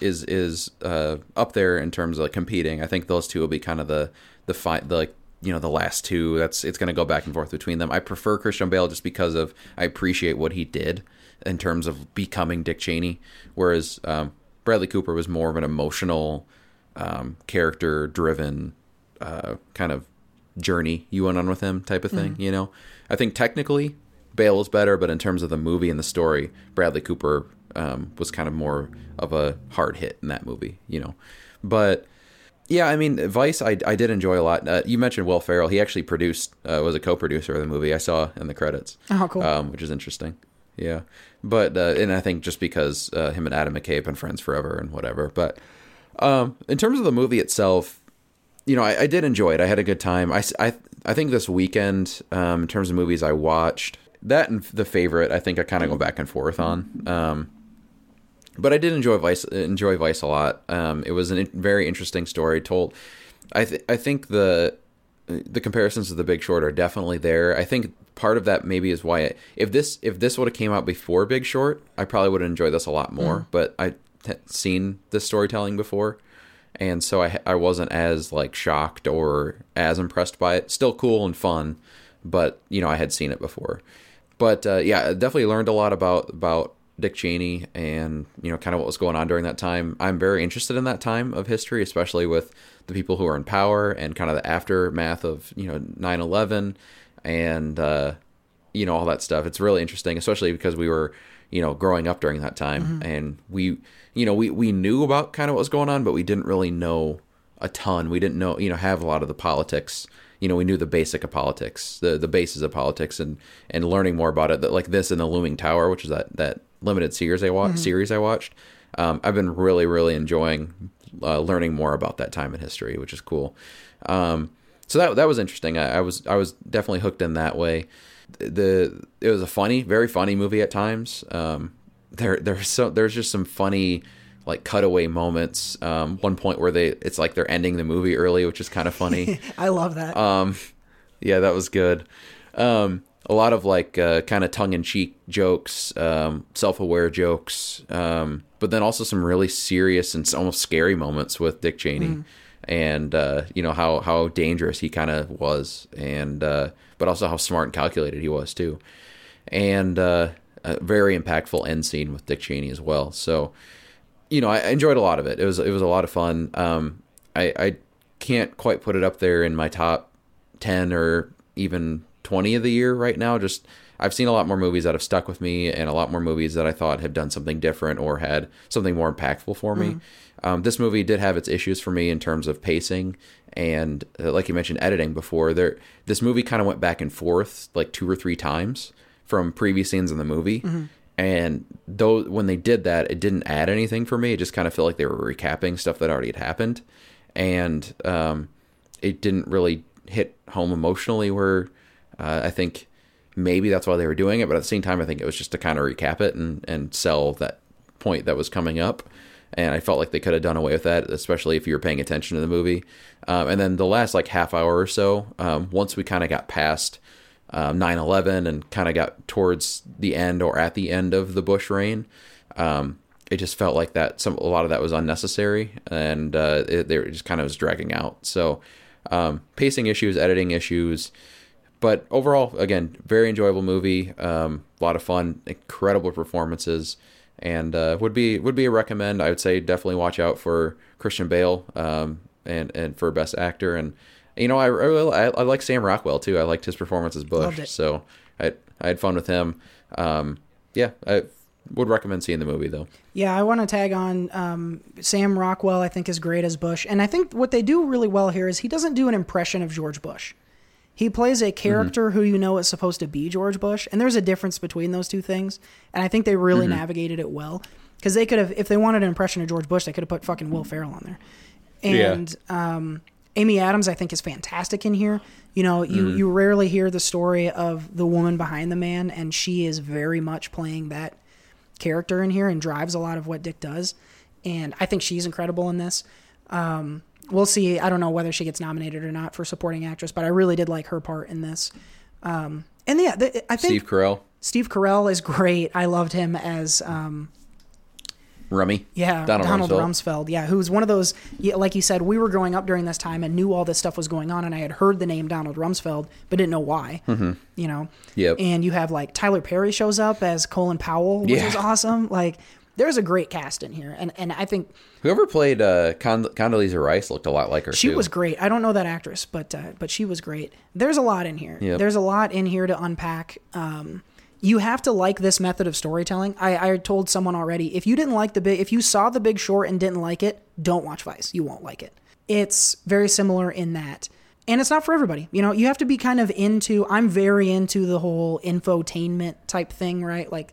is is uh, up there in terms of competing. I think those two will be kind of the the fight, the, like, you know, the last two. That's it's going to go back and forth between them. I prefer Christian Bale just because of I appreciate what he did in terms of becoming Dick Cheney, whereas um, Bradley Cooper was more of an emotional, um, character-driven. Uh, kind of journey you went on with him type of thing, mm-hmm. you know. I think technically Bale is better, but in terms of the movie and the story, Bradley Cooper um, was kind of more of a hard hit in that movie, you know. But yeah, I mean, Vice I, I did enjoy a lot. Uh, you mentioned Will Ferrell. He actually produced, uh, was a co-producer of the movie. I saw in the credits. Oh, cool. Um, which is interesting. Yeah. But, uh, and I think just because uh, him and Adam McKay have been friends forever and whatever. But um, in terms of the movie itself, you know, I, I did enjoy it. I had a good time. I, I, I think this weekend, um, in terms of movies I watched, that and The Favorite, I think I kind of go back and forth on. Um, but I did enjoy Vice, enjoy Vice a lot. Um, it was a very interesting story told. I, th- I think the the comparisons to The Big Short are definitely there. I think part of that maybe is why it, if this if this would have came out before Big Short, I probably would have enjoyed this a lot more. Mm. But I had seen this storytelling before. And so I I wasn't as like shocked or as impressed by it. Still cool and fun, but you know I had seen it before. But uh, yeah, definitely learned a lot about about Dick Cheney and you know kind of what was going on during that time. I'm very interested in that time of history, especially with the people who are in power and kind of the aftermath of you know nine eleven and uh, you know all that stuff. It's really interesting, especially because we were. you know, growing up during that time. Mm-hmm. And we, you know, we, we knew about kind of what was going on, but we didn't really know a ton. We didn't know, you know, have a lot of the politics, you know, we knew the basic of politics, the, the basis of politics and, and learning more about it that like this in The Looming Tower, which is that, that limited series I watched mm-hmm. series I watched. Um, I've been really, really enjoying uh, learning more about that time in history, which is cool. Um, so that, that was interesting. I, I was, I was definitely hooked in that way. The it was a funny, very funny movie at times. Um, there there's so there's just some funny like cutaway moments. Um, one point where they it's like they're ending the movie early, which is kind of funny. I love that. Um, yeah, that was good. Um, a lot of like uh, kind of tongue in cheek jokes, um, self aware jokes, um, but then also some really serious and almost scary moments with Dick Cheney. Mm. And, uh, you know, how, how dangerous he kind of was and, uh, but also how smart and calculated he was too. And, uh, a very impactful end scene with Dick Cheney as well. So, you know, I, I enjoyed a lot of it. It was, it was a lot of fun. Um, I, I can't quite put it up there in my top ten or even twenty of the year right now. Just, I've seen a lot more movies that have stuck with me and a lot more movies that I thought have done something different or had something more impactful for me. Mm-hmm. Um, this movie did have its issues for me in terms of pacing and uh, like you mentioned, editing before there, this movie kind of went back and forth like two or three times from previous scenes in the movie. Mm-hmm. And though when they did that, it didn't add anything for me. It just kind of felt like they were recapping stuff that already had happened. And, um, it didn't really hit home emotionally where, uh, I think, maybe that's why they were doing it, but at the same time, I think it was just to kind of recap it and, and sell that point that was coming up. And I felt like they could have done away with that, especially if you were paying attention to the movie. Um, and then the last like half hour or so, um, once we kind of got past um, nine eleven and kind of got towards the end or at the end of the Bush reign, um, it just felt like that some a lot of that was unnecessary, and uh, it, they were just kind of was dragging out. So um, pacing issues, editing issues. But overall, again, very enjoyable movie. Um, a lot of fun, incredible performances, and uh, would be would be a recommend. I would say definitely watch out for Christian Bale um, and and for Best Actor. And you know, I really I, I like Sam Rockwell too. I liked his performance as Bush, so I I had fun with him. Um, yeah, I would recommend seeing the movie though. Yeah, I want to tag on um, Sam Rockwell. I think is great as Bush, and I think what they do really well here is he doesn't do an impression of George Bush. He plays a character mm-hmm. who you know is supposed to be George Bush, and there's a difference between those two things, and I think they really mm-hmm. navigated it well, because they could have, if they wanted an impression of George Bush, they could have put fucking Will Ferrell on there. And yeah. um, Amy Adams, I think, is fantastic in here. You know, you, mm-hmm. you rarely hear the story of the woman behind the man, and she is very much playing that character in here and drives a lot of what Dick does, and I think she's incredible in this. Um We'll see. I don't know whether she gets nominated or not for supporting actress, but I really did like her part in this. Um, and yeah, the, I think Steve Carell. Steve Carell is great. I loved him as um, Rummy. Yeah, Donald, Donald Rumsfeld. Rumsfeld. Yeah, who's one of those? Yeah, like you said, we were growing up during this time and knew all this stuff was going on, and I had heard the name Donald Rumsfeld, but didn't know why. Mm-hmm. You know. Yep. And you have like Tyler Perry shows up as Colin Powell, which yeah. is awesome. Like. There's a great cast in here, and, and I think... Whoever played uh, Cond- Condoleezza Rice looked a lot like her, she too. She was great. I don't know that actress, but uh, but she was great. There's a lot in here. Yep. There's a lot in here to unpack. Um, you have to like this method of storytelling. I, I told someone already, if you didn't like the big, if you saw The Big Short and didn't like it, don't watch Vice. You won't like it. It's very similar in that. And it's not for everybody. You know, you have to be kind of into... I'm very into the whole infotainment type thing, right? Like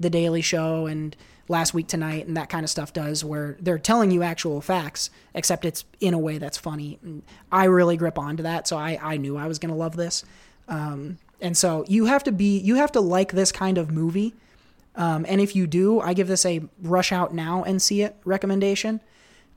The Daily Show and... Last Week Tonight and that kind of stuff does, where they're telling you actual facts, except it's in a way that's funny. And I really grip onto that, so I, I knew I was going to love this. Um, and so you have to be, you have to like this kind of movie. Um, and if you do, I give this a rush out now and see it recommendation.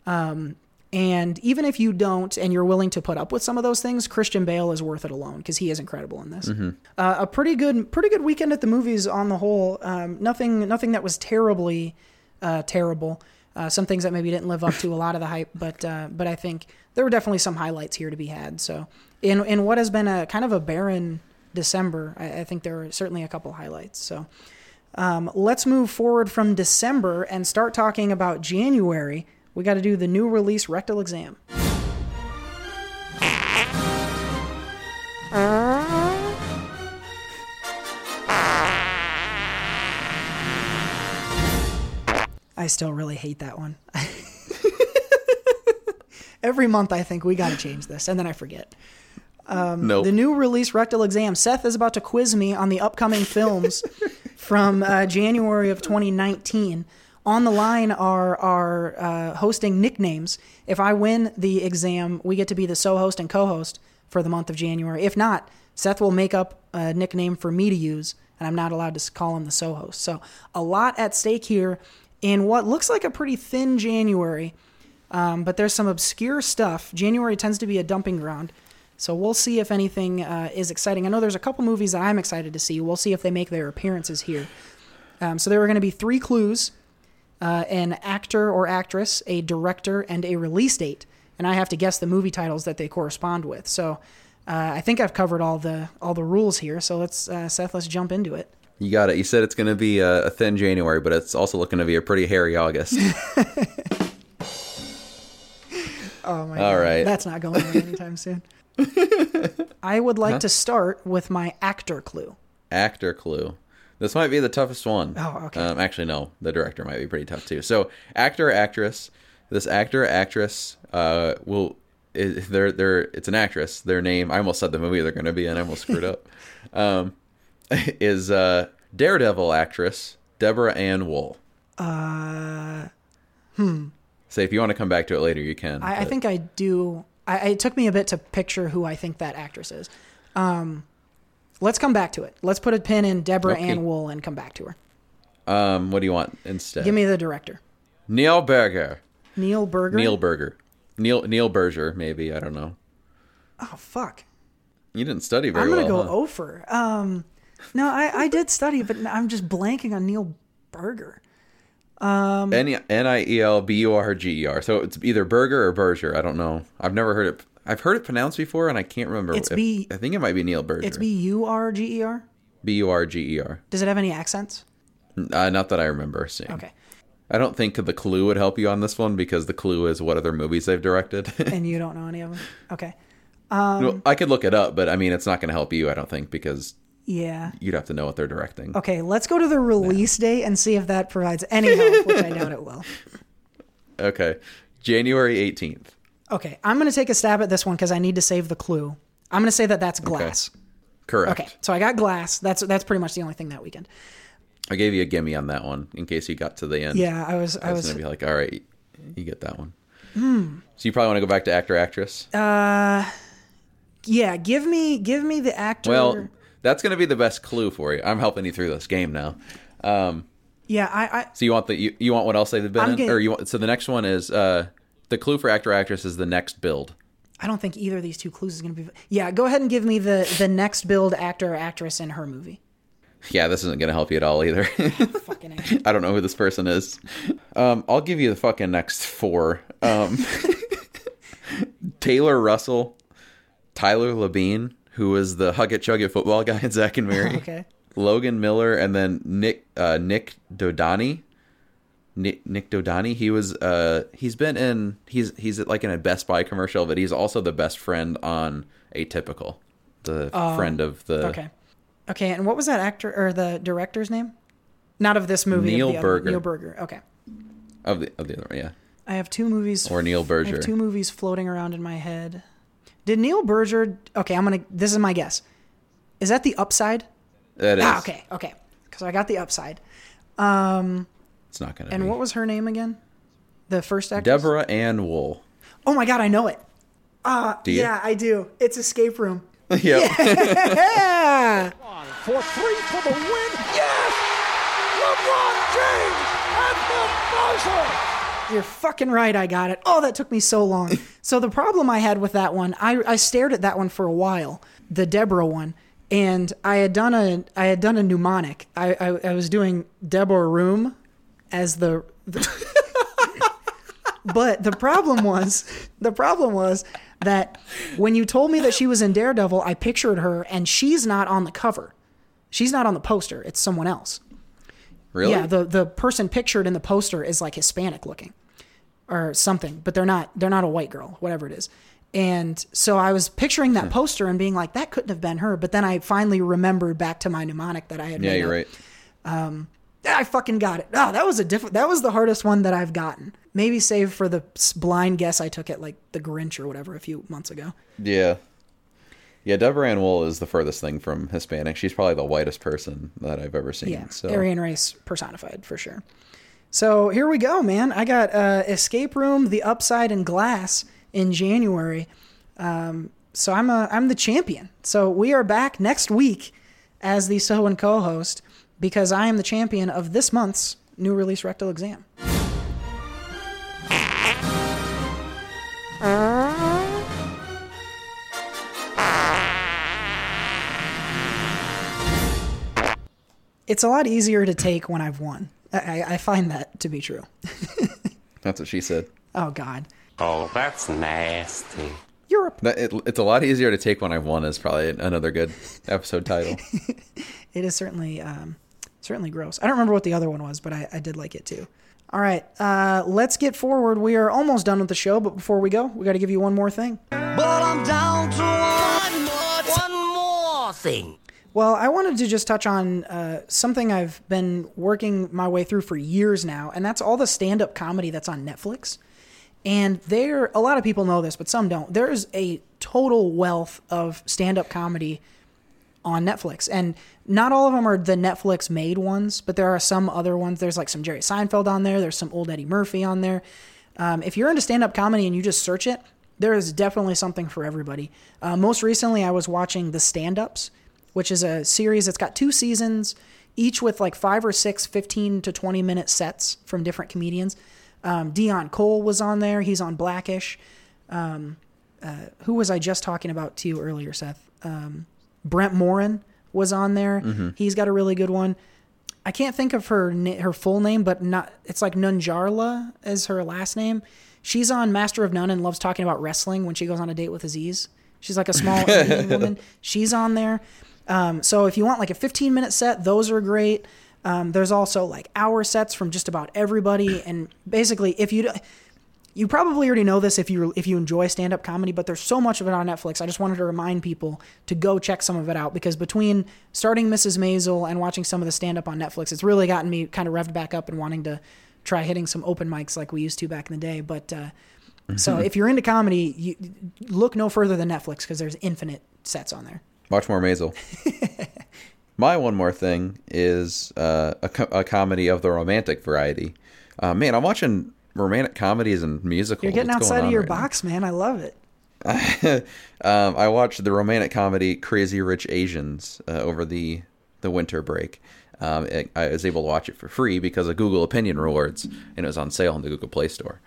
Um, and even if you don't, and you're willing to put up with some of those things, Christian Bale is worth it alone because he is incredible in this. Mm-hmm. Uh, a pretty good, pretty good weekend at the movies on the whole. Um, nothing, nothing that was terribly uh, terrible. Uh, some things that maybe didn't live up to a lot of the hype, but uh, but I think there were definitely some highlights here to be had. So in in what has been a kind of a barren December, I, I think there were certainly a couple highlights. So um, let's move forward from December and start talking about January. We got to do the new release rectal exam. I still really hate that one. Every month I think we got to change this, and then I forget. Um, nope. The new release rectal exam. Seth is about to quiz me on the upcoming films from uh, January of twenty nineteen. On the line are our uh, hosting nicknames. If I win the exam, we get to be the so-host and co-host for the month of January. If not, Seth will make up a nickname for me to use, and I'm not allowed to call him the so-host. So a lot at stake here in what looks like a pretty thin January, um, but there's some obscure stuff. January tends to be a dumping ground, so we'll see if anything uh, is exciting. I know there's a couple movies that I'm excited to see. We'll see if they make their appearances here. Um, so there are going to be three clues. Uh, an actor or actress, a director, and a release date, and I have to guess the movie titles that they correspond with. So, uh, I think I've covered all the all the rules here. So let's, uh, Seth, let's jump into it. You got it. You said it's going to be a, a thin January, but it's also looking to be a pretty hairy August. Oh my! All God. Right, that's not going away anytime soon. I would like huh? to start with my actor clue. Actor clue. This might be the toughest one. Oh, okay. Um, actually, no. The director might be pretty tough, too. So, actor, actress. This actor, actress, uh, will... Is, they're, they're, it's an actress. Their name... I almost said the movie they're going to be in. I almost screwed up. Um, is uh, Daredevil actress Deborah Ann Woll. Uh, hmm. So, if you want to come back to it later, you can. I, I think I do... I, it took me a bit to picture who I think that actress is. Um... Let's come back to it. Let's put a pin in Deborah okay. Ann Woll and come back to her. Um, what do you want instead? Give me the director. Neil Berger. Neil Berger? Neil Berger. Neil Neil Berger, maybe. I don't know. Oh, fuck. You didn't study very well, I'm going to well, go over. Huh? Um, no, I, I did study, but I'm just blanking on Neil Berger. Um, N I E L B U R G E R. So it's either Berger or Berger. I don't know. I've never heard it I've heard it pronounced before, and I can't remember. It's if, B. I think it might be Neil Berger. It's B U R G E R? B U R G E R. Does it have any accents? Uh, not that I remember seeing. Okay. I don't think the clue would help you on this one, because the clue is what other movies they've directed. And you don't know any of them? Okay. Um, well, I could look it up, but I mean, it's not going to help you, I don't think, because yeah, you'd have to know what they're directing. Okay, let's go to the release yeah. date and see if that provides any help, which I doubt it will. Okay. January eighteenth. Okay, I'm going to take a stab at this one because I need to save the clue. I'm going to say that that's glass. Okay. Correct. Okay, so I got glass. That's that's pretty much the only thing that weekend. I gave you a gimme on that one in case you got to the end. Yeah, I was... I, I was, was going to be like, all right, you get that one. Mm. So you probably want to go back to actor, actress? Uh, yeah, give me give me the actor. Well, that's going to be the best clue for you. I'm helping you through this game now. Um, yeah, I, I... So you want the you, you want what else they've been in? Getting, or you want, so the next one is... Uh, the clue for actor, actress is the next build. I don't think either of these two clues is going to be... Yeah, go ahead and give me the, the next build actor or actress in her movie. Yeah, this isn't going to help you at all either. Fucking I don't know who this person is. Um, I'll give you the fucking next four. Um, Taylor Russell, Tyler Labine, who was the Hug It Chug It football guy in Zack and Mary. Okay. Logan Miller, and then Nick uh, Nick Dodani. Nick, Nick Dodani, he was uh he's been in he's he's like in a Best Buy commercial, but he's also the best friend on Atypical, the oh, friend of the okay okay and what was that actor or the director's name? Not of this movie. Neil Berger. Neil Berger. Okay. Of the of the other one, yeah. I have two movies or Neil Berger. I have two movies floating around in my head. Did Neil Berger? Okay, I'm gonna. This is my guess. Is that The Upside? That is. Ah, okay, okay. So I got The Upside. Um. It's not going to And be. What was her name again? The first actress? Deborah Ann Woll. Oh my God, I know it. Uh, do you? Yeah, I do. It's Escape Room. Yep. Yeah. One, four, three for the win. Yes! LeBron James at the buzzer. You're fucking right, I got it. Oh, that took me so long. So the problem I had with that one, I, I stared at that one for a while, the Deborah one. And I had done a I had done a mnemonic. I, I, I was doing Deborah Room. As the, the but the problem was the problem was that when you told me that she was in Daredevil, I pictured her, and she's not on the cover, she's not on the poster. It's someone else. Really? Yeah. The the person pictured in the poster is like Hispanic looking, or something, but they're not they're not a white girl, whatever it is. And so I was picturing that poster and being like, that couldn't have been her. But then I finally remembered back to my mnemonic that I had. Yeah, made you're up. Right. Um. I fucking got it. Oh, that was a diff- That was the hardest one that I've gotten. Maybe save for the blind guess I took at like the Grinch or whatever a few months ago. Yeah, yeah. Deborah Ann Woll is the furthest thing from Hispanic. She's probably the whitest person that I've ever seen. Yeah, so. Aryan race personified for sure. So here we go, man. I got uh, Escape Room, The Upside, and Glass in January. Um, so I'm a I'm the champion. So we are back next week as the So and co-host. Because I am the champion of this month's new release rectal exam. It's a lot easier to take when I've won. I, I find that to be true. That's what she said. Oh, God. Oh, that's nasty. Europe. That, it, it's a lot easier to take when I've won is probably another good episode title. It is certainly... Um, Certainly gross. I don't remember what the other one was, but I, I did like it too. All right, uh, let's get forward. We are almost done with the show, but before we go, we got to give you one more thing. But I'm down to one more, t- one more thing. Well, I wanted to just touch on uh, something I've been working my way through for years now, and that's all the stand-up comedy that's on Netflix. And there, a lot of people know this, but some don't. There's a total wealth of stand-up comedy on Netflix, and not all of them are the Netflix made ones, but there are some other ones. There's like some Jerry Seinfeld on there. There's some old Eddie Murphy on there. Um, if you're into stand-up comedy and you just search it, there is definitely something for everybody. Uh, most recently I was watching The Stand-Ups, which is a series that's got two seasons, each with like five or six fifteen to twenty minute sets from different comedians. Um, Dion Cole was on there. He's on Blackish. Um, uh, who was I just talking about to you earlier, Seth? Um, Brent Morin was on there. Mm-hmm. He's got a really good one. I can't think of her her full name, but not it's like Nunjarla is her last name. She's on Master of None and loves talking about wrestling when she goes on a date with Aziz. She's like a small Indian woman. She's on there. Um, so if you want like a fifteen minute set, those are great. Um, there's also like hour sets from just about everybody. And basically, if you you probably already know this if you if you enjoy stand up comedy, but there's so much of it on Netflix. I just wanted to remind people to go check some of it out, because between starting Missus Maisel and watching some of the stand up on Netflix, it's really gotten me kind of revved back up and wanting to try hitting some open mics like we used to back in the day. But uh, so if you're into comedy, you look no further than Netflix, because there's infinite sets on there. Watch more Maisel. My one more thing is uh, a, co- a comedy of the romantic variety. Uh, man, I'm watching romantic comedies and musicals. You're getting What's outside of your right box, now? Man. I love it. um, I watched the romantic comedy Crazy Rich Asians uh, over the, the winter break. Um, it, I was able to watch it for free because of Google Opinion Rewards, and it was on sale on the Google Play Store.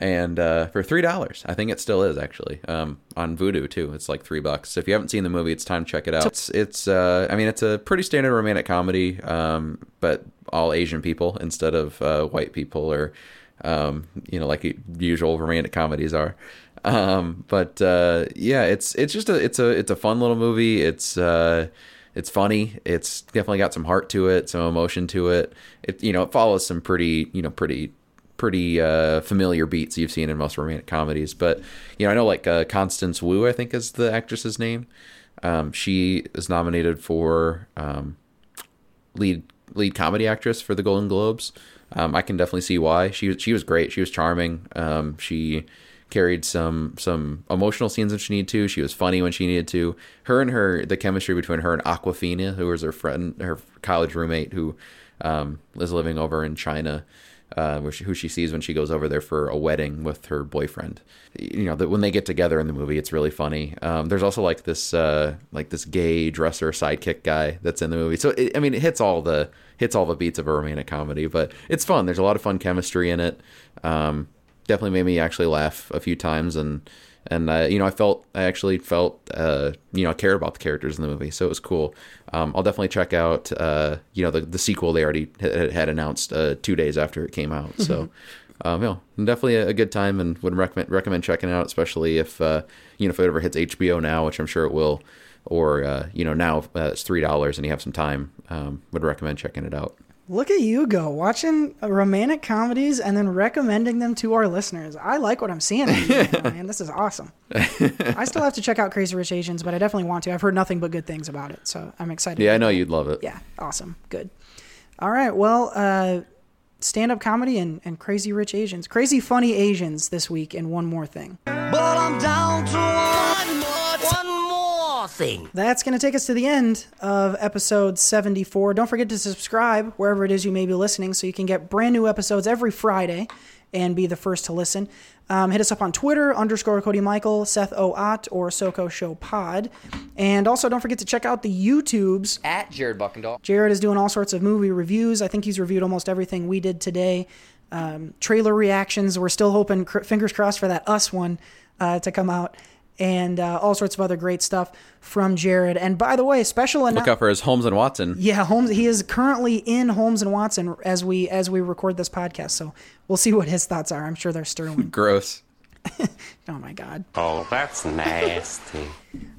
And uh, for three dollars, I think it still is actually um, on Vudu too. It's like three bucks. So if you haven't seen the movie, it's time to check it out. It's, it's uh, I mean, it's a pretty standard romantic comedy, um, but all Asian people instead of uh, white people, or um, you know, like usual romantic comedies are. Um, but uh, yeah, it's it's just a it's a it's a fun little movie. It's uh, it's funny. It's definitely got some heart to it, some emotion to it. It you know it follows some pretty you know pretty. pretty uh familiar beats you've seen in most romantic comedies, but you know I know like uh, Constance Wu, I think is the actress's name. Um she is nominated for um lead lead comedy actress for the Golden Globes. um I can definitely see why. She she was great. She was charming. Um she carried some some emotional scenes if she needed to. She was funny when she needed to. Her and her the chemistry between her and Aquafina, who was her friend, her college roommate, who um is living over in China, Uh, which, who she sees when she goes over there for a wedding with her boyfriend. You know, that when they get together in the movie, it's really funny. Um, there's also like this uh, like this gay dresser sidekick guy that's in the movie. So it, I mean, it hits all the hits all the beats of a romantic comedy, but it's fun. There's a lot of fun chemistry in it. Um, definitely made me actually laugh a few times, and and uh, you know, I felt I actually felt uh, you know I cared about the characters in the movie, so it was cool. Um, I'll definitely check out, uh, you know, the, the sequel they already ha- had announced uh, two days after it came out. So, um, you know, definitely a, a good time, and would recommend recommend checking it out, especially if, uh, you know, if it ever hits H B O Now, which I'm sure it will, or, uh, you know, now uh, it's three dollars and you have some time, um, would recommend checking it out. Look at you go, watching romantic comedies and then recommending them to our listeners. I like what I'm seeing right now, man. This is awesome. I still have to check out Crazy Rich Asians, but I definitely want to. I've heard nothing but good things about it, so I'm excited. Yeah, I know you'd love it. Yeah, awesome. Good. All right, well, uh, stand-up comedy and, and Crazy Rich Asians. Crazy Funny Asians this week, and one more thing. But I'm down to one more, one more. Thing. That's going to take us to the end of episode seventy-four. Don't forget to subscribe wherever it is you may be listening, so you can get brand new episodes every Friday and be the first to listen. Um, hit us up on Twitter, underscore Cody Michael, Seth Oat, or SoCo Show Pod. And also, don't forget to check out the YouTubes. At Jared Buckendahl. Jared is doing all sorts of movie reviews. I think he's reviewed almost everything we did today. Um, trailer reactions. We're still hoping, cr- fingers crossed, for that Us one uh, to come out. And uh, all sorts of other great stuff from Jared. And by the way, special annou- look out for his Holmes and Watson. Yeah, Holmes. He is currently in Holmes and Watson as we as we record this podcast. So we'll see what his thoughts are. I'm sure they're sterling. Gross. Oh my God. Oh, that's nasty.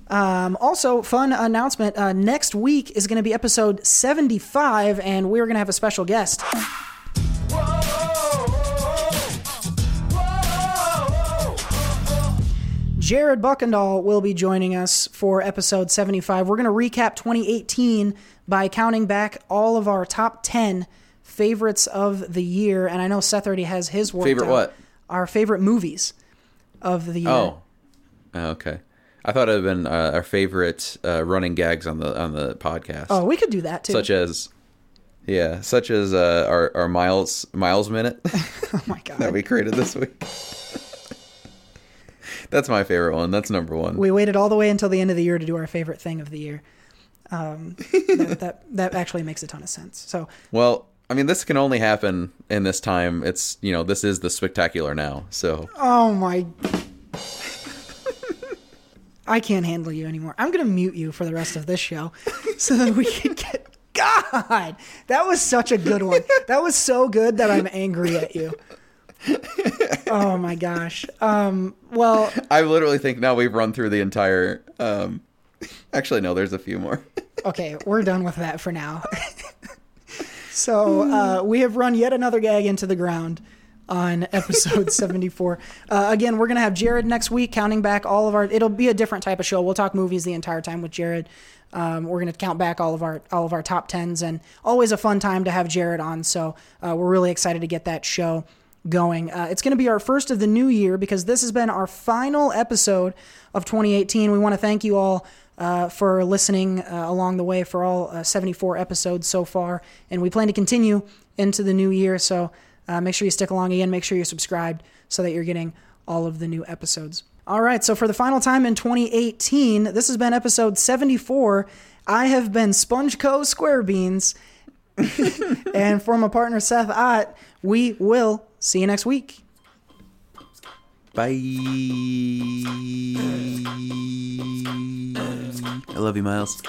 um, also, fun announcement. Uh, next week is going to be episode seventy-five, and we're going to have a special guest. Jared Buckendahl will be joining us for episode seventy-five. We're going to recap twenty eighteen by counting back all of our top ten favorites of the year. And I know Seth already has his work. Favorite out. What? Our favorite movies of the year. Oh, okay. I thought it would have been uh, our favorite uh, running gags on the on the podcast. Oh, we could do that too. Such as, yeah, such as uh, our our Miles Miles Minute. Oh my God. That we created this week. That's my favorite one. That's number one. We waited all the way until the end of the year to do our favorite thing of the year. Um, that, that that actually makes a ton of sense. So, well, I mean, this can only happen in this time. It's, you know, this is the spectacular now. So, oh my, I can't handle you anymore. I'm gonna mute you for the rest of this show so that we can get. God, that was such a good one. That was so good that I'm angry at you. Oh my gosh. Um, well, I literally think now we've run through the entire. Um, actually, no, there's a few more. Okay, we're done with that for now. So uh, we have run yet another gag into the ground on episode seventy-four. Uh, again, we're going to have Jared next week counting back all of our... It'll be a different type of show. We'll talk movies the entire time with Jared. Um, we're going to count back all of our all of our top tens, and always a fun time to have Jared on. So uh, we're really excited to get that show going. Uh, it's going to be our first of the new year because this has been our final episode of twenty eighteen. We want to thank you all uh, for listening uh, along the way for all uh, seventy-four episodes so far, and we plan to continue into the new year. So uh, make sure you stick along again. Make sure you're subscribed so that you're getting all of the new episodes. All right, so for the final time in twenty eighteen, this has been episode seventy-four. I have been SpongeCo SquareBeans, and for my partner Seth Ott, we will see you next week. Bye. I love you, Miles.